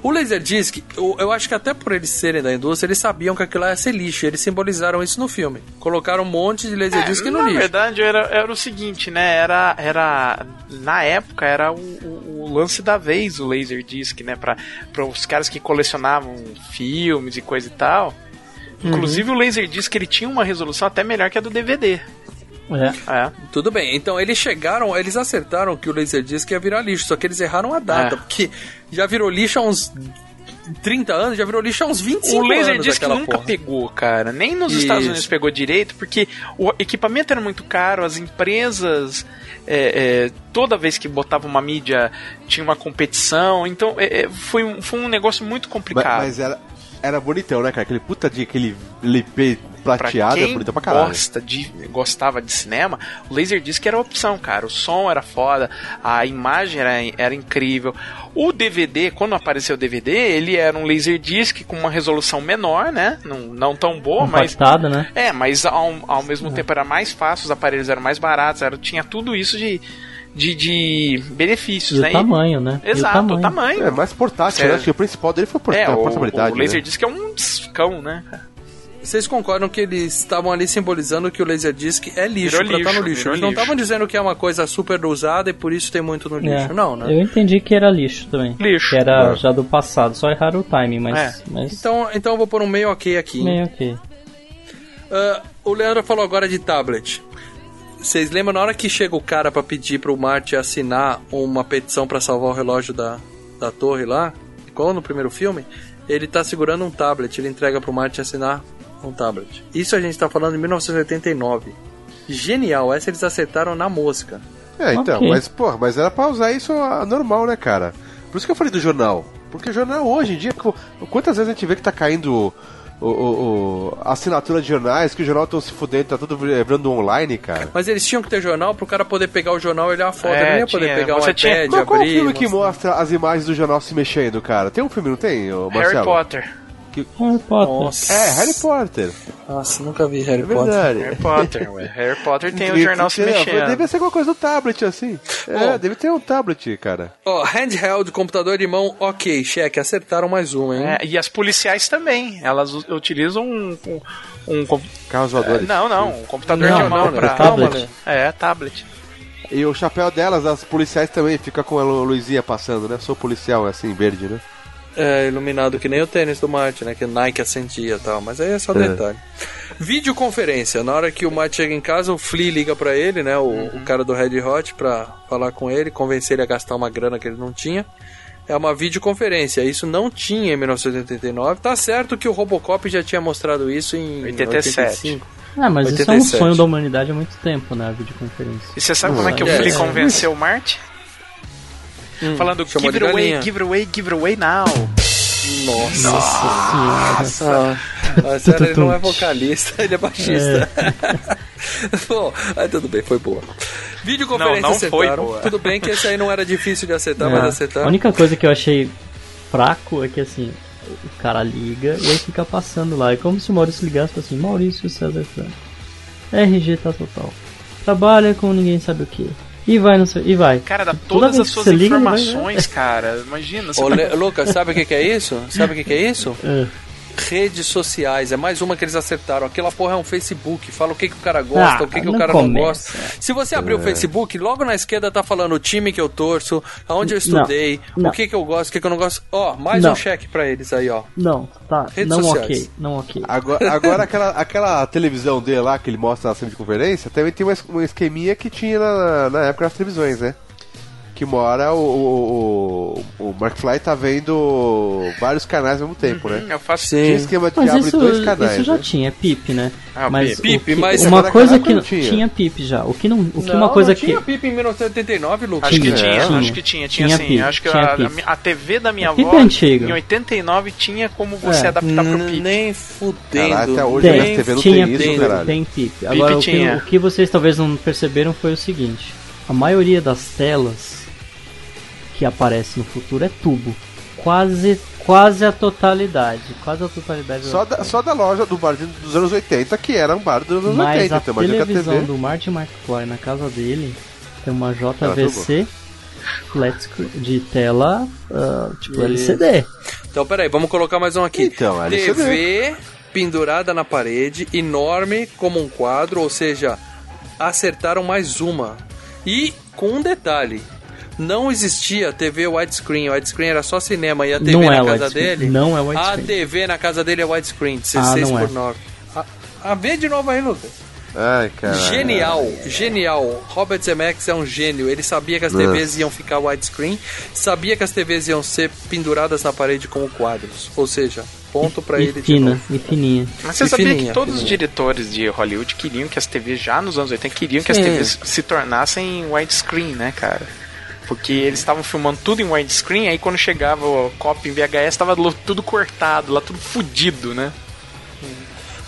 O Laserdisc, eu, eu acho que até por eles serem da indústria, eles sabiam que aquilo ia ser lixo. Eles simbolizaram isso no filme. Colocaram um monte de Laserdisc é, no na lixo. Na verdade, era, era o seguinte, né? Era, era, na época, era o, o, o lance da vez o Laserdisc, né? Para os caras que colecionavam filmes e coisa e tal. Inclusive, uhum. o Laserdisc, ele tinha uma resolução até melhor que a do D V D. É. É. Tudo bem, então eles chegaram, eles acertaram que o Laserdisc ia virar lixo, só que eles erraram a data, é. porque já virou lixo há uns trinta anos, já virou lixo há uns vinte e cinco anos. O Laserdisc nunca porra. pegou, cara, nem nos Isso. Estados Unidos pegou direito, porque o equipamento era muito caro, as empresas, é, é, toda vez que botava uma mídia, tinha uma competição, então é, foi, um, foi um negócio muito complicado. Mas, mas era, era bonitão, né, cara, aquele puta de aquele L P plateado, é bonito pra caralho. Gosta de, gostava de cinema, o Laserdisc era a opção, cara. O som era foda, a imagem era, era incrível. O D V D, quando apareceu o D V D, ele era um Laserdisc com uma resolução menor, né? Não, não tão boa, Compactado, mas. né? É, mas ao, ao mesmo é. tempo era mais fácil, os aparelhos eram mais baratos, era, tinha tudo isso de. De, de benefícios, e né? O tamanho, né? Exato, o tamanho. o tamanho. É, mais portátil, né? Acho que o principal dele foi a porta- é, portabilidade. O, o Laserdisc né? é um discão, né? Vocês concordam que eles estavam ali simbolizando que o Laserdisc é lixo, virou pra estar tá no lixo. Eles não estavam dizendo que é uma coisa super usada e por isso tem muito no lixo, é, não, né? Eu entendi que era lixo também. Lixo. Que era é. já do passado, só erraram o timing, mas... É. mas... Então, então eu vou pôr um meio ok aqui. Meio ok. Uh, o Leandro falou agora de tablet. Vocês lembram na hora que chega o cara pra pedir pro Marty assinar uma petição pra salvar o relógio da, da torre lá? Igual no primeiro filme, ele tá segurando um tablet, ele entrega pro Marty assinar um tablet. Isso a gente tá falando em mil novecentos e oitenta e nove. Genial, essa eles acertaram na mosca. É, então, okay. mas porra, mas era pra usar isso normal, né, cara? Por isso que eu falei do jornal. Porque jornal hoje em dia, quantas vezes a gente vê que tá caindo... O, o, o, a assinatura de jornais, que o jornal estão se fudendo, tá tudo virando online, cara. Mas eles tinham que ter jornal pro cara poder pegar o jornal e olhar a foto. É, não ia tinha, poder pegar o um iPad, tinha... Mas abrir... Qual é o filme que mostra as imagens do jornal se mexendo, cara? Tem um filme, não tem, Marcelo? Harry Potter. Que... Harry Potter. Nossa. É, Harry Potter. Nossa, nunca vi Harry é Potter. Harry Potter, ué. Harry Potter tem o jornal se mexendo. Deve ser alguma coisa do tablet, assim. É, oh. deve ter um tablet, cara. Ó, oh, handheld, computador de mão, ok, cheque. Acertaram mais uma, hein? É, e as policiais também. Elas utilizam um... um, um comp... Carros voadores. É, não, não. Um computador não, de mão não, não, pra... Tablet. É, tablet. E o chapéu delas, as policiais também, fica com a luzinha passando, né? Sou policial, assim, verde, né? É, iluminado que nem o tênis do Marty, né? Que Nike acendia e tal, mas aí é só detalhe. É. Videoconferência. Na hora que o Marty chega em casa, o Flea liga pra ele, né? O, uhum. o cara do Red Hot, pra falar com ele, convencer ele a gastar uma grana que ele não tinha. É uma videoconferência. Isso não tinha em mil novecentos e oitenta e nove. Tá certo que o Robocop já tinha mostrado isso em oitenta e sete. É, mas oitenta e sete. Isso é um sonho da humanidade há muito tempo, né? A videoconferência. E você sabe como é que o Flea convenceu o Marty? Hum, falando give it away, give it away, give it away now. Nossa, Nossa. Senhora. A senhora ele não é vocalista, ele é baixista. É. Bom, aí tudo bem, foi boa. Videoconferência não, não acertaram. Foi boa. Tudo bem que esse aí não era difícil de acertar, é. mas acertaram. A única coisa que eu achei fraco é que assim, o cara liga e aí fica passando lá. É como se o Maurício ligasse assim, Maurício César Franco. R G tá total. Trabalha com ninguém sabe o que. E vai, não sei, e vai. Cara, dá todas as suas informações, liga, cara. Imagina. Ô, tá... Lucas, sabe o que, que é isso? Sabe o que, que é isso? É. Redes sociais, é mais uma que eles acertaram. Aquela porra é um Facebook, fala o que, que o cara gosta, ah, o que, que o cara começa. não gosta. Se você abrir é. o Facebook, logo na esquerda tá falando o time que eu torço, aonde eu estudei, não, não. o que, que eu gosto, o que, que eu não gosto. Ó, mais não. um cheque pra eles aí, ó. Não, tá, redes não sociais. ok, não ok. Agora, agora aquela, aquela televisão dele lá, que ele mostra na cena de conferência, também tem uma, uma esqueminha que tinha na, na época das televisões, né? Que mora o, o, o Mark Fly tá vendo vários canais ao mesmo tempo, né? Eu faço sim. esquema de abrir dois canais. Isso já né? tinha, é P I P, né? Ah, mas P I P, mas uma coisa que não tinha. tinha P I P já. O que não, o que não, uma coisa não tinha que... P I P em mil novecentos e oitenta e nove, Lucas. Acho que tinha, tinha, acho que tinha, tinha, tinha sim. P I P, acho que a, a T V da minha avó em oitenta e nove tinha como você é. adaptar pro P I P. Nem fudendo. Caraca, até hoje tem, na T V não tinha tem isso, P I P, caralho. Tem P I P. Agora o que, o que vocês talvez não perceberam foi o seguinte: a maioria das telas que aparece no futuro é tubo, quase quase a totalidade, quase a totalidade só da, só da loja do bar dos anos oitenta, que era um bar dos anos mas oitenta. Mas a televisão T V do Marty McFly na casa dele tem uma J V C flat de tela uh, tipo L C D. Então peraí, vamos colocar mais um aqui. Então, T V pendurada na parede, enorme como um quadro, ou seja, acertaram mais uma. E com um detalhe: não existia T V widescreen, widescreen era só cinema, e a T V não na é casa dele... Não é widescreen. A T V na casa dele é widescreen, dezesseis por nove. Ah, é. a, a vê de novo aí, Lucas. Ai, cara. Genial, genial. Robert Zemeckis é um gênio. Ele sabia que as T Vs iam ficar widescreen, sabia que as T Vs iam ser penduradas na parede como quadros. Ou seja, ponto pra e ele fina, de novo. E fininha. Mas você e sabia fininha, que todos fininha. os diretores de Hollywood queriam que as T Vs, já nos anos oitenta, queriam que as T Vs é. se tornassem widescreen, né, cara? Porque eles estavam filmando tudo em widescreen, aí quando chegava o copy em V H S, tava tudo cortado, lá tudo fudido, né?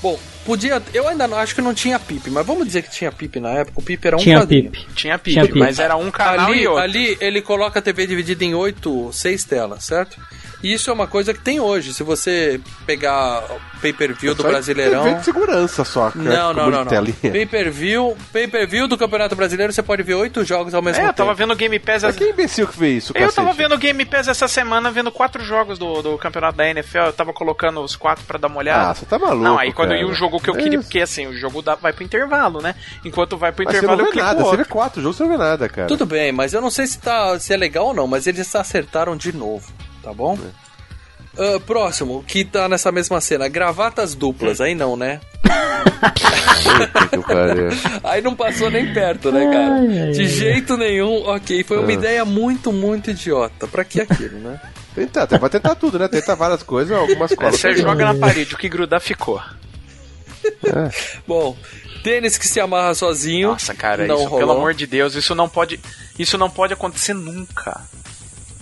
Bom, podia... Eu ainda não, acho que não tinha P I P, mas vamos dizer que tinha P I P na época. O P I P era um tinha quadrinho. P I P. Tinha P I P. Tinha P I P, mas era um canal ali, e outro. Ali ele coloca a T V dividida em oito, seis telas, certo? E isso é uma coisa que tem hoje. Se você pegar pay-per-view do Brasileirão... T V de segurança só. Cara, não, não, não. não. Pay-per-view, pay-per-view do Campeonato Brasileiro, você pode ver oito jogos ao mesmo é, tempo. É, eu tava vendo o Game Pass... Mas as... que imbecil que fez isso, Eu cacete. tava vendo o Game Pass essa semana, vendo quatro jogos do, do Campeonato da N F L. Eu tava colocando os quatro pra dar uma olhada. Ah, você tá maluco, Não, aí quando ia o jogo que eu é queria... Isso. Porque assim, o jogo dá, vai pro intervalo, né? Enquanto vai pro mas intervalo, eu clico nada, você vê quatro jogos, você não vê nada, cara. Tudo bem, mas eu não sei se, tá, se é legal ou não, mas eles acertaram de novo. Tá bom? Uh, próximo, que tá nessa mesma cena. Gravatas duplas, aí não, né? Aí não passou nem perto, né, cara? De jeito nenhum, ok. Foi uma ideia muito, muito idiota. Pra que aquilo, né? Tenta, vai tentar tudo, né? Tenta várias coisas, algumas coisas. Você joga na parede, o que grudar ficou. É. Bom, tênis que se amarra sozinho. Nossa, cara, não isso, rolou. Pelo amor de Deus, isso não pode, isso não pode acontecer nunca.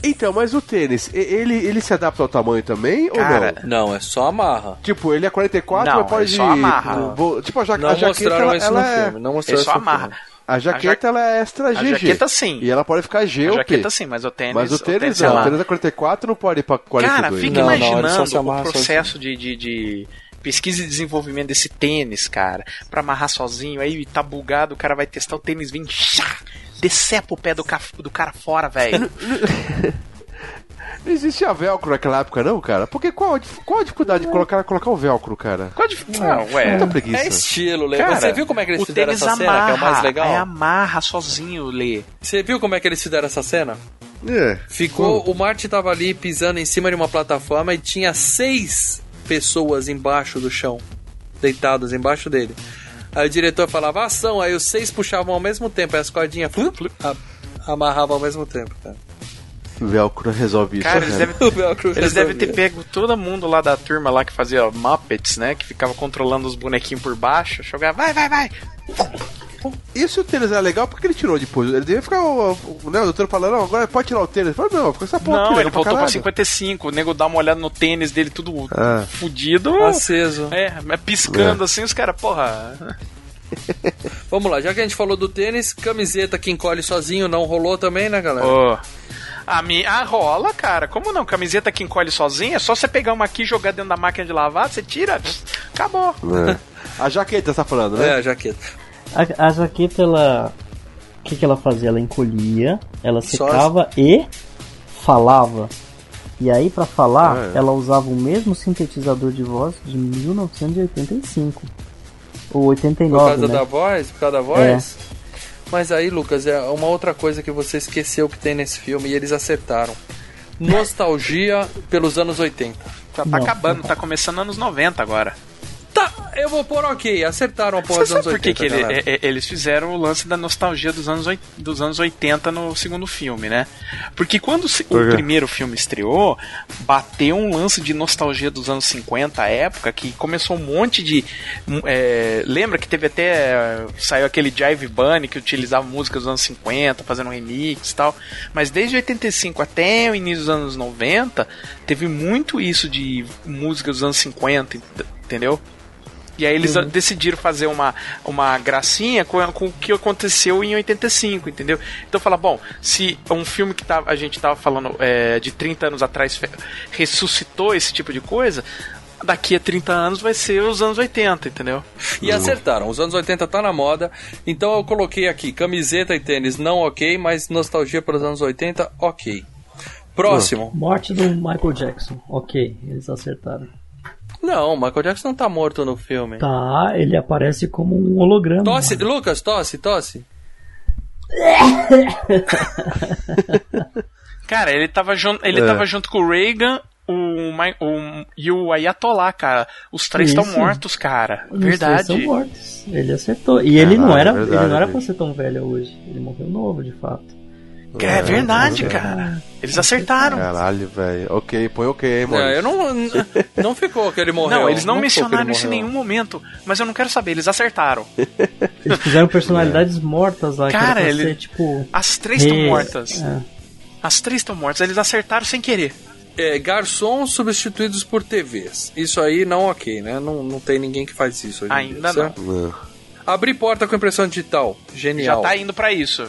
Então, mas o tênis, ele, ele se adapta ao tamanho também, cara, ou não? Não, é só amarra. Tipo, ele é quarenta e quatro, não, mas pode... É só amarra. Tipo, a, ja- a jaqueta, ela, ela é... Filme, não mostraram é só amarra. Filme. A jaqueta, a ja... ela é extra G G. A jaqueta, sim. E ela pode ficar G ou P. A jaqueta, sim, mas o tênis... Mas o tênis, o tênis não. É o tênis é quarenta e quatro, não pode ir pra quarenta e dois. Cara, fica não, imaginando não, o processo de... de, de... pesquisa e desenvolvimento desse tênis, cara, pra amarrar sozinho, aí tá bugado, o cara vai testar o tênis, vem, chá, decepa o pé do, ca- do cara fora, velho. Não existia velcro naquela época, não, cara? Porque qual, qual a dificuldade de colocar, colocar o velcro, cara? Qual a dificuldade? Não, ué. É estilo, Lê. Cara, você viu como é que eles fizeram essa amarra, cena, que é o mais legal? É amarra sozinho, Lê. Você viu como é que eles fizeram essa cena? É. Ficou, como? O Marty tava ali pisando em cima de uma plataforma e tinha seis... pessoas embaixo do chão, deitadas embaixo dele. Aí o diretor falava ação, aí os seis puxavam ao mesmo tempo, aí as cordinhas flu, flu, a, amarravam ao mesmo tempo, cara. Velcro resolve isso, cara, eles devem, eles devem ter pego todo mundo lá da turma lá que fazia ó, Muppets, né, que ficava controlando os bonequinhos por baixo, jogava vai, vai, vai. Isso o tênis é legal porque ele tirou depois. Ele devia ficar o, o, né, o doutor falando, não, agora pode tirar o tênis. Falei, não, ficou essa porra. Não, aqui, ele voltou pra cinquenta e cinco, o nego dá uma olhada no tênis dele tudo ah. fudido. Aceso. É, piscando é. assim, os caras, porra. Vamos lá, já que a gente falou do tênis, camiseta que encolhe sozinho não rolou também, né, galera? Oh. A minha a rola, cara. Como não? Camiseta que encolhe sozinha, é só você pegar uma aqui e jogar dentro da máquina de lavar, você tira, pss, acabou. É. A jaqueta, você tá falando, né? É, a jaqueta. A, a jaqueta, ela... O que, que ela fazia? Ela encolhia, ela secava as... e falava. E aí, pra falar, ah, é. ela usava o mesmo sintetizador de voz de mil novecentos e oitenta e cinco. Ou oitenta e nove, por causa né? da voz? Por causa da voz? É. Mas aí, Lucas, é uma outra coisa que você esqueceu que tem nesse filme e eles acertaram. Nostalgia pelos anos oitenta. Tá, tá acabando, tá começando anos noventa agora. Tá, eu vou pôr ok, acertaram a porra dos anos oitenta. Por que ele, é, eles fizeram o lance da nostalgia dos anos, dos anos oitenta no segundo filme, né? Porque quando o, Por o primeiro filme estreou, bateu um lance de nostalgia dos anos cinquenta, a época, que começou um monte de... É, lembra que teve até... Saiu aquele Jive Bunny que utilizava música dos anos cinquenta, fazendo remix e tal. Mas desde oitenta e cinco até o início dos anos noventa, teve muito isso de música dos anos cinquenta, entendeu? E aí eles uhum. decidiram fazer uma, uma gracinha com, com o que aconteceu em oitenta e cinco, entendeu? Então fala, bom, se um filme que tá, a gente tava falando é, de trinta anos atrás ressuscitou esse tipo de coisa, daqui a trinta anos vai ser os anos oitenta, entendeu? E acertaram, os anos oitenta tá na moda, então eu coloquei aqui, camiseta e tênis não ok, mas nostalgia pelos anos oitenta, ok. Próximo. Morte do Michael Jackson, ok, eles acertaram. Não, Michael Jackson não tá morto no filme. Tá, ele aparece como um holograma. Tosse, mano. Lucas, tosse, tosse. Cara, ele tava, jun- ele é. tava junto com o Reagan o, o, e o Ayatollah, cara. Os três estão mortos, cara. Os verdade. Os três estão mortos. Ele acertou. E ele, ah, não era, é verdade, ele não era pra ser tão velho hoje. Ele morreu novo, de fato. É verdade, é, cara. Eles acertaram. Caralho, velho. Ok, põe ok, mano. É, eu não, não, não ficou que ele morreu. Não, eles não, não mencionaram isso em nenhum momento. Mas eu não quero saber, eles acertaram. Eles fizeram personalidades é. mortas lá. Cara, ele... ser, tipo... as três estão mortas. É. As três estão mortas, eles acertaram sem querer. É, garçons substituídos por T Vs. Isso aí não ok, né? Não, não tem ninguém que faz isso hoje. Ainda dia, não. não. Abrir porta com impressão digital. Genial. Já tá indo pra isso.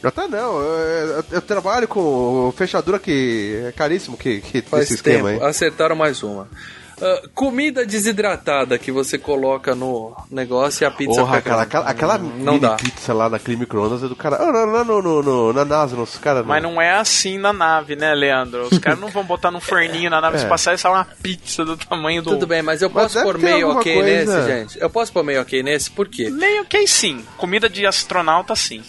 Já tá não, eu, eu, eu trabalho com fechadura que é caríssimo que, que faz esse esquema tempo. Aí. Acertaram mais uma. Uh, comida desidratada que você coloca no negócio e a pizza... Porra, cara, aquela, aquela não, não dá. Pizza lá naquele micro-ondas é do cara... Ah, não, não, não, não, na NASA, os caras... Mas não é assim na nave, né, Leandro? Os caras não vão botar num forninho na nave é. espacial e sair uma pizza do tamanho do... Tudo bem, mas eu posso mas pôr meio ok coisa. nesse, gente? Eu posso pôr meio ok nesse, por quê? Meio ok sim, comida de astronauta sim.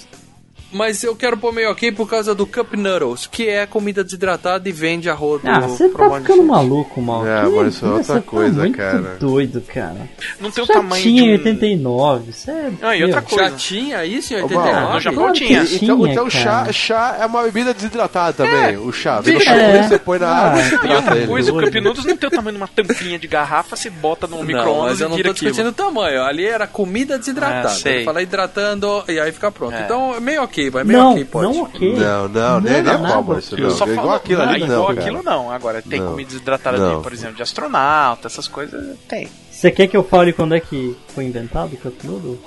Mas eu quero pôr meio ok por causa do Cup Noodles, que é comida desidratada e vende arroz. Ah, você tá ficando maluco, mal. É, agora isso é outra coisa, cara. Muito doido, cara. Não tem o tamanho de... Já tinha em oitenta e nove, sério. Ah, e outra coisa. Já tinha isso em oitenta e nove? No Japão tinha. Então chá, chá é uma bebida desidratada também, o chá. Vem no chá, você põe na água e trata ele. Coisa, o Cup Noodles não tem o tamanho de uma tampinha de garrafa, você bota no micro-ondas e tira aquilo. Não, mas eu não tô discutindo o tamanho. Ali era comida desidratada. Fala hidratando e aí fica pronto. Então, meio ok. Vai meio não, aqui, pode. Não, ok. Não, não, nem é pálvora isso. Não. Só é igual aquilo ali, não. Igual cara. Aquilo não. Agora, tem não, comida desidratada, ali, por exemplo, de astronauta, essas coisas, tem. Você quer que eu fale quando é que foi inventado o Cup Noodle?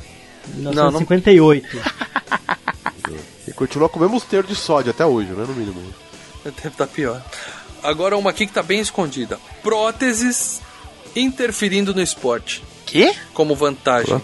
mil novecentos e cinquenta e oito. Não, não... E continua com o mesmo esteiro de sódio até hoje, né, no mínimo. Deve estar pior. Agora uma aqui que tá bem escondida. Próteses interferindo no esporte. Quê? Como vantagem.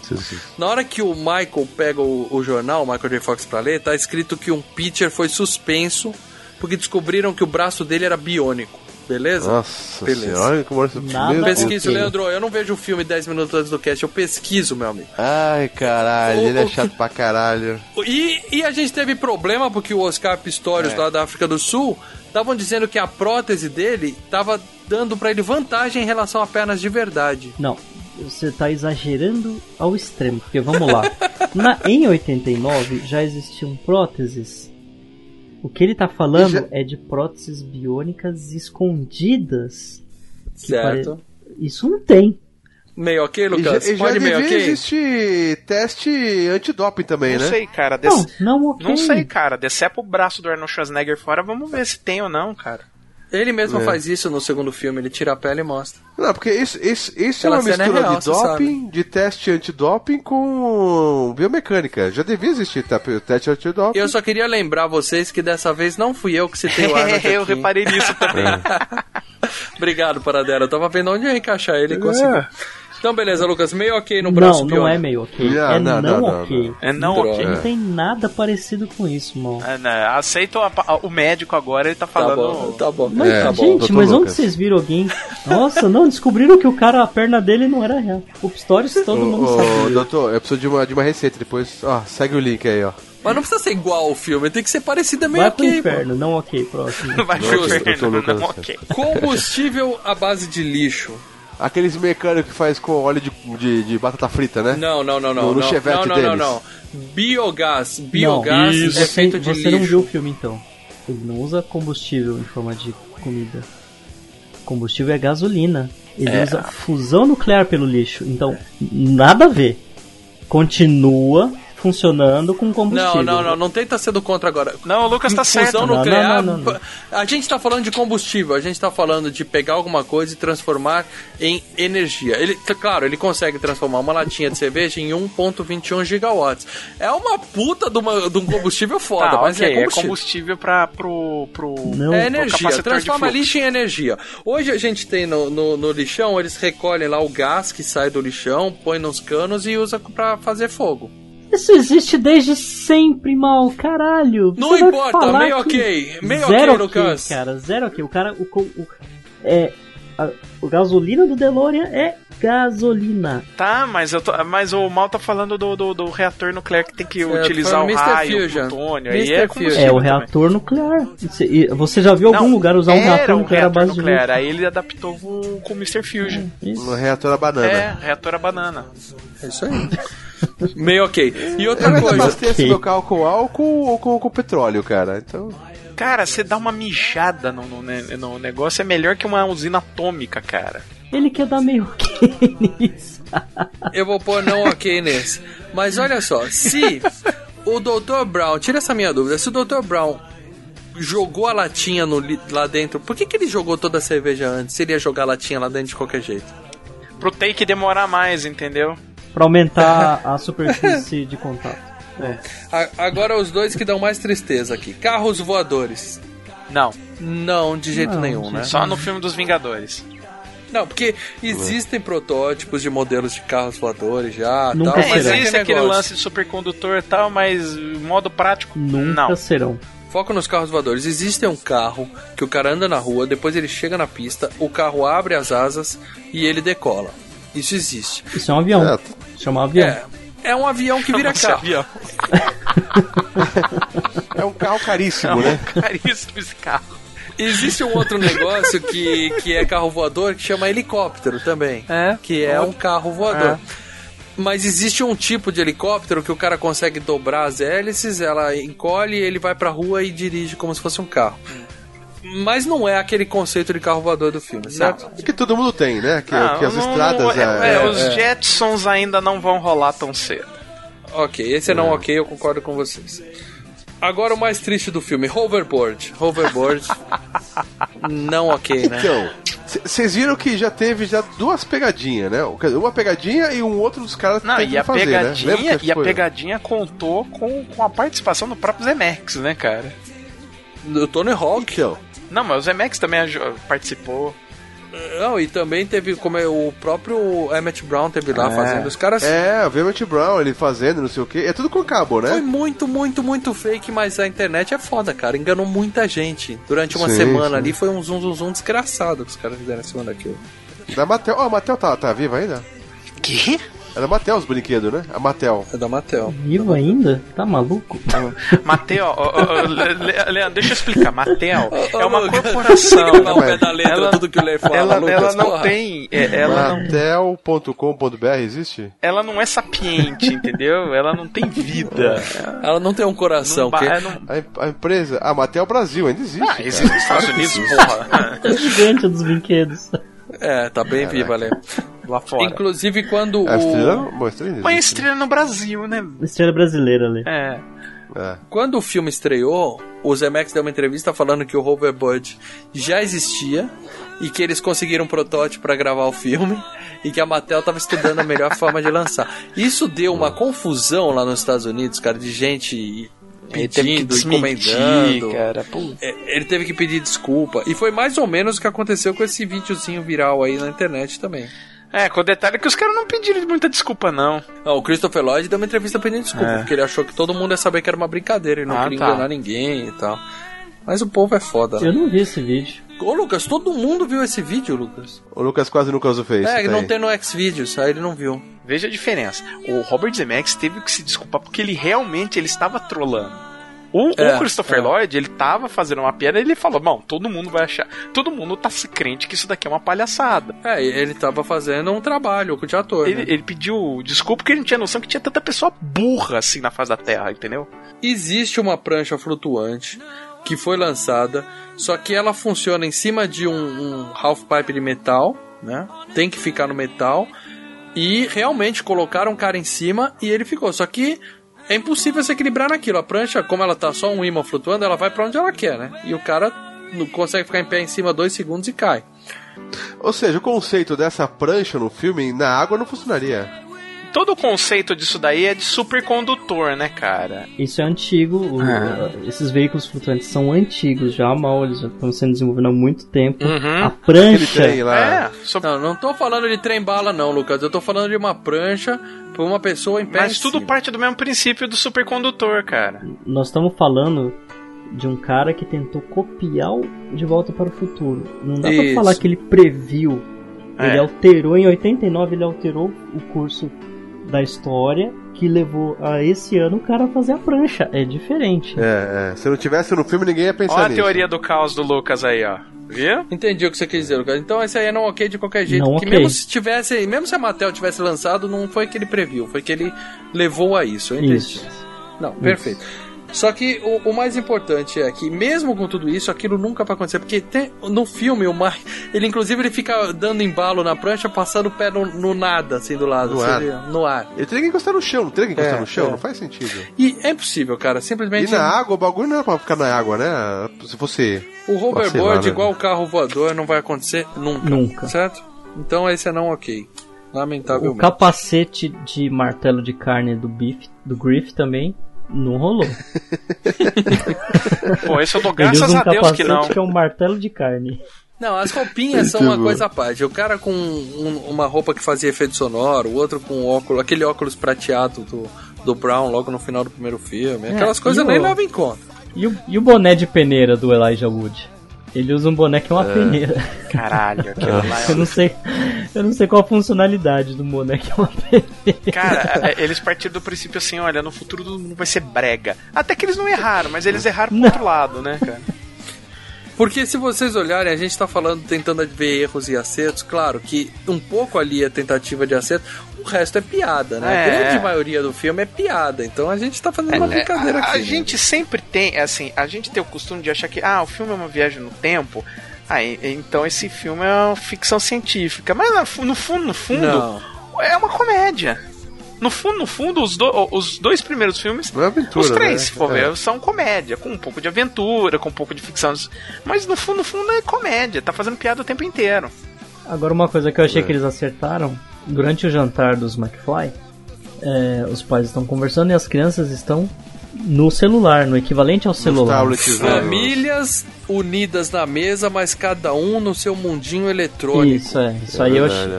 Na hora que o Michael pega o, o jornal, o Michael J. Fox, pra ler, tá escrito que um pitcher foi suspenso porque descobriram que o braço dele era biônico. Beleza? Nossa, beleza. Senhora, como é que pesquiso, Leandro. Eu não vejo o filme dez minutos antes do cast, eu pesquiso, meu amigo. Ai, caralho, o, ele é chato pra caralho. E, e a gente teve problema porque o Oscar Pistorius, é. lá da África do Sul, estavam dizendo que a prótese dele tava dando pra ele vantagem em relação a pernas de verdade. Não. Você tá exagerando ao extremo, porque vamos lá. Na, em oitenta e nove já existiam próteses. O que ele tá falando já... é de próteses biônicas escondidas. Certo. Pare... Isso não tem. Meio ok, Lucas? E já, pode já meio ok? Existe teste antidoping também, não né? Não sei, cara. Dece... Não, não, okay. não sei, cara. Decepa o braço do Arnold Schwarzenegger fora, vamos ver se tem ou não, cara. Ele mesmo é. faz isso no segundo filme, ele tira a pele e mostra. Não, porque isso, isso, isso é uma mistura é real, de doping, de teste antidoping com biomecânica. Já devia existir teste antidoping. Eu só queria lembrar vocês que dessa vez não fui eu que citei o Arnold. Eu reparei nisso também. É. Obrigado, Paradela. Eu tava vendo onde ia encaixar ele e é. conseguiu. Então, beleza, Lucas, meio ok no braço. Não, não pior. É meio ok. Yeah, é não, não, não ok. Não, não. É não Droga. ok. Não tem nada parecido com isso, mano. É, né? Aceita o, o médico agora, ele tá falando... Tá bom, tá bom. Mas, é, tá gente, bom, mas onde vocês viram alguém? Nossa, não, descobriram que o cara, a perna dele não era real. O Stories todo o, mundo o, sabe. Ô, doutor, eu preciso de uma, de uma receita depois. Ó, segue o link aí, ó. Mas não precisa ser igual ao filme, tem que ser parecida meio ok. Vai pro inferno, não ok, próximo. Vai pro inferno, não ok. Combustível à base de lixo. Aqueles mecânicos que faz com óleo de, de, de batata frita, né? Não, não, não, não. No, no não, Chevette não, não, deles. Não, não, não. Biogás. Biogás é feito de lixo. Você não viu o filme, então. Ele não usa combustível em forma de comida. Combustível é gasolina. Ele é. usa fusão nuclear pelo lixo. Então, nada a ver. Continua... funcionando com combustível. Não, não, não, não tenta ser do contra agora. Não, o Lucas tá certo. Nuclear, não, não, não, não. A gente tá falando de combustível, a gente tá falando de pegar alguma coisa e transformar em energia. Ele, claro, ele consegue transformar uma latinha de cerveja em um vírgula vinte e um gigawatts. É uma puta de, uma, de um combustível foda, tá, mas okay, é combustível. É combustível pra, pro, pro... Não, é energia, pro transforma lixo em energia. Hoje a gente tem no, no, no lixão, eles recolhem lá o gás que sai do lixão, põe nos canos e usa pra fazer fogo. Isso existe desde sempre, mal, caralho. Você não importa, meio ok. Meio zero ok, Lucas. Okay, cara, zero ok. O cara, o, o, é, a, o gasolina do DeLorean é gasolina. Tá, mas, eu tô, mas o mal tá falando do, do, do reator nuclear que tem que certo, utilizar o raio, o plutônio. Aí é, é o reator nuclear. Você já viu não, algum lugar usar um reator um nuclear à base nuclear, de... Aí ele adaptou com, com o mister Fusion. Isso. O reator a banana. É, reator a banana. É isso aí. Meio ok. E outra eu coisa. Eu abasteço meu carro com álcool ou com, com petróleo, cara? Então... Cara, você dá uma mijada no, no, no negócio, é melhor que uma usina atômica, cara. Ele quer dar meio ok nisso. Eu vou pôr não ok nesse. Mas olha só, se o doutor Brown... Tira essa minha dúvida. Se o doutor Brown jogou a latinha no, lá dentro, por que, que ele jogou toda a cerveja antes? Se ele ia jogar a latinha lá dentro de qualquer jeito? Pro take demorar mais, entendeu? Pra aumentar a superfície de contato. É. Agora os dois que dão mais tristeza aqui. Carros voadores. Não. Não, de jeito não, nenhum, né? Só no filme dos Vingadores. Não, porque existem protótipos de modelos de carros voadores já. Nunca tal, serão. Mas existe aquele lance de supercondutor e tal, mas modo prático, Nunca não. serão. Foco nos carros voadores. Existe um carro que o cara anda na rua, depois ele chega na pista, o carro abre as asas e ele decola. Isso existe. Isso é um avião. É. Chama um avião. É, é um avião que vira carro. Avião. É um carro caríssimo, é um né? Caríssimo esse carro. Existe um outro negócio que, que é carro voador que chama helicóptero também. É. Que é um carro voador. É. Mas existe um tipo de helicóptero que o cara consegue dobrar as hélices, ela encolhe, ele vai pra rua e dirige como se fosse um carro. Mas não é aquele conceito de carro voador do filme, certo? É que todo mundo tem, né? Que, não, que as não, estradas... É, é, é, os é. Jetsons ainda não vão rolar tão cedo. Ok, esse é não ok, eu concordo com vocês. Agora o mais triste do filme, Hoverboard. Hoverboard, não ok, né? Então, vocês viram que já teve já duas pegadinhas, né? Uma pegadinha e um outro dos caras não, tem que fazer, pegadinha, né? Lembra que e a pegadinha contou com, com a participação do próprio Zemeckis, né, cara? Do Tony Hawk, então. Não, mas o Zemeckis também participou. Não, e também teve como é, o próprio Emmett Brown teve lá é. fazendo. Os caras. É, o Emmett Brown ele fazendo, não sei o que. É tudo com cabo, né? Foi muito, muito, muito fake, mas a internet é foda, cara. Enganou muita gente. Durante uma sim, semana sim. ali foi um zoom, zoom, zoom desgraçado que os caras fizeram em cima daquilo. Da Mattel. Ó, oh, a Mattel tá, tá viva ainda? Que? É da Mattel os brinquedos, né? A Mattel. É da Mattel. Vivo ainda? Tá maluco? Mattel, ó, ó, Leandro, Le, Le, deixa eu explicar. Mattel é uma corporação. Não, da letra, ela, tudo que o Leandro fala, ela, Lucas, ela não porra. tem... É, Mattel ponto com ponto b r existe? Ela não é sapiente, entendeu? Ela não tem vida. Ela não tem um coração. Não, que... não... A empresa... A Mattel Brasil ainda existe. Ah, existe nos Estados Unidos, porra. É gigante dos brinquedos. É, tá bem viva, Leandro. Lá fora. Inclusive quando a estrela, o... Uma estrela, uma estrela no Brasil, né? Uma estrela brasileira ali. É. é. Quando o filme estreou, o Zemeckis deu uma entrevista falando que o Hoverboard já existia e que eles conseguiram um protótipo pra gravar o filme e que a Mattel tava estudando a melhor forma de lançar. Isso deu uma confusão lá nos Estados Unidos, cara, de gente... pedindo, encomendando, cara. Ele teve que pedir desculpa. E foi mais ou menos o que aconteceu com esse videozinho viral aí na internet também. É, com o detalhe que os caras não pediram muita desculpa, não. Não, o Christopher Lloyd deu uma entrevista pedindo desculpa, é. porque ele achou que todo mundo ia saber que era uma brincadeira, ele não ah, queria tá. enganar ninguém e tal. Mas o povo é foda. Eu né? não vi esse vídeo. Ô, Lucas, todo mundo viu esse vídeo, Lucas. O Lucas quase nunca usou fez. É, tá não aí. Tem no Xvideos, aí ele não viu. Veja a diferença. O Robert Zemeckis teve que se desculpar porque ele realmente ele estava trolando. O, é, o Christopher é. Lloyd, ele tava fazendo uma piada e ele falou, bom, todo mundo vai achar, todo mundo tá se crente que isso daqui é uma palhaçada. É, ele tava fazendo um trabalho de ator. Ele, né? ele pediu desculpa porque ele não tinha noção que tinha tanta pessoa burra assim na face da Terra, entendeu? Existe uma prancha flutuante que foi lançada, só que ela funciona em cima de um, um half pipe de metal, né? Tem que ficar no metal e realmente colocaram um cara em cima e ele ficou, só que é impossível se equilibrar naquilo. A prancha, como ela tá só um ímã flutuando, ela vai pra onde ela quer, né? E o cara não consegue ficar em pé em cima dois segundos e cai. Ou seja, o conceito dessa prancha no filme, na água, não funcionaria. Todo o conceito disso daí é de supercondutor, né, cara? Isso é antigo. O, ah. Esses veículos flutuantes são antigos já, mal, eles já estão sendo desenvolvidos há muito tempo. Uhum. A prancha... Trem lá. É, so... Não, não tô falando de trem-bala, não, Lucas. Eu tô falando de uma prancha... uma pessoa em pé. Mas tudo parte do mesmo princípio do supercondutor, cara. Nós estamos falando de um cara que tentou copiar o De Volta para o Futuro. Não dá Isso. pra falar que ele previu. É. Ele alterou, em oitenta e nove ele alterou o curso da história que levou a esse ano o cara a fazer a prancha. É diferente. É, é. Se não tivesse no filme, ninguém ia pensar nisso. Olha a teoria do caos do Lucas aí, ó. Viu? Entendi o que você quis dizer, Lucas. Então esse aí é não ok de qualquer jeito. Não que okay. mesmo se tivesse, mesmo se a Mattel tivesse lançado, não foi que ele previu, foi que ele levou a isso. Eu entendi. Isso. Não, isso. Perfeito. Só que o, o mais importante é que mesmo com tudo isso, aquilo nunca vai acontecer, porque tem, no filme o Marty, ele inclusive ele fica dando embalo na prancha, passando o pé no, no nada, assim do lado, no, assim, ar. Ele, no ar. Ele teria que encostar no chão, não teria que encostar é, no chão, é. não faz sentido. E é impossível, cara, simplesmente. E na água, o bagulho não é pra ficar na água, né? Se você o hoverboard, né? igual o carro voador, não vai acontecer nunca, nunca. Certo? Então esse é não ok. Lamentavelmente. O capacete de martelo de carne do Biff, do Griff também. Não rolou. Pô, esse eu dou graças a Deus que não. Que é um martelo de carne. Não, as roupinhas são uma coisa à parte. O cara com um, uma roupa que fazia efeito sonoro, o outro com óculos, aquele óculos prateado do, do Brown logo no final do primeiro filme. Aquelas é, coisas nem levam em conta. E o, e o boné de peneira do Elijah Wood? Ele usa um boné que é uma ah, peneira. Caralho, aquilo lá é... Eu não sei, eu não sei qual a funcionalidade do boné que é uma peneira. Cara, eles partiram do princípio assim, olha, no futuro todo mundo vai ser brega. Até que eles não erraram, mas eles erraram pro não. outro lado, né, cara? Porque se vocês olharem, a gente tá falando, tentando ver erros e acertos, claro que um pouco ali é tentativa de acerto, o resto é piada, né? É. A grande maioria do filme é piada, então a gente tá fazendo é, uma brincadeira a, aqui. A né? gente sempre tem, assim, a gente tem o costume de achar que, ah, o filme é uma viagem no tempo, ah, então esse filme é uma ficção científica, mas no fundo, no fundo, Não. é uma comédia. No fundo, no fundo, os, do, os dois primeiros filmes, é aventura, os três, né? se for ver, é. são comédia, com um pouco de aventura, com um pouco de ficção. Mas no fundo, no fundo é comédia, tá fazendo piada o tempo inteiro. Agora, uma coisa que eu achei é. que eles acertaram, durante o jantar dos McFly, é, os pais estão conversando e as crianças estão no celular, no equivalente ao celular. Famílias unidas na mesa, mas cada um no seu mundinho eletrônico. Isso, é. Isso aí eu achei...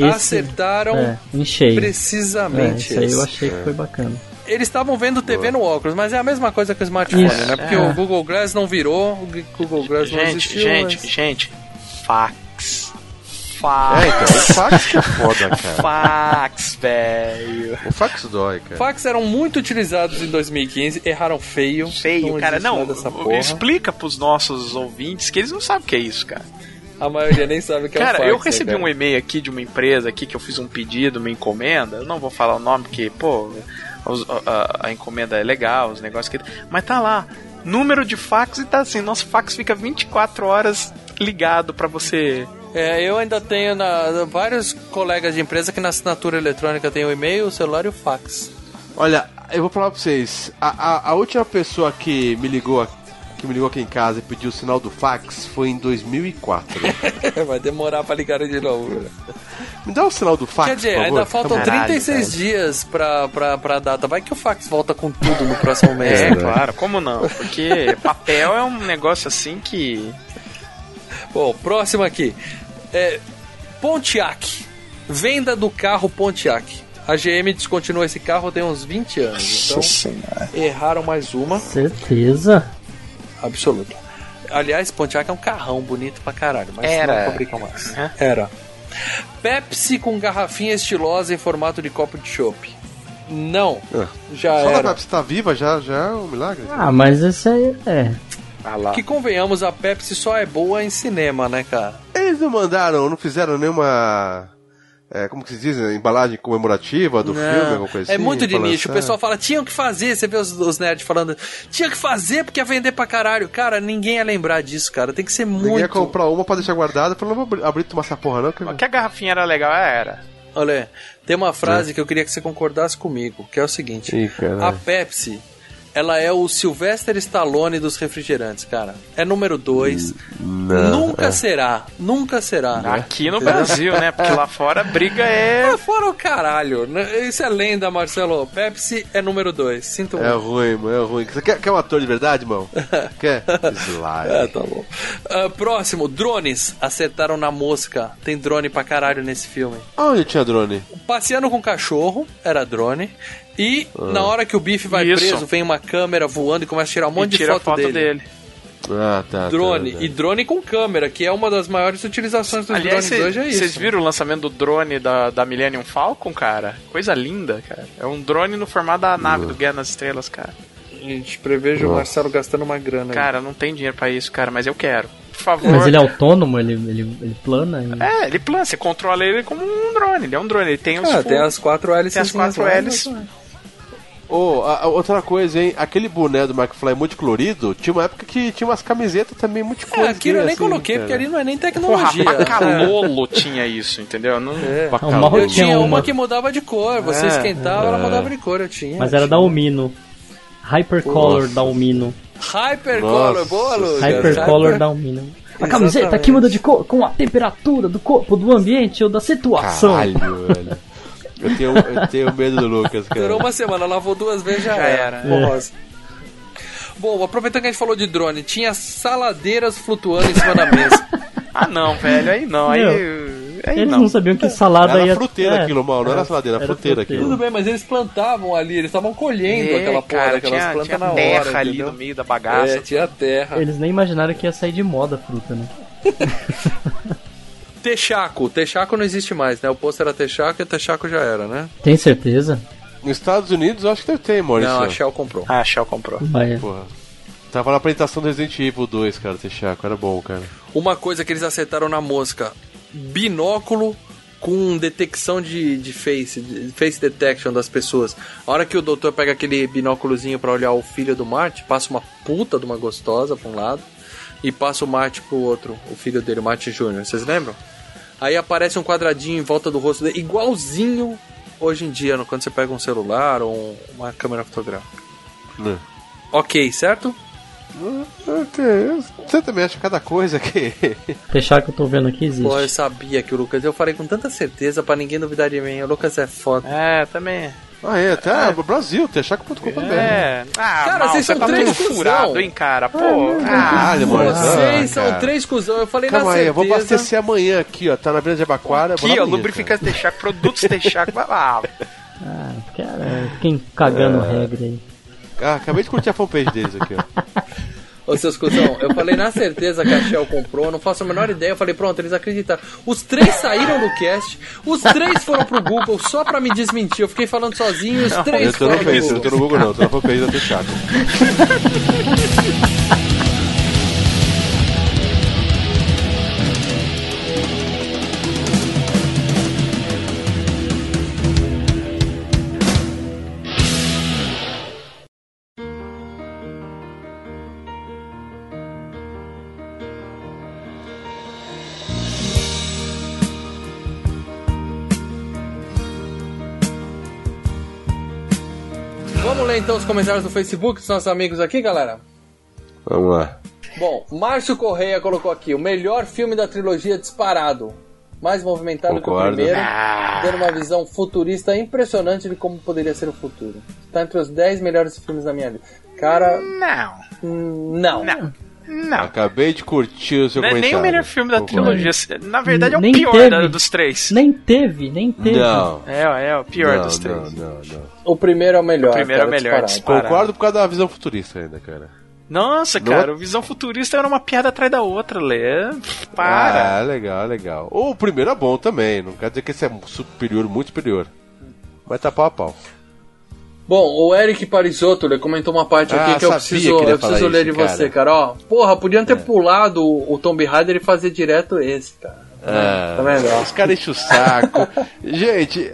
Esse, acertaram é, precisamente. É, isso aí eu achei que foi bacana. Eles estavam vendo T V no óculos, mas é a mesma coisa que o smartphone, isso, né? Porque é. o Google Glass não virou, o Google Glass gente, não existiu. Gente, mas... gente, fax. Fax. É, então, o fax que é foda, cara. Fax, velho. O fax dói, cara. Fax eram muito utilizados em dois mil e quinze, erraram feio. Feio, não cara, não. Explica pros nossos ouvintes que eles não sabem o que é isso, cara. A maioria nem sabe o que é o fax. Cara, eu recebi um e-mail aqui de uma empresa aqui que eu fiz um pedido, uma encomenda. Eu não vou falar o nome porque, pô, a, a, a encomenda é legal, os negócios que... Mas tá lá, número de fax e tá assim, nosso fax fica vinte e quatro horas ligado pra você... É, eu ainda tenho na, vários colegas de empresa que na assinatura eletrônica tem o e-mail, o celular e o fax. Olha, eu vou falar pra vocês, a, a, a última pessoa que me ligou aqui, que me ligou aqui em casa e pediu o sinal do fax foi em dois mil e quatro. Vai demorar pra ligar de novo. Me dá o sinal do fax, por favor. Quer dizer, ainda faltam trinta e seis dias pra, pra, pra data. Vai que o fax volta com tudo no próximo mês. É, né? Claro. Como não? Porque papel é um negócio assim que... Bom, próximo aqui. É, Pontiac. Venda do carro Pontiac. A G M descontinuou esse carro tem uns vinte anos. Então, erraram mais uma. Certeza. Absoluta. Aliás, Pontiac é um carrão bonito pra caralho, mas Era. não fabricam mais. É. Era. Pepsi com garrafinha estilosa em formato de copo de chopp. Não, é. já Só era. Só a Pepsi tá viva, já, já é um milagre. Ah, mas esse aí é... Ah lá. Que convenhamos, a Pepsi só é boa em cinema, né, cara? Eles não mandaram, não fizeram nenhuma... É, como que se diz? Embalagem comemorativa do não, filme, alguma coisa é assim. É muito de nicho. O pessoal fala, tinham que fazer. Você vê os, os nerds falando, tinha que fazer porque ia vender pra caralho. Cara, ninguém ia lembrar disso, cara. Tem que ser ninguém muito... Ninguém ia comprar uma pra deixar guardada, pra não abrir e tomar essa porra, não. Que... Mas que a garrafinha era legal, era. Olha, tem uma frase Sim. que eu queria que você concordasse comigo, que é o seguinte. Ih, a Pepsi... Ela é o Sylvester Stallone dos refrigerantes, cara. É número dois. Nunca é. será. Nunca será. Aqui no Brasil, né? Porque lá fora a briga é... Lá fora o caralho. Isso é lenda, Marcelo. Pepsi é número dois. Sinto muito. É ruim, mano. É ruim. Você quer, quer um ator de verdade, irmão? Quer? Slide. É, tá bom. Uh, próximo. Drones. Acertaram na mosca. Tem drone pra caralho nesse filme. Onde tinha drone? Passeando com cachorro. Era drone. E ah. na hora que o Biff vai Isso. preso, vem uma câmera voando e começa a tirar um monte de foto, foto dele. dele. Ah, tá. Drone. Tá, tá. E drone com câmera, que é uma das maiores utilizações dos Aliás, drones cê, hoje, é isso. Vocês viram o lançamento do drone da, da Millennium Falcon, cara? Coisa linda, cara. É um drone no formato da nave uh. do Guerra nas Estrelas, cara. Gente, prevejo uh. o Marcelo gastando uma grana. Cara, aí. não tem dinheiro pra isso, cara, mas eu quero. Por favor. Mas ele é autônomo? Ele, ele, ele plana? Ele... É, ele plana. Você controla ele como um drone. Ele é um drone. Ele tem os... Ah, tem as quatro hélices. Tem as quatro hélices. Oh, a, a outra coisa, hein? Aquele boné do McFly multicolorido, tinha uma época que tinha umas camisetas também multicoloridas. É, aquilo eu nem assim, coloquei, cara. Porque ali não é nem tecnologia. Porra, Bacalolo tinha isso, entendeu? Não... É. Eu tinha uma que mudava de cor. Você é. esquentava, é. ela mudava de cor. Eu tinha. Mas eu era tinha. da Almino. Hypercolor da Almino. Hypercolor, boa, Lucas. Hypercolor Hyper... da Almino. A camiseta Exatamente. que muda de cor com a temperatura do corpo, do ambiente ou da situação. Caralho, velho. Eu tenho, eu tenho medo do Lucas, cara. Durou uma semana, lavou duas vezes, já era. É. Bom, aproveitando que a gente falou de drone, tinha saladeiras flutuando em cima da mesa. Ah, não, velho, aí não, aí... Meu. Aí eles não. não sabiam que salada era ia... Era fruteira é, aquilo, mal, não era, era saladeira, era fruteira, fruteira aquilo. Tudo bem, mas eles plantavam ali, eles estavam colhendo é, aquela porra, aquelas plantas tinha na terra hora, ali entendeu? No meio da bagaça. É, tinha terra. Eles nem imaginaram que ia sair de moda a fruta, né? Texaco. Texaco não existe mais, né? O posto era Texaco e o Texaco já era, né? Tem certeza? Nos Estados Unidos acho que deve ter, Maurício. Não, a Shell comprou. Ah, a Shell comprou. Vai, é. Porra. Tava na apresentação do Resident Evil dois, cara, Texaco. Era bom, cara. Uma coisa que eles acertaram na mosca... Binóculo com detecção de, de face, de face detection das pessoas. A hora que o doutor pega aquele binóculozinho pra olhar o filho do Marty, passa uma puta de uma gostosa pra um lado e passa o Marty pro outro, o filho dele, o Marty Júnior Vocês lembram? Aí aparece um quadradinho em volta do rosto dele, igualzinho hoje em dia, quando você pega um celular ou uma câmera fotográfica. Hum. Ok, certo? Você também acha cada coisa que... Fechar que eu tô vendo aqui existe. Pô, eu sabia que o Lucas... Eu falei com tanta certeza pra ninguém duvidar de mim. O Lucas é foda. É, também. Ah, é, até é. Brasil, texaco ponto com ponto b r. É. Ah, cara, mal, vocês são tá três furado, hein, cara? Pô, ah, caralho, mano. Vocês ah, são três cuzão, eu falei Calma na certeza. Aí, eu vou abastecer amanhã aqui, ó. Tá na beira de Abaquara. Aqui, ó, lubrificantes Texaco, produtos Texaco. Vai lá. Ah, cara, quem cagando é. regra aí. Ah, acabei de curtir a fanpage deles aqui, ó. Ô, seus cuzão, eu falei na certeza que a Shell comprou, não faço a menor ideia, eu falei, pronto, eles acreditaram. Os três saíram do cast, os três foram pro Google só pra me desmentir, eu fiquei falando sozinho, os três não, foram pro Google. Eu tô no Google não, eu tô na fanpage da Texaco. Então os comentários do Facebook dos nossos amigos aqui, galera. Vamos lá. Bom, Márcio Correia colocou aqui o melhor filme da trilogia disparado, mais movimentado Concordo. que o primeiro, ah. dando uma visão futurista impressionante de como poderia ser o futuro. Está entre os dez melhores filmes da minha vida. Cara, não. Não. Não. Não. Acabei de curtir o seu não comentário. Não é nem o melhor filme da trilogia. Na verdade é o nem pior teve, da, dos três. Nem teve, nem teve. Não. É, é o pior não, dos três. Não, não, não. O primeiro é o melhor. O primeiro é o melhor. Concordo por causa da visão futurista ainda, cara. Nossa, cara, no... o visão futurista era uma piada atrás da outra, Lê. Para. Ah, legal, legal. O primeiro é bom também. Não quer dizer que esse é superior, muito superior. Vai tá pau a pau. Bom, o Eric Parisotto, ele comentou uma parte ah, aqui que eu preciso, que eu preciso ler isso, de cara. Você, cara. Ó, porra, podiam ter é. pulado o Tomb Raider e fazer direto esse, cara. Ah, tá vendo? Os caras enchem o saco. Gente...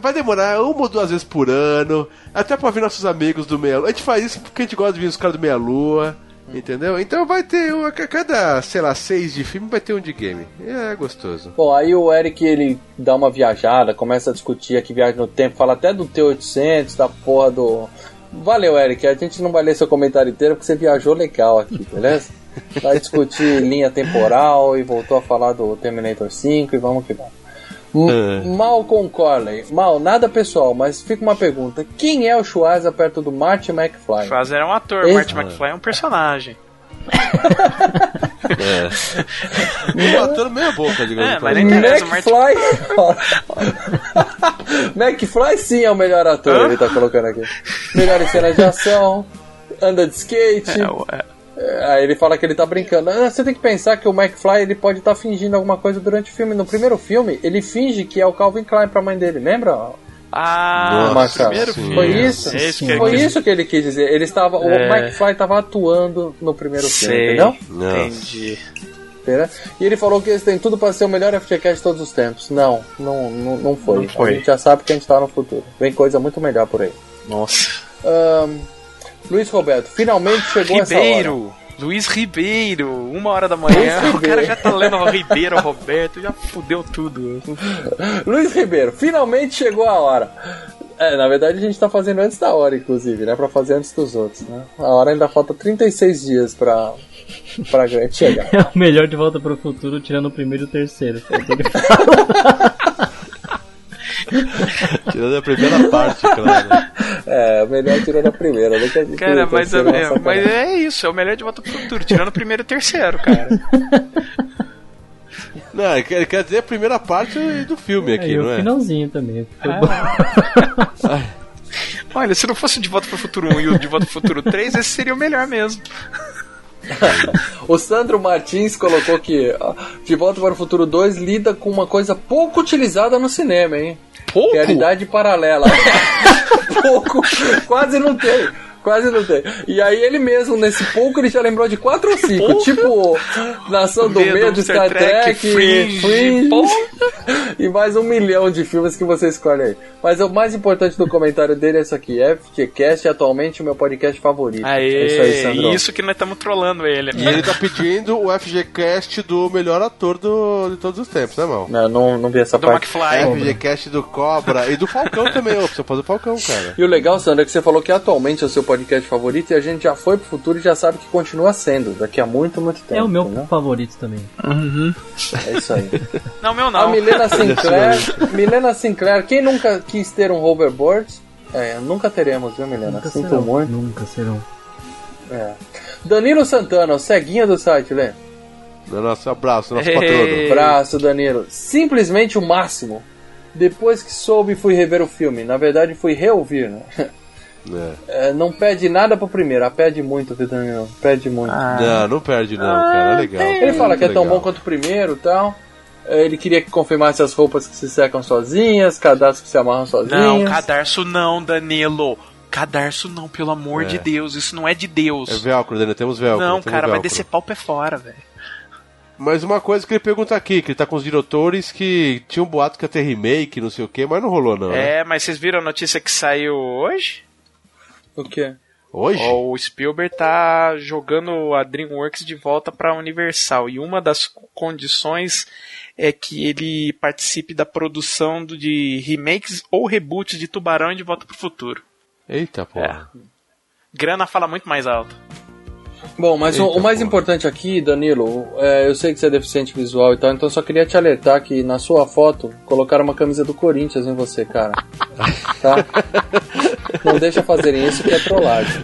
vai demorar uma ou duas vezes por ano, até pra ver nossos amigos do Meia-Lua. A gente faz isso porque a gente gosta de ver os caras do Meia-Lua, entendeu? Então vai ter, uma, cada, sei lá, seis de filme vai ter um de game. É gostoso. Bom, aí o Eric, ele dá uma viajada, começa a discutir aqui, viagem no tempo, fala até do T oitocentos, da porra do... Valeu, Eric, a gente não vai ler seu comentário inteiro porque você viajou legal aqui, beleza? Vai discutir linha temporal e voltou a falar do Terminator cinco e vamos que vamos. Uh. Mal com Corley. Mal, nada pessoal, mas fica uma pergunta: quem é o Schwarz perto do Marty McFly? Schwarz era um ator, Esse... Marty McFly é um personagem. É. Um ator meia boca, digamos. É, mas nem interessa, McFly... McFly sim é o melhor ator, ele tá colocando aqui. Melhor em cenas de ação, anda de skate. É, ué. Aí ele fala que ele tá brincando. Ah, você tem que pensar que o McFly, ele pode estar tá fingindo alguma coisa durante o filme. No primeiro filme, ele finge que é o Calvin Klein pra mãe dele, lembra? Ah, Nossa, primeiro filme. Foi isso? Esse Foi que... isso que ele quis dizer. Ele estava, é. O McFly estava atuando no primeiro filme, Sei. entendeu? Nossa. Entendi. E ele falou que eles têm tudo pra ser o melhor FGCast de todos os tempos. Não, não, não, não, foi. não foi. A gente já sabe que a gente tá no futuro. Vem coisa muito melhor por aí. Nossa. Um, Luiz Roberto, finalmente chegou Ribeiro, essa hora. Ribeiro, Luiz Ribeiro, uma hora da manhã, o cara já tá lendo o Ribeiro, o Roberto, já fudeu tudo. Luiz Ribeiro, finalmente chegou a hora. É, na verdade a gente tá fazendo antes da hora, inclusive, né, pra fazer antes dos outros, né. A hora ainda falta trinta e seis dias pra, pra gente chegar. É o melhor De Volta para o Futuro, tirando o primeiro e o terceiro. Tirando a primeira parte, claro. É, o melhor tirando a primeira. Nunca cara, mas, a, é, mas é isso, é o melhor De Volta pro Futuro, tirando o primeiro e o terceiro, cara. Não, quer, quer dizer a primeira parte do filme aqui, é, não é? E o finalzinho também. Ah. Olha, se não fosse o De Volta pro Futuro um e o De Volta pro Futuro três, esse seria o melhor mesmo. O Sandro Martins colocou que De Volta para o Futuro dois lida com uma coisa pouco utilizada no cinema, hein? Pouco? Realidade paralela. Pouco. Quase não tem. Quase não tem. E aí ele mesmo, nesse pouco, ele já lembrou de quatro ou cinco. Pouca? Tipo, Nação do Medo, Medo Star Trek, Fringe, Fringe e mais um milhão de filmes que você escolhe aí. Mas o mais importante do comentário dele é isso aqui. FGCast é atualmente o meu podcast favorito. Aê, é isso aí, Sandro. Isso que nós estamos trollando ele. E ele tá pedindo o FGCast do melhor ator do, de todos os tempos, né, irmão? Não, não, não vi essa do parte. Do McFly. FGCast do Cobra e do Falcão também. Ô, precisa fazer o Falcão, cara. E o legal, Sandro, é que você falou que atualmente é o seu podcast favorito e a gente já foi pro futuro e já sabe que continua sendo, daqui a muito, muito tempo. É o meu né? favorito também. Uhum. É isso aí. Não, meu não. A Milena Sinclair, Milena Sinclair, quem nunca quis ter um hoverboard? É, nunca teremos, viu, Milena? Nunca Sinto serão. muito. Nunca serão. É. Danilo Santana, o ceguinha do site, Lê. Nosso abraço, nosso patrono. Abraço, Danilo. Simplesmente o máximo. Depois que soube, fui rever o filme. Na verdade, fui reouvir, né? É. É, não perde nada pro primeiro, ah, perde muito, Danilo. Perde muito. Ah. Não, não perde, não, ah, cara. É legal. Ele é fala que é legal. Tão bom quanto o primeiro e tal. Ele queria que confirmasse as roupas que se secam sozinhas, cadarços que se amarram sozinhos. Não, cadarço não, Danilo. Cadarço não, pelo amor é. de Deus. Isso não é de Deus. É velcro, Danilo. Temos velcro. Não, cara, velcro. Vai descer pau pé fora, velho. Mas uma coisa que ele pergunta aqui, que ele tá com os diretores que tinha um boato que ia ter remake, não sei o que, mas não rolou, não. É, né? Mas vocês viram a notícia que saiu hoje? O que? Hoje? O Spielberg tá jogando a DreamWorks de volta pra Universal e uma das condições é que ele participe da produção de remakes ou reboots de Tubarão e De Volta pro Futuro. Eita porra. É. Grana fala muito mais alto. Bom, mas Eita, o, o mais porra. importante aqui, Danilo, é, eu sei que você é deficiente visual e tal, então eu só queria te alertar que na sua foto colocaram uma camisa do Corinthians em você, cara. Tá? Não deixa fazerem isso que é trollagem.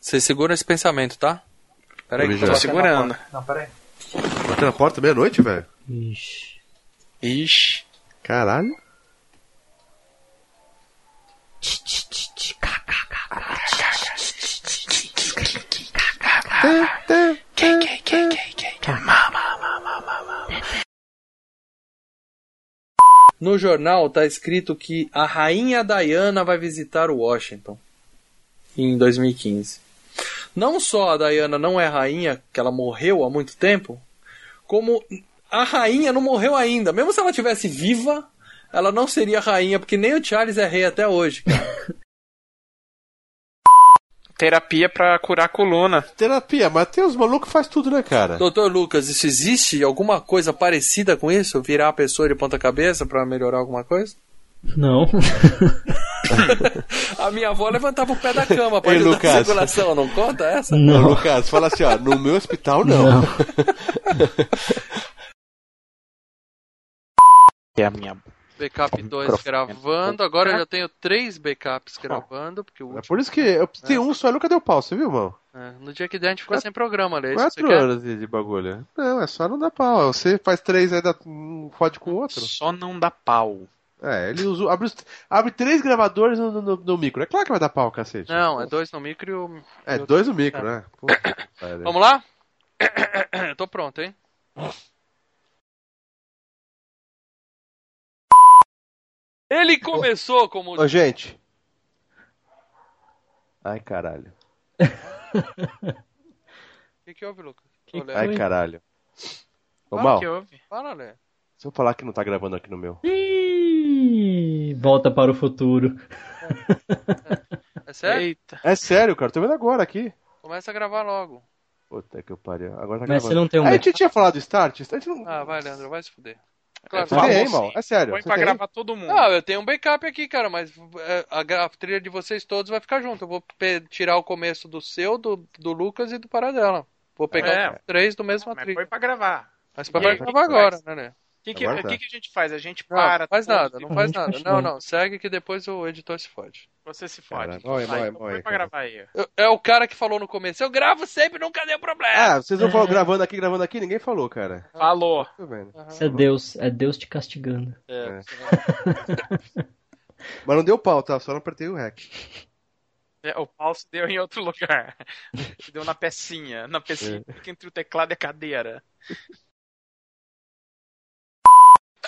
Você segura esse pensamento, tá? Pera aí, que eu tô segurando. Não, pera aí. Bateu na porta meia-noite, velho? Ixi. Ixi. Caralho. No jornal tá escrito que a rainha Diana vai visitar Washington em dois mil e quinze. Não só a Diana não é rainha, que ela morreu há muito tempo, como a rainha não morreu ainda. Mesmo se ela tivesse viva, ela não seria rainha, porque nem o Charles é rei até hoje. Terapia pra curar a coluna. Terapia, Matheus, maluco faz tudo, né, cara? Doutor Lucas, isso existe? Alguma coisa parecida com isso? Virar a pessoa de ponta cabeça pra melhorar alguma coisa? Não. A minha avó levantava o pé da cama pra ajudar a circulação, não conta essa? Não, não, Lucas, fala assim, ó, no meu hospital não. não. É a minha... Backup dois gravando, agora eu já tenho três backups gravando. Porque o último... É por isso que eu tenho é. um só, nunca deu pau, você viu, irmão? É, no dia que der a gente fica quatro, sem programa, né? Quatro horas quer? de bagulho. Não, é só não dar pau. Você faz três aí, um fode com o outro. Só não dá pau. É, ele usa, abre, abre três gravadores no, no, no micro. É claro que vai dar pau, cacete. Não, é dois no micro e o... É, dois no micro, é. né? Pô, vamos lá? Eu tô pronto, hein? Ele começou como... Ô, gente. Ai, caralho. O que que houve, Lucas? Que que Ai, foi? caralho. Ô, Mal. O que houve? Fala, Lé. Se eu falar que não tá gravando aqui no meu. Ih, volta para o futuro. É, é sério? Eita. É sério, cara. Tô vendo agora aqui. Começa a gravar logo. Puta que eu pariu. Agora tá Mas gravando. Você não tem um... Aí, a gente tinha falado do start. start não... Ah, vai, Leandro. Vai se fuder. Claro, você tem, irmão? É sério. Põe pra gravar todo mundo. Ah, eu tenho um backup aqui, cara, mas a, a, a trilha de vocês todos vai ficar junto. Eu vou pe- tirar o começo do seu, do, do Lucas e do Paradela. Vou pegar é, os três do mesmo trilha. Mas foi pra gravar. Mas foi pra aí, gravar agora, faz? né? O que, que, que, que a gente faz? A gente para... Não faz nada, não faz nada. Não, não. Segue que depois o editor se fode. Você se fode. Vai, vai, então vai pra gravar aí. Eu, é o cara que falou no começo. Eu gravo sempre, nunca deu problema. Ah, vocês não falam gravando aqui, gravando aqui? Ninguém falou, cara. Falou. Uhum. Isso é Deus. É Deus te castigando. É. é. Mas não deu pau, tá? Só não apertei o rec. É, o pau se deu em outro lugar. Se deu na pecinha. Na pecinha é. entre o teclado e a cadeira.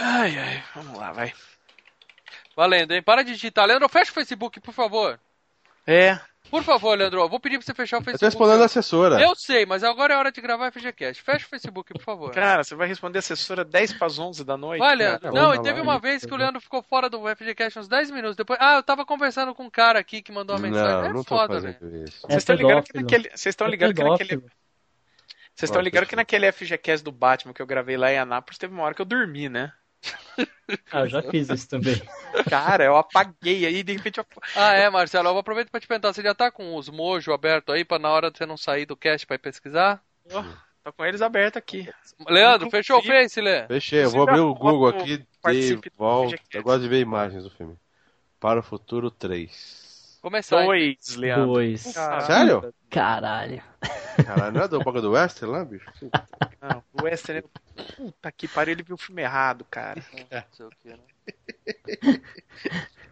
Ai, ai, vamos lá, vai. Valendo, hein? Para de digitar. Leandro, fecha o Facebook, por favor. É. Por favor, Leandro, eu vou pedir pra você fechar o Facebook. Eu tô respondendo a assessora. Eu sei, mas agora é hora de gravar a F G Cast. Fecha o Facebook, por favor. Cara, você vai responder a assessora dez para as onze da noite. Vai, Leandro. Não, e teve uma vez que o Leandro ficou fora do F G Cast uns dez minutos. Depois... Ah, eu tava conversando com um cara aqui que mandou uma mensagem. Não, é foda, velho. Vocês estão ligados que naquele... Vocês estão ligados que naquele... Vocês estão ligados que naquele F G Cast do Batman que eu gravei lá em Anápolis, teve uma hora que eu dormi, né? Ah, eu já fiz isso também. Cara, eu apaguei aí, de repente eu... Ah, é, Marcelo, eu aproveito pra te perguntar, você já tá com os mojo abertos aí pra na hora de você não sair do cast pra ir pesquisar? Oh, tô com eles abertos aqui. Leandro, fechou o Face, Lê? Fechei, eu vou abrir o Google aqui e volto. Eu gosto de ver imagens do filme. Para o Futuro três. Começar. Dois, Leandro. Dois. Sério? Caralho. Caralho, não é do bagulho do Western lá, bicho? Não, o Western é... Puta que pariu, ele viu o filme errado, cara. Não sei o que, né?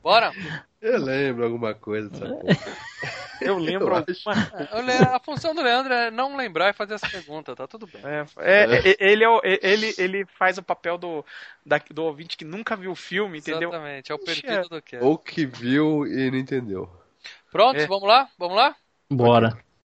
Bora! Eu lembro alguma coisa dessa porra. Eu lembro alguma coisa. A função do Leandro é não lembrar e fazer essa pergunta, tá tudo bem. É, é, é. Ele, ele, ele faz o papel do, da, do ouvinte que nunca viu o filme, entendeu? Exatamente, é o perdido do que é. Ou que viu e não entendeu. Prontos, é. vamos lá? Vamos lá? Bora.